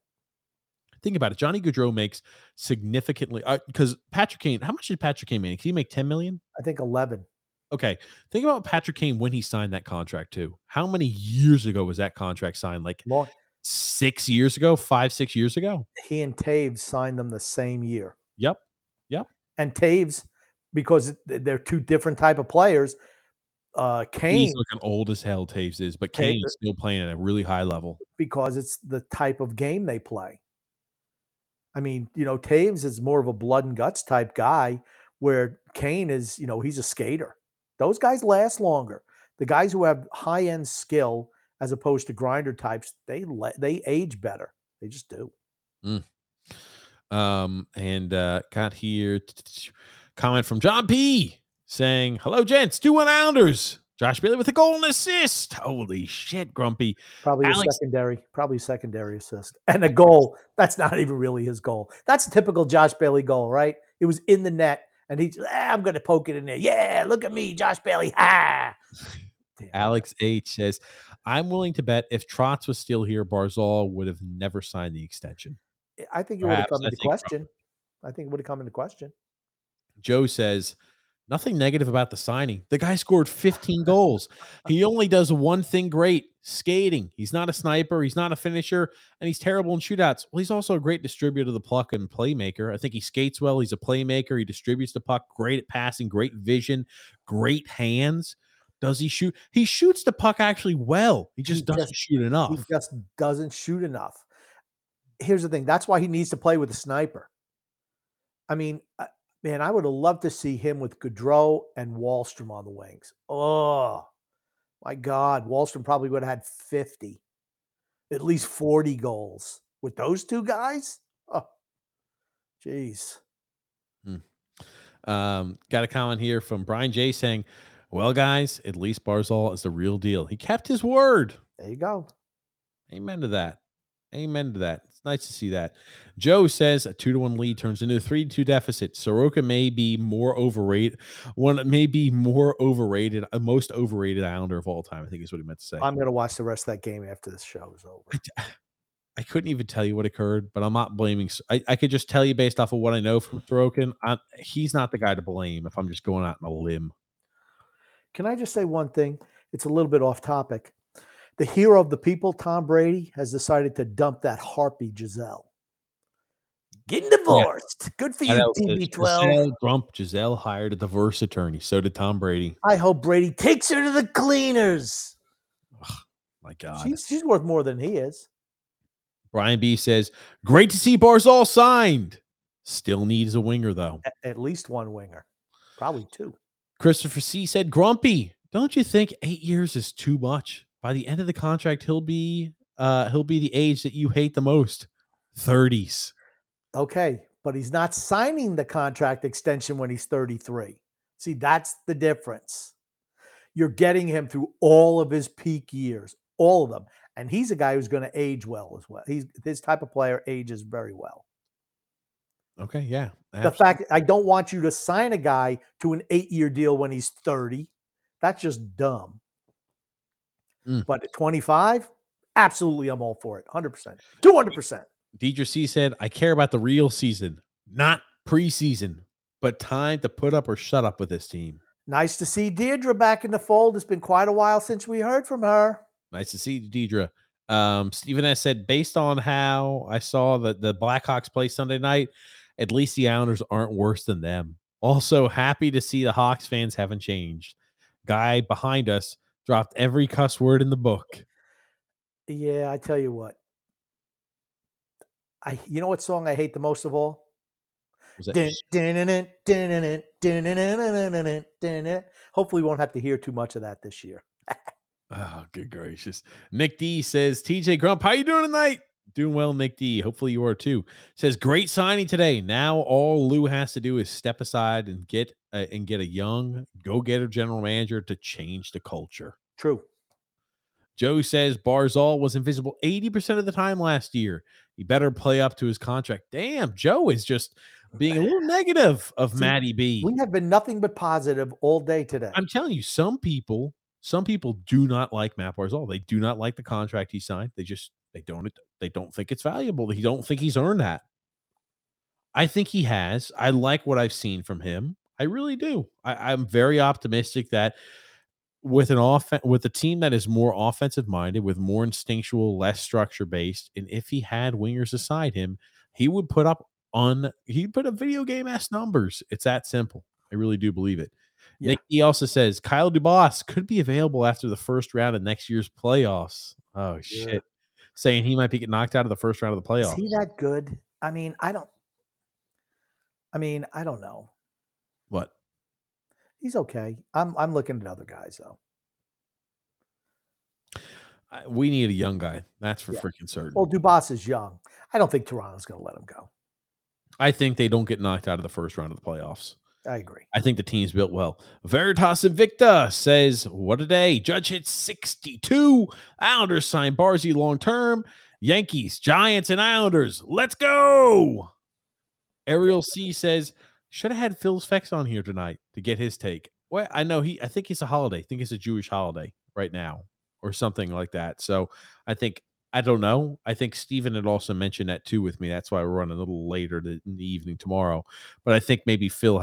Think about it. Johnny Gaudreau makes significantly, because Patrick Kane, how much did Patrick Kane make? Did he make $10 million? I think 11. okay, think about Patrick Kane when he signed that contract too. How many years ago was that contract signed? Like 6 years ago, 5-6 years ago. He and Taves signed them the same year. Yep. And Taves, because they're two different type of players. Kane, he's looking old as hell. Taves is, but Kane's still playing at a really high level because it's the type of game they play. I mean, you know, Taves is more of a blood and guts type guy, where Kane is, you know, he's a skater. Those guys last longer. The guys who have high end skill, as opposed to grinder types, they age better. They just do. And got here comment from John P. saying, hello, gents, 2-1 Islanders. Josh Bailey with a goal and assist. Holy shit, Grumpy. Probably a secondary assist. And a goal. That's not even really his goal. That's a typical Josh Bailey goal, right? It was in the net, and he's, I'm going to poke it in there. Yeah, look at me, Josh Bailey. Ha! Damn. Alex H. says, I'm willing to bet if Trotz was still here, Barzal would have never signed the extension. I think it would have come into question. Joe says, nothing negative about the signing. The guy scored 15 goals. He only does one thing great, skating. He's not a sniper. He's not a finisher. And he's terrible in shootouts. Well, he's also a great distributor of the puck and playmaker. I think he skates well. He's a playmaker. He distributes the puck. Great at passing. Great vision. Great hands. Does he shoot? He shoots the puck actually well. He just doesn't shoot enough. He just doesn't shoot enough. Here's the thing. That's why he needs to play with a sniper. I mean, man, I would have loved to see him with Gaudreau and Wahlstrom on the wings. Oh, my God. Wahlstrom probably would have had 50, at least 40 goals. With those two guys? Oh, jeez. Got a comment here from Brian J. saying, well, guys, at least Barzal is the real deal. He kept his word. There you go. Amen to that. It's nice to see that. Joe says a 2-1 lead turns into a 3-2 deficit. Sorokin may be more overrated, most overrated Islander of all time, I think is what he meant to say. I'm going to watch the rest of that game after this show is over. I couldn't even tell you what occurred, but I'm not blaming. I could just tell you based off of what I know from Sorokin. He's not the guy to blame if I'm just going out on a limb. Can I just say one thing? It's a little bit off topic. The hero of the people, Tom Brady, has decided to dump that harpy Giselle. Getting divorced. Yeah. Good for you, TB12. Giselle hired a divorce attorney. So did Tom Brady. I hope Brady takes her to the cleaners. Oh, my God. She's worth more than he is. Brian B. says, great to see Barzal signed. Still needs a winger, though. At least one winger. Probably two. Christopher C. said, Grumpy, don't you think 8 years is too much? By the end of the contract, he'll be the age that you hate the most, 30s. Okay, but he's not signing the contract extension when he's 33. See, that's the difference. You're getting him through all of his peak years, all of them. And he's a guy who's going to age well as well. This type of player ages very well. Okay, yeah. Absolutely. The fact that I don't want you to sign a guy to an 8-year deal when he's 30, that's just dumb. But at 25, absolutely, I'm all for it. 100%. 200%. Deidre C said, I care about the real season, not preseason, but time to put up or shut up with this team. Nice to see Deirdre back in the fold. It's been quite a while since we heard from her. Nice to see Deirdre. Stephen S. said, based on how I saw the Blackhawks play Sunday night, at least the Islanders aren't worse than them. Also, happy to see the Hawks fans haven't changed. Guy behind us dropped every cuss word in the book. Yeah, I tell you what. You know what song I hate the most of all? Hopefully we won't have to hear too much of that this year. Oh, good gracious. Nick D says, TJ Grump, how you doing tonight? Doing well, Nick D. Hopefully you are too. Says, great signing today. Now all Lou has to do is step aside and get a young go-getter general manager to change the culture. True. Joe says, Barzal was invisible 80% of the time last year. He better play up to his contract. Damn, Joe is just being a little negative of Matty B. We have been nothing but positive all day today. I'm telling you, some people do not like Matt Barzal. They do not like the contract he signed. They don't think it's valuable. They don't think he's earned that. I think he has. I like what I've seen from him. I really do. I'm very optimistic that with a team that is more offensive minded, with more instinctual, less structure based, and if he had wingers aside him, he'd put up video game ass numbers. It's that simple. I really do believe it. Yeah. Nicky also says Kyle Dubas could be available after the first round of next year's playoffs. Oh shit! Yeah. Saying he might be getting knocked out of the first round of the playoffs. Is he that good? I don't know. What? He's okay. I'm looking at other guys though. We need a young guy. That's for freaking certain. Well, Dubas is young. I don't think Toronto's going to let him go. I think they don't get knocked out of the first round of the playoffs. I agree. I think the team's built well. Veritas Invicta says, what a day. Judge hits 62. Islanders sign Barzy long-term. Yankees, Giants, and Islanders. Let's go. Ariel C says, should have had Phil's Fex on here tonight to get his take. Well, I know I think he's a holiday. I think it's a Jewish holiday right now or something like that. So I don't know. I think Steven had also mentioned that too with me. That's why we're running a little later in the evening tomorrow. But I think maybe Phil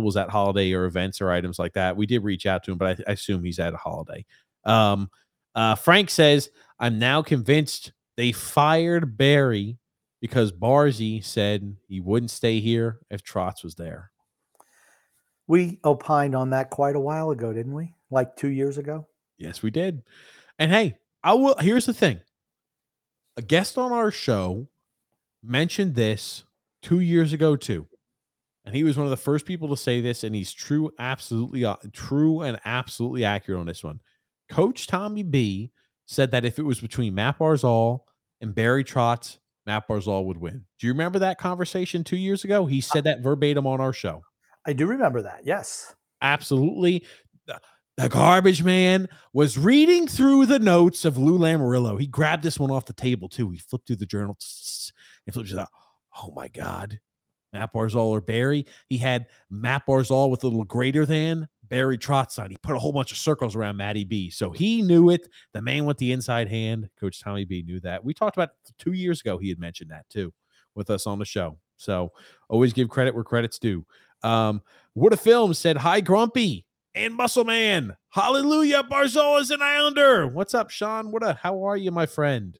was at holiday or events or items like that. We did reach out to him, but I assume he's at a holiday. Frank says, I'm now convinced they fired Barry because Barzy said he wouldn't stay here if Trotz was there. We opined on that quite a while ago, didn't we? Like 2 years ago? Yes, we did. And hey, here's the thing. A guest on our show mentioned this 2 years ago, too. And he was one of the first people to say this, and he's absolutely accurate on this one. Coach Tommy B said that if it was between Matt Barzal and Barry Trotz, Matt Barzal would win. Do you remember that conversation 2 years ago? He said that verbatim on our show. I do remember that, yes. Absolutely. The garbage man was reading through the notes of Lou Lamoriello. He grabbed this one off the table, too. He flipped through the journal. He flipped it out. Oh, my God. Matt Barzal or Barry. He had Matt Barzal with a little greater than Barry Trotz on. He put a whole bunch of circles around Matty B. So he knew it. The man with the inside hand. Coach Tommy B knew that. We talked about 2 years ago. He had mentioned that, too, with us on the show. So always give credit where credit's due. What a Film said, hi, Grumpy. And Muscle Man, hallelujah, Barzal is an Islander. What's up, Sean? How are you, my friend?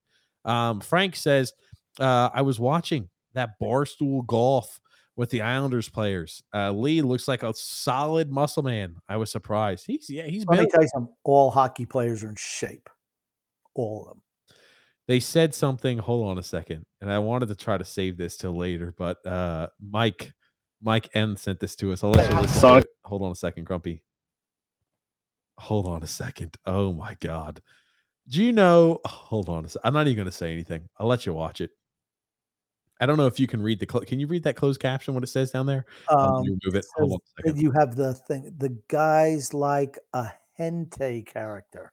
Frank says, I was watching that Barstool Golf with the Islanders players. Lee looks like a solid muscle man. I was surprised. He's Let me tell you something. All hockey players are in shape. All of them. They said something. Hold on a second. And I wanted to try to save this till later, but Mike N sent this to us. I'll let you listen. Hold on a second, Grumpy. Hold on a second. Oh, my God. Do you know? Hold on. I'm not even going to say anything. I'll let you watch it. I don't know if you can read Can you read that closed caption, what it says down there? You move it. Hold on a second. You have the thing. The guy's like a hentai character.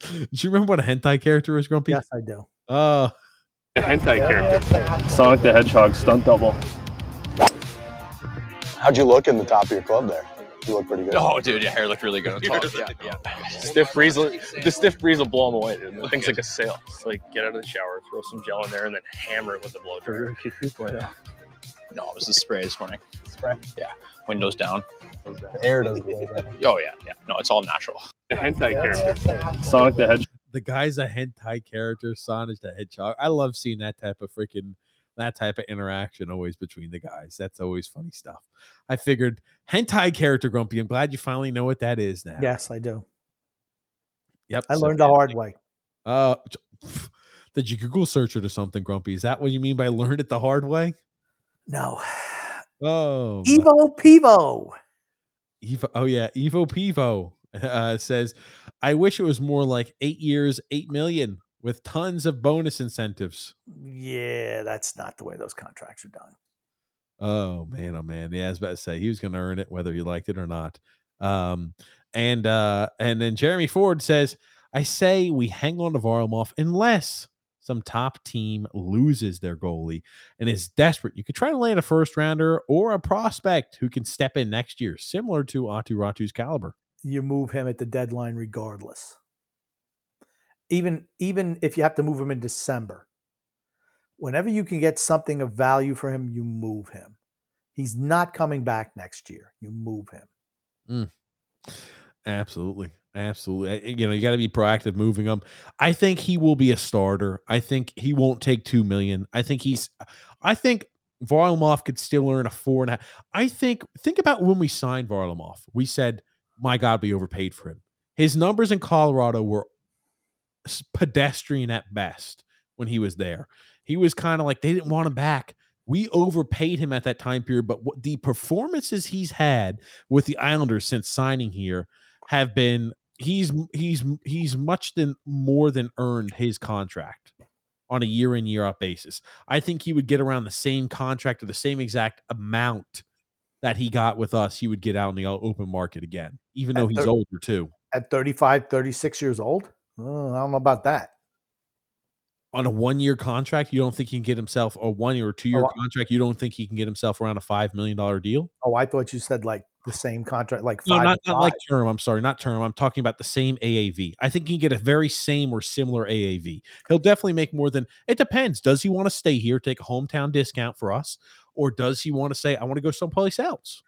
Do you remember what a hentai character is, Grumpy? Yes, I do. A hentai character. Sonic the Hedgehog stunt double. How'd you look in the top of your club there? You look pretty good. Oh, dude, your hair looked really good. Yeah. The stiff breeze will blow them away, dude. The thing's like a sail. It's like, get out of the shower, throw some gel in there, and then hammer it with the blow dryer. Yeah. No, it was the spray this morning. Spray? Yeah. Windows down. The air doesn't blow down. Oh, yeah. No, it's all natural. The hentai character. Sonic the Hedgehog. The guy's a hentai character. Sonic the Hedgehog. I love seeing that type of interaction always between the guys. That's always funny stuff. I figured hentai character, Grumpy. I'm glad you finally know what that is now. Yes, I do. Yep. I learned the hard way. Did you Google search it or something, Grumpy? Is that what you mean by learned it the hard way? No. Oh. Evo Pivo. Evo. Oh, yeah. Evo Pivo says, I wish it was more like 8 years, 8 million. With tons of bonus incentives. Yeah, that's not the way those contracts are done. Oh, man. Oh, man. Yeah, I was about to say he was going to earn it whether he liked it or not. And then Jeremy Ford says, I say we hang on to Varlamov unless some top team loses their goalie and is desperate. You could try to land a first rounder or a prospect who can step in next year, similar to Atu Ratu's caliber. You move him at the deadline regardless. Even if you have to move him in December, whenever you can get something of value for him, you move him. He's not coming back next year. You move him. Absolutely. Absolutely. You know, you got to be proactive moving him. I think he will be a starter. I think he won't take $2 million. I think Varlamov could still earn a $4.5 million. Think about when we signed Varlamov. We said, my God, we overpaid for him. His numbers in Colorado were pedestrian at best when he was there. He was kind of like, they didn't want him back. We overpaid him at that time period, but what the performances he's had with the Islanders since signing here have been, he's much than more than earned his contract on a year in, year out basis. I think he would get around the same contract or the same exact amount that he got with us. He would get out in the open market again, even though he's older too. At 35, 36 years old? I don't know about that. On a one-year contract, you don't think he can get himself a one-year or two-year contract? You don't think he can get himself around a $5 million deal? Oh, I thought you said like the same contract, like five. No, not like term. I'm sorry, not term. I'm talking about the same AAV. I think he can get a very same or similar AAV. He'll definitely make more than – it depends. Does he want to stay here, take a hometown discount for us, or does he want to say, I want to go someplace else?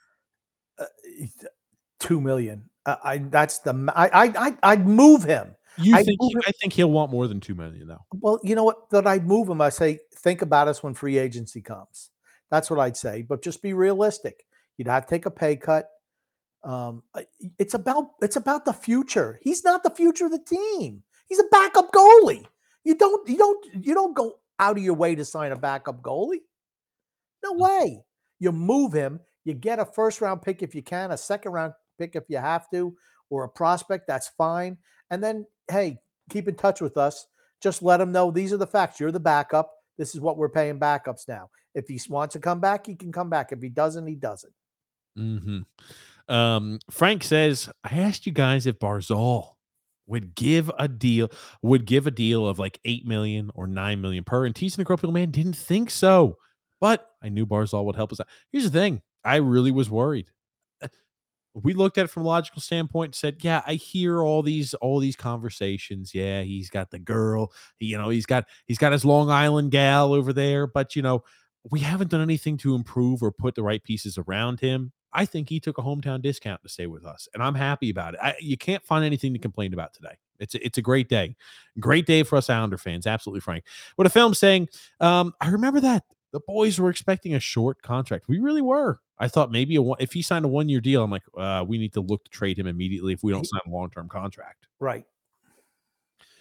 $2 million. I'd move him. I think he'll want more than $2 million, though. Well, you know what? That I'd move him. I say, think about us when free agency comes. That's what I'd say. But just be realistic. You'd have to take a pay cut. It's about the future. He's not the future of the team. He's a backup goalie. You don't go out of your way to sign a backup goalie. No way. You move him. You get a first round pick if you can, a second round pick if you have to, or a prospect. That's fine. And then, hey, keep in touch with us. Just let him know these are the facts. You're the backup. This is what we're paying backups now. If he wants to come back, he can come back. If he doesn't, he doesn't. Mm-hmm. Frank says, I asked you guys if Barzal would give a deal of like $8 million or $9 million per. And Teason the Grumpy Old Man didn't think so. But I knew Barzal would help us out. Here's the thing. I really was worried. We looked at it from a logical standpoint and said, yeah, I hear all these conversations. Yeah, he's got the girl, he's got his Long Island gal over there, but we haven't done anything to improve or put the right pieces around him. I think he took a hometown discount to stay with us, and I'm happy about it. You can't find anything to complain about today. It's a great day. Great day for us Islander fans. Absolutely, Frank. What a film saying, I remember that. The boys were expecting a short contract. We really were. I thought maybe if he signed a one-year deal, I'm like, we need to look to trade him immediately if we don't sign a long-term contract. Right.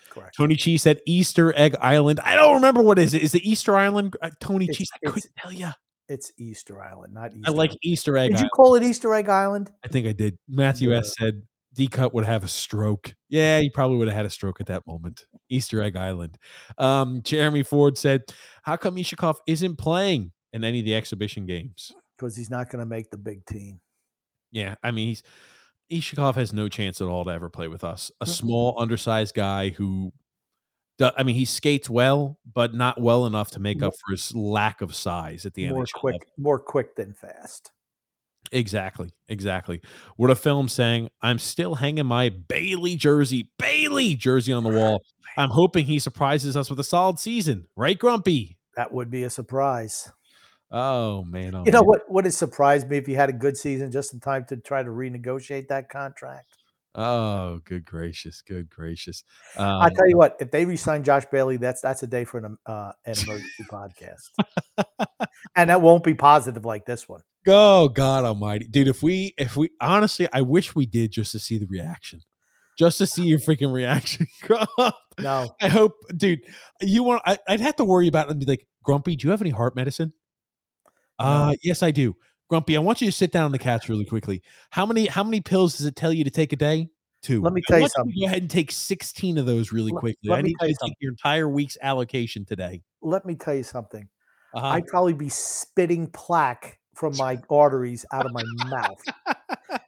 Correct. Tony Chi said Easter Egg Island. I don't remember what it is. Is it Easter Island? Tony Chi, I couldn't tell you. It's Easter Island, not Easter. I like Island. Easter Egg. Did you call it Easter Egg Island? I think I did. Matthew S. said D-Cut would have a stroke. Yeah, he probably would have had a stroke at that moment. Easter Egg Island. Jeremy Ford said, how come Ishikov isn't playing in any of the exhibition games? Because he's not going to make the big team. Yeah, I mean, Ishikov has no chance at all to ever play with us. A small, undersized guy who, he skates well, but not well enough to make up for his lack of size at the NHL. More quick than fast. Exactly. What a film saying, I'm still hanging my Bailey jersey on the wall. I'm hoping he surprises us with a solid season. Right, Grumpy? That would be a surprise. Oh, man. You know what would have surprised me if he had a good season just in time to try to renegotiate that contract? Oh, good gracious. I tell you what, if they re-sign Josh Bailey, that's a day for an emergency podcast. And that won't be positive like this one. Oh, God almighty. Dude, if we honestly, I wish we did just to see the reaction. Just to see your freaking reaction. No. I hope, dude, I'd have to worry about it and be like, Grumpy, do you have any heart medicine? No. Yes, I do. Grumpy, I want you to sit down on the couch really quickly. How many pills does it tell you to take a day? 2. Let me tell you something. Go ahead and take 16 of those really quickly. I need to take your entire week's allocation today. Let me tell you something. Uh-huh. I'd probably be spitting plaque from my arteries out of my mouth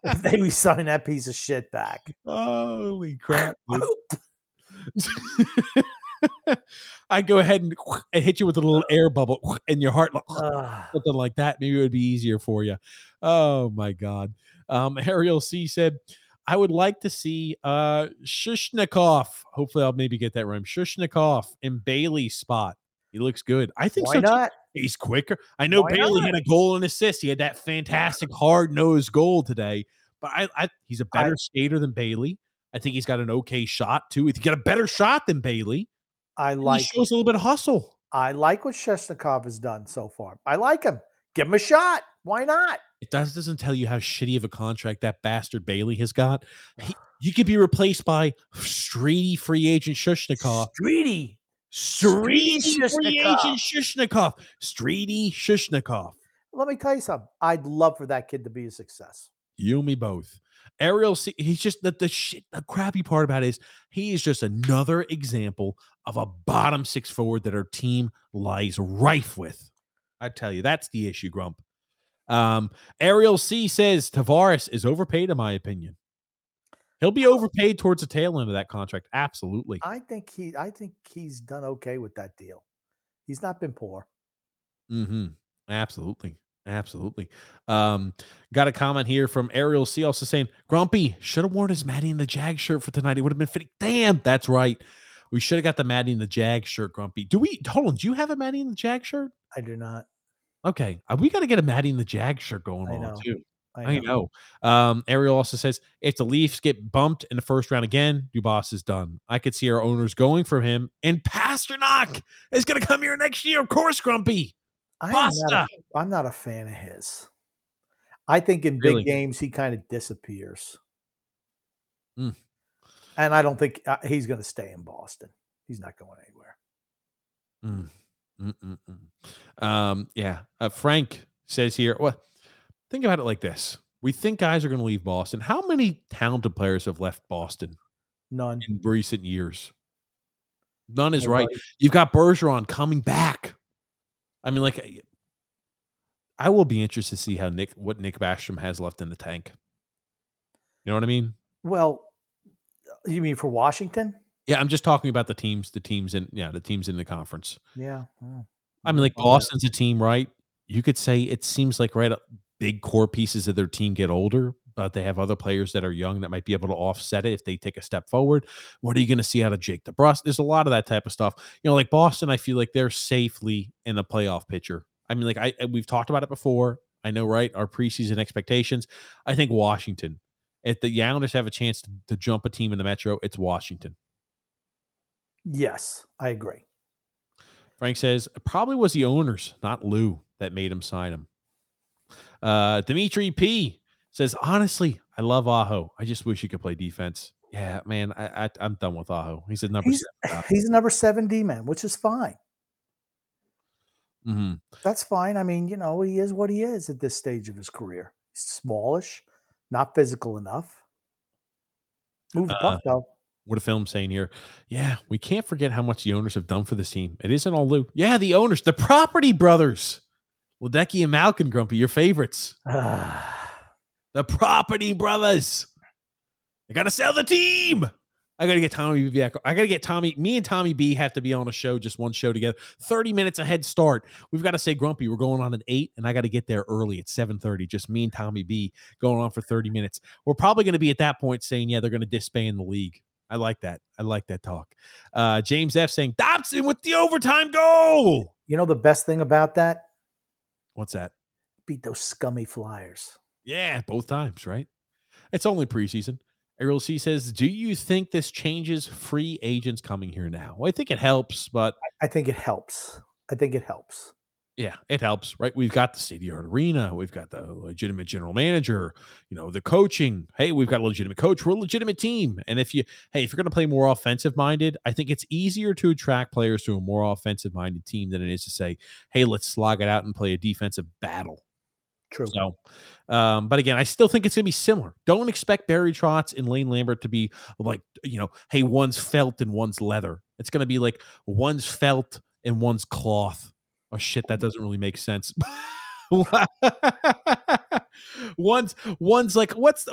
if they re-sign that piece of shit back. Holy crap. I go ahead and hit you with a little air bubble in your heart, something like that. Maybe it would be easier for you. Oh my God. Ariel C said, I would like to see Shushnikov. Hopefully I'll maybe get that right. Shushnikov in Bailey's spot. He looks good. I think. Why not? He's quicker. I know Bailey had a goal and assist. He had that fantastic hard-nosed goal today. But he's a better skater than Bailey. I think he's got an okay shot, too. He's got a better shot than Bailey. He shows a little bit of hustle. I like what Shestakov has done so far. I like him. Give him a shot. Why not? It doesn't tell you how shitty of a contract that bastard Bailey has got. You could be replaced by Streety free agent Shestakov. Streety free agent Shestakov. Streety Shestakov. Let me tell you something. I'd love for that kid to be a success. You and me both. Ariel, he's just the crappy part about it is he is just another example of a bottom six forward that our team lies rife with. I tell you, that's the issue, Grump. Ariel C says Tavares is overpaid, in my opinion. He'll be overpaid towards the tail end of that contract. Absolutely. I think he's done okay with that deal. He's not been poor. Mm-hmm. Absolutely. Got a comment here from Ariel C also saying, Grumpy should have worn his Maddie and the Jag shirt for tonight. It would have been fitting. Damn, that's right. We should have got the Maddie and the Jag shirt, Grumpy. Do you have a Maddie and the Jag shirt? I do not. Okay. We got to get a Maddie and the Jag shirt going on too. I know. Ariel also says, if the Leafs get bumped in the first round again, Dubas is done. I could see our owners going from him, and Pasternak is going to come here next year. Of course, Grumpy. I'm not a fan of his. I think in big games, he kind of disappears. Mm. And I don't think he's going to stay in Boston. He's not going anywhere. Frank says here, well, think about it like this. We think guys are going to leave Boston. How many talented players have left Boston? None. In recent years? None is right. You've got Bergeron coming back. I mean, like, I will be interested to see what Nick Backstrom has left in the tank. You know what I mean? Well, you mean for Washington? Yeah, I'm just talking about the teams in the conference. Yeah. I mean, like, Boston's a team, right? You could say it seems like big core pieces of their team get older, but they have other players that are young that might be able to offset it if they take a step forward. What are you going to see out of Jake DeBrusk? There's a lot of that type of stuff. You know, like Boston, I feel like they're safely in the playoff picture. I mean, like we've talked about it before. I know, right? Our preseason expectations. I think Washington, if the Islanders have a chance to jump a team in the Metro, it's Washington. Yes, I agree. Frank says, it probably was the owners, not Lou, that made him sign him. Dimitri P says, honestly, I love Aho. I just wish he could play defense. Yeah, man, I'm done with Aho. He's a number 7. He's a number 7 D man, which is fine. Mm-hmm. That's fine. I mean, you know, he is what he is at this stage of his career. He's smallish, not physical enough. Move the puck though. What a film saying here. Yeah, we can't forget how much the owners have done for this team. It isn't all Lou. Yeah, the owners, the property brothers. Ledecky and Malkin, Grumpy, your favorites. The property brothers. I got to sell the team. I got to get Tommy back. I got to get Tommy. Me and Tommy B have to be on a show, just one show together. 30 minutes ahead start. We've got to say, Grumpy, we're going on at 8, and I got to get there early at 7:30. Just me and Tommy B going on for 30 minutes. We're probably going to be at that point saying, yeah, they're going to disband the league. I like that. I like that talk. James F. saying, Dobson with the overtime goal. You know the best thing about that? What's that? Beat those scummy Flyers. Yeah, both times, right? It's only preseason. Ariel C says, do you think this changes free agents coming here now? Well, I think it helps, but... I think it helps. Yeah, it helps, right? We've got the Stadium Arena. We've got the legitimate general manager. You know, the coaching. Hey, we've got a legitimate coach. We're a legitimate team. And if you're going to play more offensive-minded, I think it's easier to attract players to a more offensive-minded team than it is to say, hey, let's slog it out and play a defensive battle. True. So, but again, I still think it's going to be similar. Don't expect Barry Trotz and Lane Lambert to be like, you know, hey, one's felt and one's leather. It's going to be like one's felt and one's cloth. Oh, shit, that doesn't really make sense. one's like, what is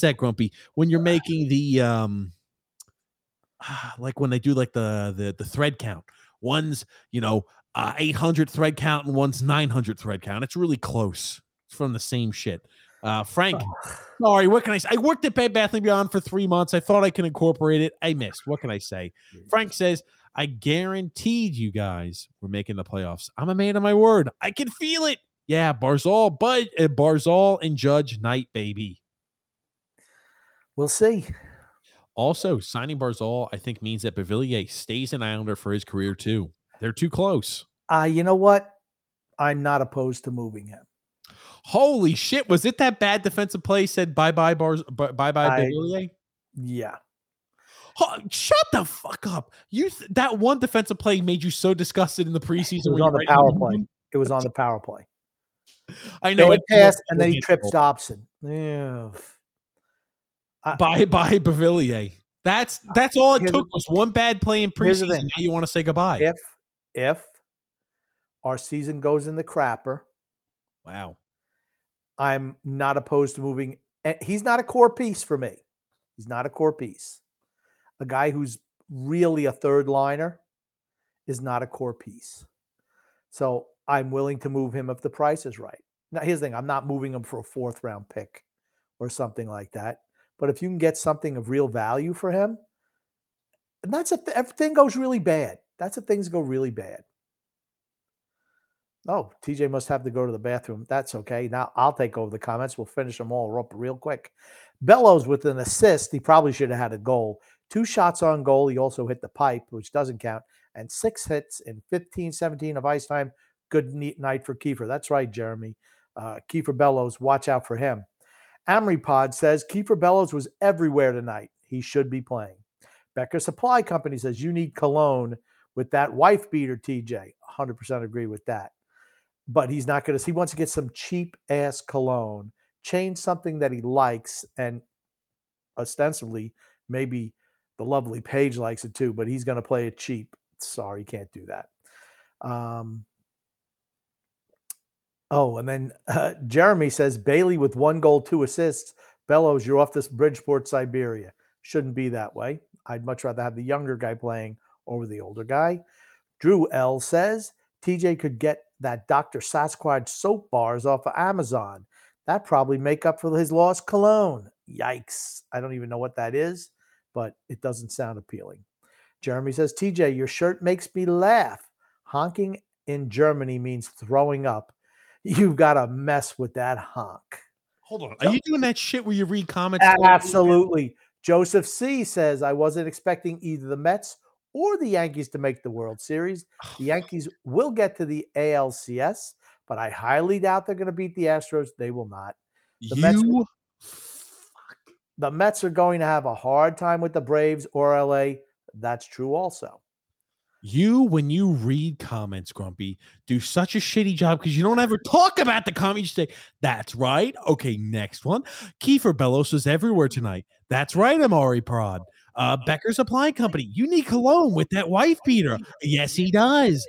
that, Grumpy? When you're making the, like when they do like the thread count, one's, you know, 800 thread count and one's 900 thread count. It's really close. It's from the same shit. Frank, sorry, what can I say? I worked at Bed Bath & Beyond for 3 months. I thought I could incorporate it. I missed. What can I say? Frank says, I guaranteed you guys we're making the playoffs. I'm a man of my word. I can feel it. Yeah, Barzal and Judge night, baby. We'll see. Also, signing Barzal, I think, means that Bevilier stays an Islander for his career, too. They're too close. You know what? I'm not opposed to moving him. Holy shit. Was it that bad defensive play said bye-bye, Bevilier? Yeah. Oh, shut the fuck up. That one defensive play made you so disgusted in the preseason. It was on the power play. It was on the power play. I know. It passed, and then he trips Dobson. Yeah. Bye-bye, Bevilier. That's all it took was one bad play in preseason. Now you want to say goodbye. If our season goes in the crapper, wow, I'm not opposed to moving. He's not a core piece for me. He's not a core piece. A guy who's really a third liner is not a core piece. So I'm willing to move him if the price is right. Now, here's the thing. I'm not moving him for a fourth-round pick or something like that. But if you can get something of real value for him, and that's if everything goes really bad. That's if things go really bad. Oh, TJ must have to go to the bathroom. That's okay. Now I'll take over the comments. We'll finish them all up real quick. Bellows with an assist. He probably should have had a goal. 2 shots on goal. He also hit the pipe, which doesn't count. And 6 hits in 15-17 of ice time. Good night for Kieffer. That's right, Jeremy. Kieffer Bellows, watch out for him. Amripod says, Kieffer Bellows was everywhere tonight. He should be playing. Becker Supply Company says, you need cologne with that wife beater, TJ. 100% agree with that. But he's not going to. He wants to get some cheap-ass cologne, change something that he likes, and ostensibly maybe the lovely Paige likes it too, but he's going to play it cheap. Sorry, can't do that. And then Jeremy says, Bailey with 1 goal, 2 assists. Bellows, you're off this Bridgeport, Siberia. Shouldn't be that way. I'd much rather have the younger guy playing over the older guy. Drew L. says, TJ could get that Dr. Sasquatch soap bars off of Amazon. That probably make up for his lost cologne. Yikes. I don't even know what that is, but it doesn't sound appealing. Jeremy says, TJ, your shirt makes me laugh. Honking in Germany means throwing up. You've got to mess with that honk. Hold on. Are you doing that shit where you read comments? Absolutely. Joseph C. says, I wasn't expecting either the Mets or the Yankees to make the World Series. The Yankees will get to the ALCS, but I highly doubt they're going to beat the Astros. They will not. The Mets are going to have a hard time with the Braves or LA. That's true also. When you read comments, Grumpy, do such a shitty job because you don't ever talk about the comments. You say, that's right. Okay, next one. Kieffer Bellows was everywhere tonight. That's right, Amari Prod. Becker Supply Company. You need cologne with that wife beater. Yes, he does.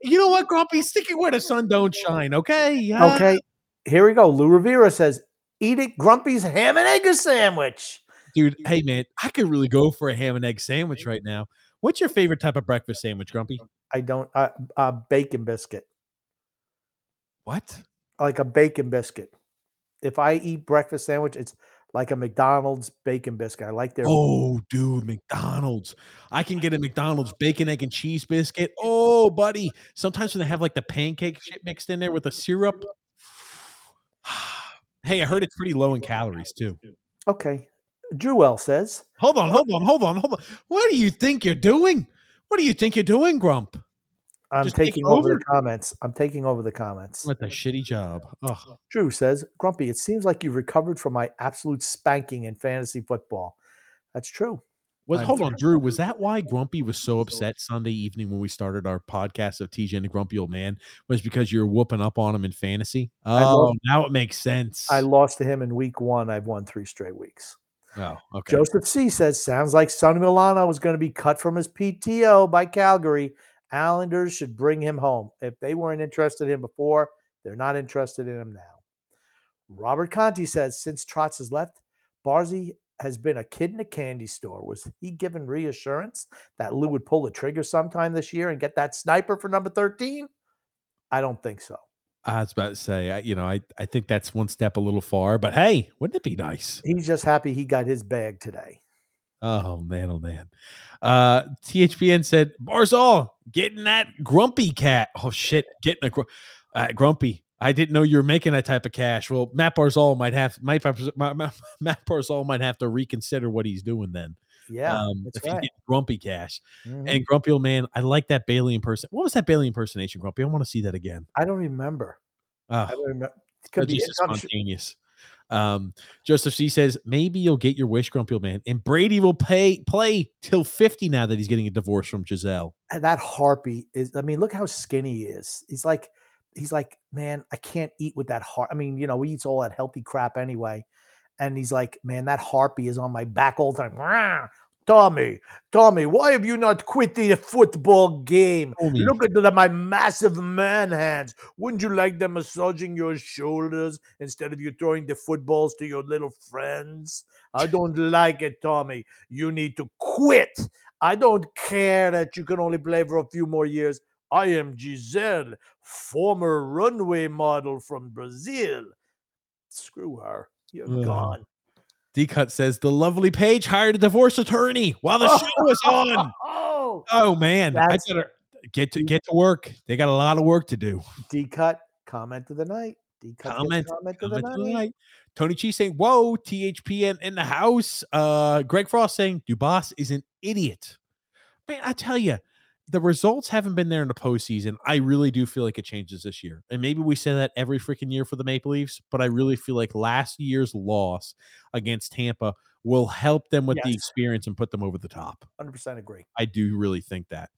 You know what, Grumpy? Stick it where the sun don't shine, okay? Okay, here we go. Lou Rivera says, eat it, Grumpy's ham and egg sandwich. Dude, hey, man, I could really go for a ham and egg sandwich right now. What's your favorite type of breakfast sandwich, Grumpy? I don't bacon biscuit. What? Like a bacon biscuit. If I eat breakfast sandwich, it's like a McDonald's bacon biscuit. I like their. Oh, dude, McDonald's! I can get a McDonald's bacon, egg, and cheese biscuit. Oh, buddy! Sometimes when they have like the pancake shit mixed in there with the syrup. Hey, I heard it's pretty low in calories too. Okay. Jewel says, hold on. What do you think you're doing? What do you think you're doing, Grump? I'm just taking over the comments. What a shitty job. Ugh. Drew says, Grumpy, it seems like you've recovered from my absolute spanking in fantasy football. That's true. Hold on, Drew. Was that why Grumpy was so upset Sunday evening when we started our podcast of TJ and the Grumpy Old Man? Was because you were whooping up on him in fantasy? Oh, now it makes sense. I lost to him in week 1. I've won 3 straight weeks. Oh, okay. Joseph C. says, sounds like Sonny Milano is going to be cut from his PTO by Calgary. Islanders should bring him home. If they weren't interested in him before, they're not interested in him now. Robert Conti says, since Trotz has left, Barzy has been a kid in a candy store. Was he given reassurance that Lou would pull the trigger sometime this year and get that sniper for number 13? I don't think so. I was about to say, I think that's one step a little far, but hey, wouldn't it be nice? He's just happy he got his bag today. Oh, man, oh, man. THPN said, Barzal, getting that grumpy cat. Oh, shit, getting a grumpy. I didn't know you were making that type of cash. Well, Matt Barzal might have to reconsider what he's doing then. Yeah, if right. You get grumpy cash. Mm-hmm. And Grumpy Old Man, I like that Bailey impersonation. What was that Bailey impersonation, Grumpy? I want to see that again. I don't remember. It could be spontaneous. Joseph C says, maybe you'll get your wish, Grumpy Old Man, and Brady will play till 50 now that he's getting a divorce from Giselle. And that harpy is, I mean, look how skinny he is. He's like, man, I can't eat with that harp. I mean, you know, he eats all that healthy crap anyway. And he's like, man, that harpy is on my back all the time. Tommy, why have you not quit the football game? Tommy. Look at my massive man hands. Wouldn't you like them massaging your shoulders instead of you throwing the footballs to your little friends? I don't like it, Tommy. You need to quit. I don't care that you can only play for a few more years. I am Giselle, former runway model from Brazil. Screw her. You're gone. D-Cut says, the lovely Paige hired a divorce attorney while the show was on. Oh, man. I better get to work. They got a lot of work to do. D-Cut, comment of the night. D-Cut, comment of the night. Tony Chi saying, whoa, THPN in the house. Greg Frost saying, Dubas is an idiot. Man, I tell you, the results haven't been there in the postseason. I really do feel like it changes this year. And maybe we say that every freaking year for the Maple Leafs, but I really feel like last year's loss against Tampa will help them with the experience and put them over the top. 100% agree. I do really think that.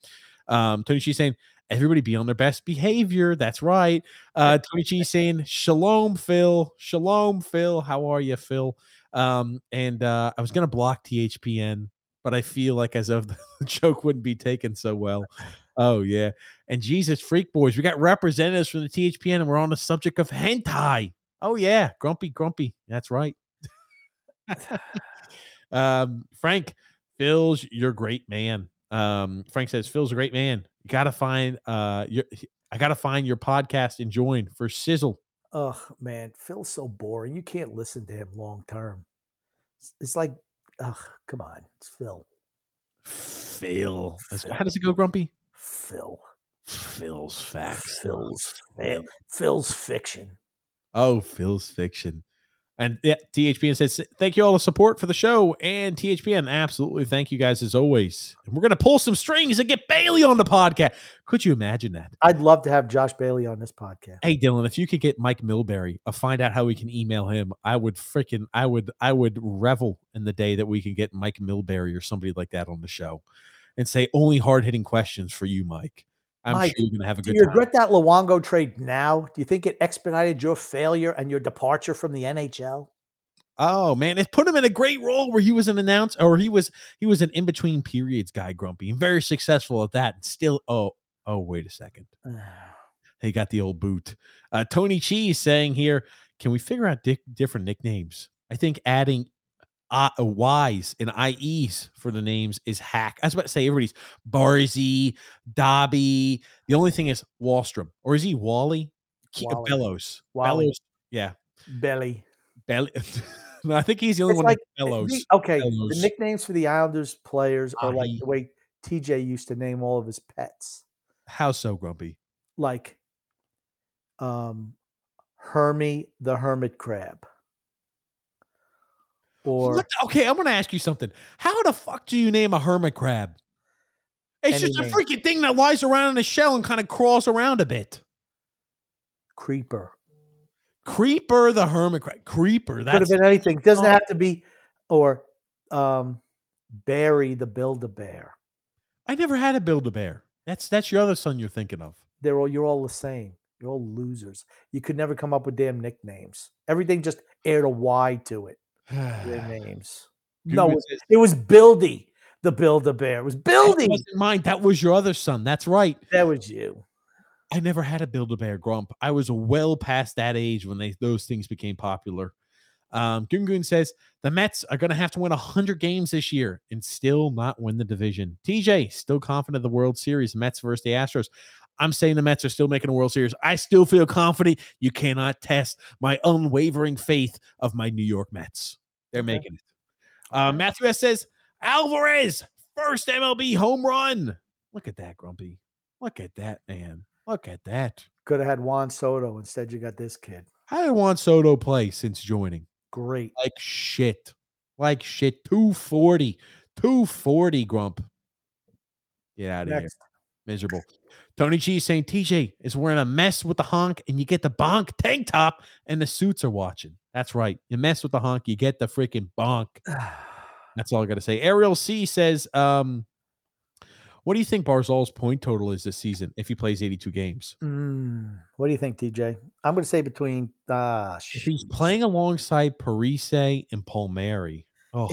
Tony Chi saying, everybody be on their best behavior. That's right. Tony Chi saying, shalom, Phil. Shalom, Phil. How are you, Phil? And I was going to block THPN. But I feel like as of the joke wouldn't be taken so well. Oh, yeah. And Jesus, Freak Boys, we got representatives from the THPN, and we're on the subject of hentai. Oh, yeah. Grumpy. That's right. Frank, Phil's your great man. Frank says, Phil's a great man. You got to find your podcast and join for sizzle. Oh, man. Phil's so boring. You can't listen to him long term. It's like, oh, come on. It's Phil. How does it go, Grumpy? Phil. Phil's facts. Phil's fiction. Oh, Phil's fiction. And yeah, THPN says, thank you all for the support for the show. And THPN, absolutely. Thank you guys as always. And we're going to pull some strings and get Bailey on the podcast. Could you imagine that? I'd love to have Josh Bailey on this podcast. Hey, Dylan, if you could get Mike Milbury, find out how we can email him. I would revel in the day that we can get Mike Milbury or somebody like that on the show and say only hard-hitting questions for you, Mike. Mike, sure you're going to have a good time. Do you regret that Luongo trade now? Do you think it expedited your failure and your departure from the NHL? Oh, man. It put him in a great role where he was an announcer, or he was an in-between periods guy, Grumpy, and very successful at that. And still, oh, wait a second. He got the old boot. Tony Chi saying here, can we figure out different nicknames? I think adding Y's and IEs for the names is hack. I was about to say everybody's Barzy, Dobby. The only thing is Wahlstrom, or is he Wally? Bellows. Bellows. Yeah. Belly. No, I think he's the only one. Like, Bellows. Bellows. The nicknames for the Islanders players are like the way TJ used to name all of his pets. How so, Grumpy? Like, Hermie the Hermit Crab. Okay, I'm going to ask you something. How the fuck do you name a hermit crab? It's just a freaking thing that lies around in a shell and kind of crawls around a bit. Creeper the hermit crab. Creeper. That could have been anything. Doesn't have to be, or Barry the Build-A-Bear. I never had a Build-A-Bear. That's your other son you're thinking of. You're all the same. You're all losers. You could never come up with damn nicknames. Everything just aired a Y to it. Their names. No, it was Buildy, the Build-A-Bear. It was Buildy. That wasn't mine. That was your other son. That's right. That was you. I never had a Build-A-Bear, Grump. I was well past that age when those things became popular. Goon says, the Mets are going to have to win 100 games this year and still not win the division. TJ, still confident of the World Series, Mets versus the Astros. I'm saying the Mets are still making a World Series. I still feel confident. You cannot test my unwavering faith of my New York Mets. They're making it. Matthew S. says, Alvarez, first MLB home run. Look at that, Grumpy. Look at that, man. Look at that. Could have had Juan Soto. Instead, you got this kid. How did Juan Soto play since joining? Great. Like shit. Like shit. 240. 240, Grump. Get out of here. Miserable. Tony G saying, TJ is wearing a mess with the honk, and you get the bonk tank top, and the suits are watching. That's right. You mess with the honk, you get the freaking bonk. That's all I got to say. Ariel C says, what do you think Barzal's point total is this season if he plays 82 games? What do you think, TJ? I'm going to say between if he's playing alongside Parise and Palmieri. Oh,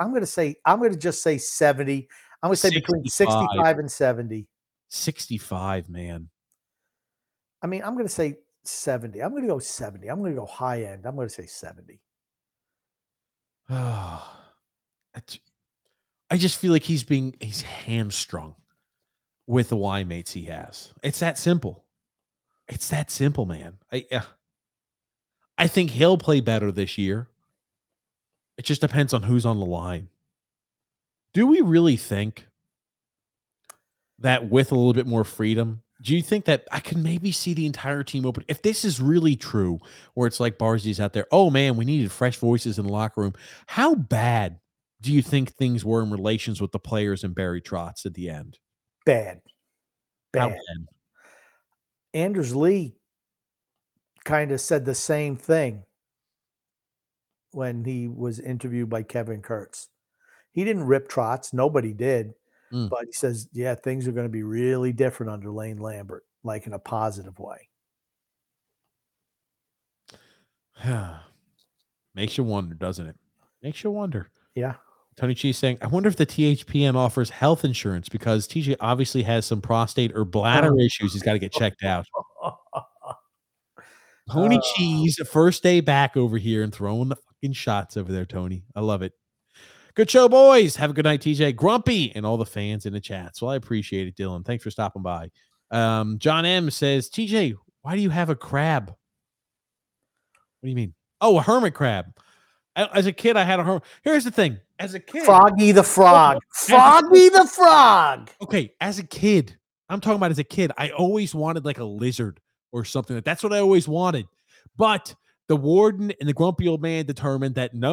I'm going to just say 70. I'm going to say 65. Between 65 and 70. 65, man. I mean, I'm going to say 70. I'm going to go 70. I'm going to go high end. I'm going to say 70. Oh, I just feel like he's hamstrung with the Y mates he has. It's that simple. It's that simple, man. I think he'll play better this year. It just depends on who's on the line. Do we really think that with a little bit more freedom, do you think that I can maybe see the entire team open? If this is really true, where it's like Barzy's out there, oh, man, we needed fresh voices in the locker room. How bad do you think things were in relations with the players and Barry Trotz at the end? Bad. How bad? Anders Lee kind of said the same thing when he was interviewed by Kevin Kurtz. He didn't rip Trotz. Nobody did. But he says, yeah, things are going to be really different under Lane Lambert, like in a positive way. Makes you wonder, doesn't it? Makes you wonder. Yeah. Tony G saying, I wonder if the THPN offers health insurance because TJ obviously has some prostate or bladder issues. He's got to get checked out. Tony G's first day back over here and throwing the fucking shots over there, Tony. I love it. Good show, boys. Have a good night, TJ. Grumpy and all the fans in the chat. So I appreciate it, Dylan. Thanks for stopping by. John M says, TJ, why do you have a crab? What do you mean? Oh, a hermit crab. As a kid, I had a hermit. Here's the thing. As a kid. Froggy the Frog. Froggy the Frog. Okay, as a kid. I'm talking about as a kid. I always wanted like a lizard or something. That's what I always wanted. But the warden and the grumpy old man determined that no.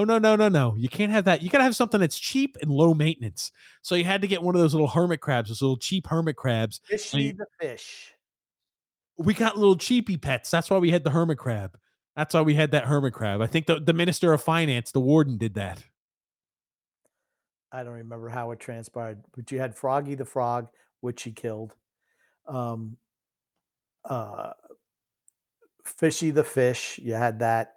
You can't have that. You got to have something that's cheap and low maintenance. So you had to get one of those little hermit crabs, those little cheap hermit crabs. Fishy the fish. We got little cheapy pets. That's why we had the hermit crab. That's why we had that hermit crab. I think the Minister of Finance, the warden, did that. I don't remember how it transpired, but you had Froggy the Frog, which he killed. Fishy the fish, you had that.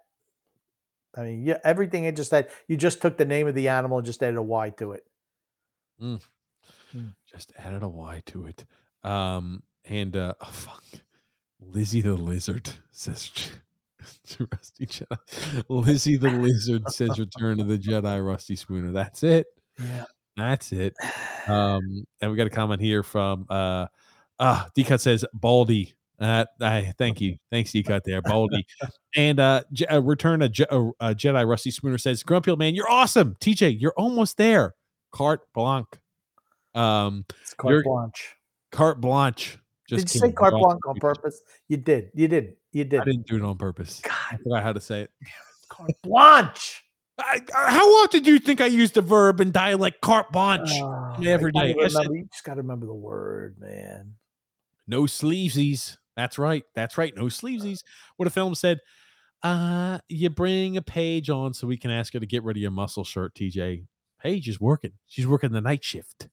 I mean, yeah, everything it just had. You just took the name of the animal and just added a Y to it. Just added a Y to it. Lizzie the lizard says, "Rusty Jedi." Lizzie the lizard says, "Return of the Jedi." Rusty Spooner. That's it. Yeah, that's it. And we got a comment here from Decut says, "Baldy." Thank you. Thanks, Decut there, Baldy. And Return of Jedi, Rusty Spooner says, Grumpy old man, you're awesome. TJ, you're almost there. Carte Blanche. Carte Blanche. Carte Blanche. Did you say Carte Blanche on purpose? You did. I didn't do it on purpose. God. I forgot how to say it. Carte Blanche. How often do you think I use the verb and dialect carte blanche every day? You just got to remember the word, man. No sleevesies. That's right. No sleevesies. What a film said. You bring a Paige on so we can ask her to get rid of your muscle shirt, TJ. Paige is working. She's working the night shift.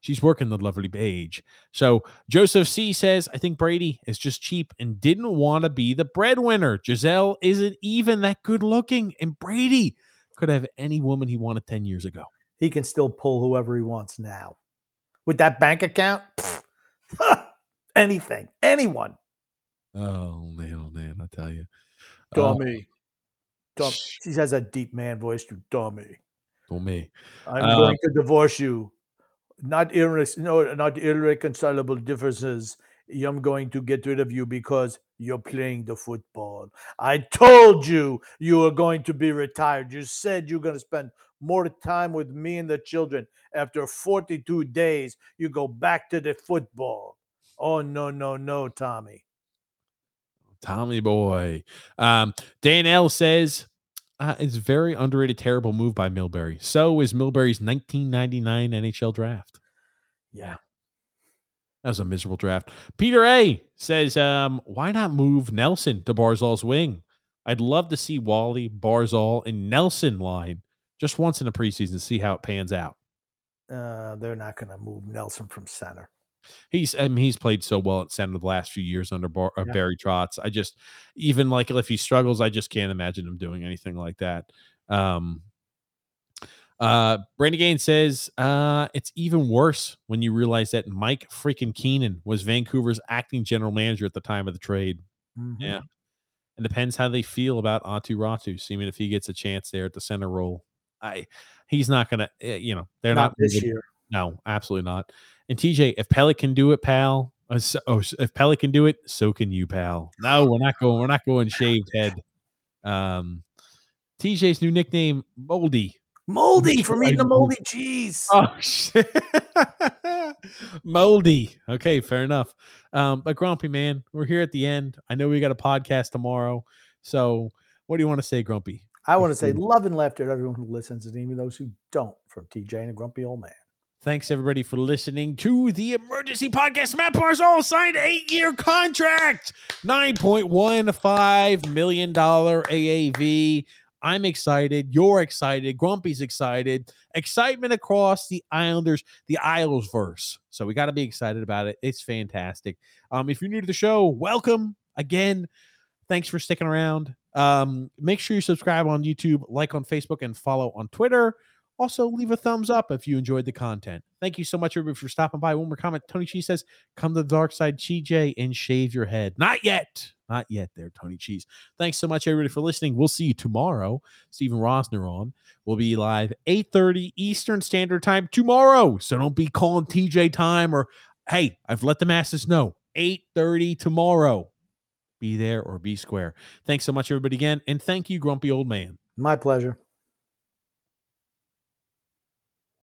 She's working the lovely Paige. So Joseph C says, I think Brady is just cheap and didn't want to be the breadwinner. Giselle isn't even that good looking. And Brady could have any woman he wanted 10 years ago. He can still pull whoever he wants now. With that bank account? Anything. Anyone. Oh, man. I tell you. Dummy. She has a deep man voice to dummy. Dummy. I'm going to divorce you. Not irreconcilable differences. I'm going to get rid of you because you're playing the football. I told you were going to be retired. You said you're going to spend more time with me and the children. After 42 days, you go back to the football. Oh, no, no, no, Tommy. Tommy boy. Dan L says, it's a very underrated, terrible move by Milbury. So is Milbury's 1999 NHL draft. Yeah. That was a miserable draft. Peter A says, why not move Nelson to Barzal's wing? I'd love to see Wally, Barzal, and Nelson line just once in the preseason to see how it pans out. They're not going to move Nelson from center. He's played so well at center the last few years under Barry Trotz. I just, even like if he struggles, I just can't imagine him doing anything like that. Brandon Gaines says, it's even worse when you realize that Mike freaking Keenan was Vancouver's acting general manager at the time of the trade. Mm-hmm. Yeah. And depends how they feel about Atu Ratu. So, I mean, if he gets a chance there at the center role, he's not going to, you know, they're not this year. No, absolutely not. And TJ, if Pelech can do it, pal. If Pelech can do it, so can you, pal. No, we're not going shaved head. TJ's new nickname, Moldy from eating the moldy cheese. Oh shit. Moldy. Okay, fair enough. But Grumpy, man, we're here at the end. I know we got a podcast tomorrow. So what do you want to say, Grumpy? I want to say love and laughter to everyone who listens and even those who don't, from TJ and a grumpy old man. Thanks, everybody, for listening to the Emergency Podcast. Matt Barzal signed an 8-year contract, $9.15 million AAV. I'm excited. You're excited. Grumpy's excited. Excitement across the Islanders, the Islesverse. So we got to be excited about it. It's fantastic. If you're new to the show, welcome again. Thanks for sticking around. Make sure you subscribe on YouTube, like on Facebook, and follow on Twitter. Also, leave a thumbs up if you enjoyed the content. Thank you so much, everybody, for stopping by. One more comment. Tony Cheese says, come to the dark side, TJ, and shave your head. Not yet. Not yet there, Tony Cheese. Thanks so much, everybody, for listening. We'll see you tomorrow. Steven Rosner on. We'll be live 8:30 Eastern Standard Time tomorrow. So don't be calling TJ time or, hey, I've let the masses know. 8:30 tomorrow. Be there or be square. Thanks so much, everybody, again. And thank you, Grumpy Old Man. My pleasure.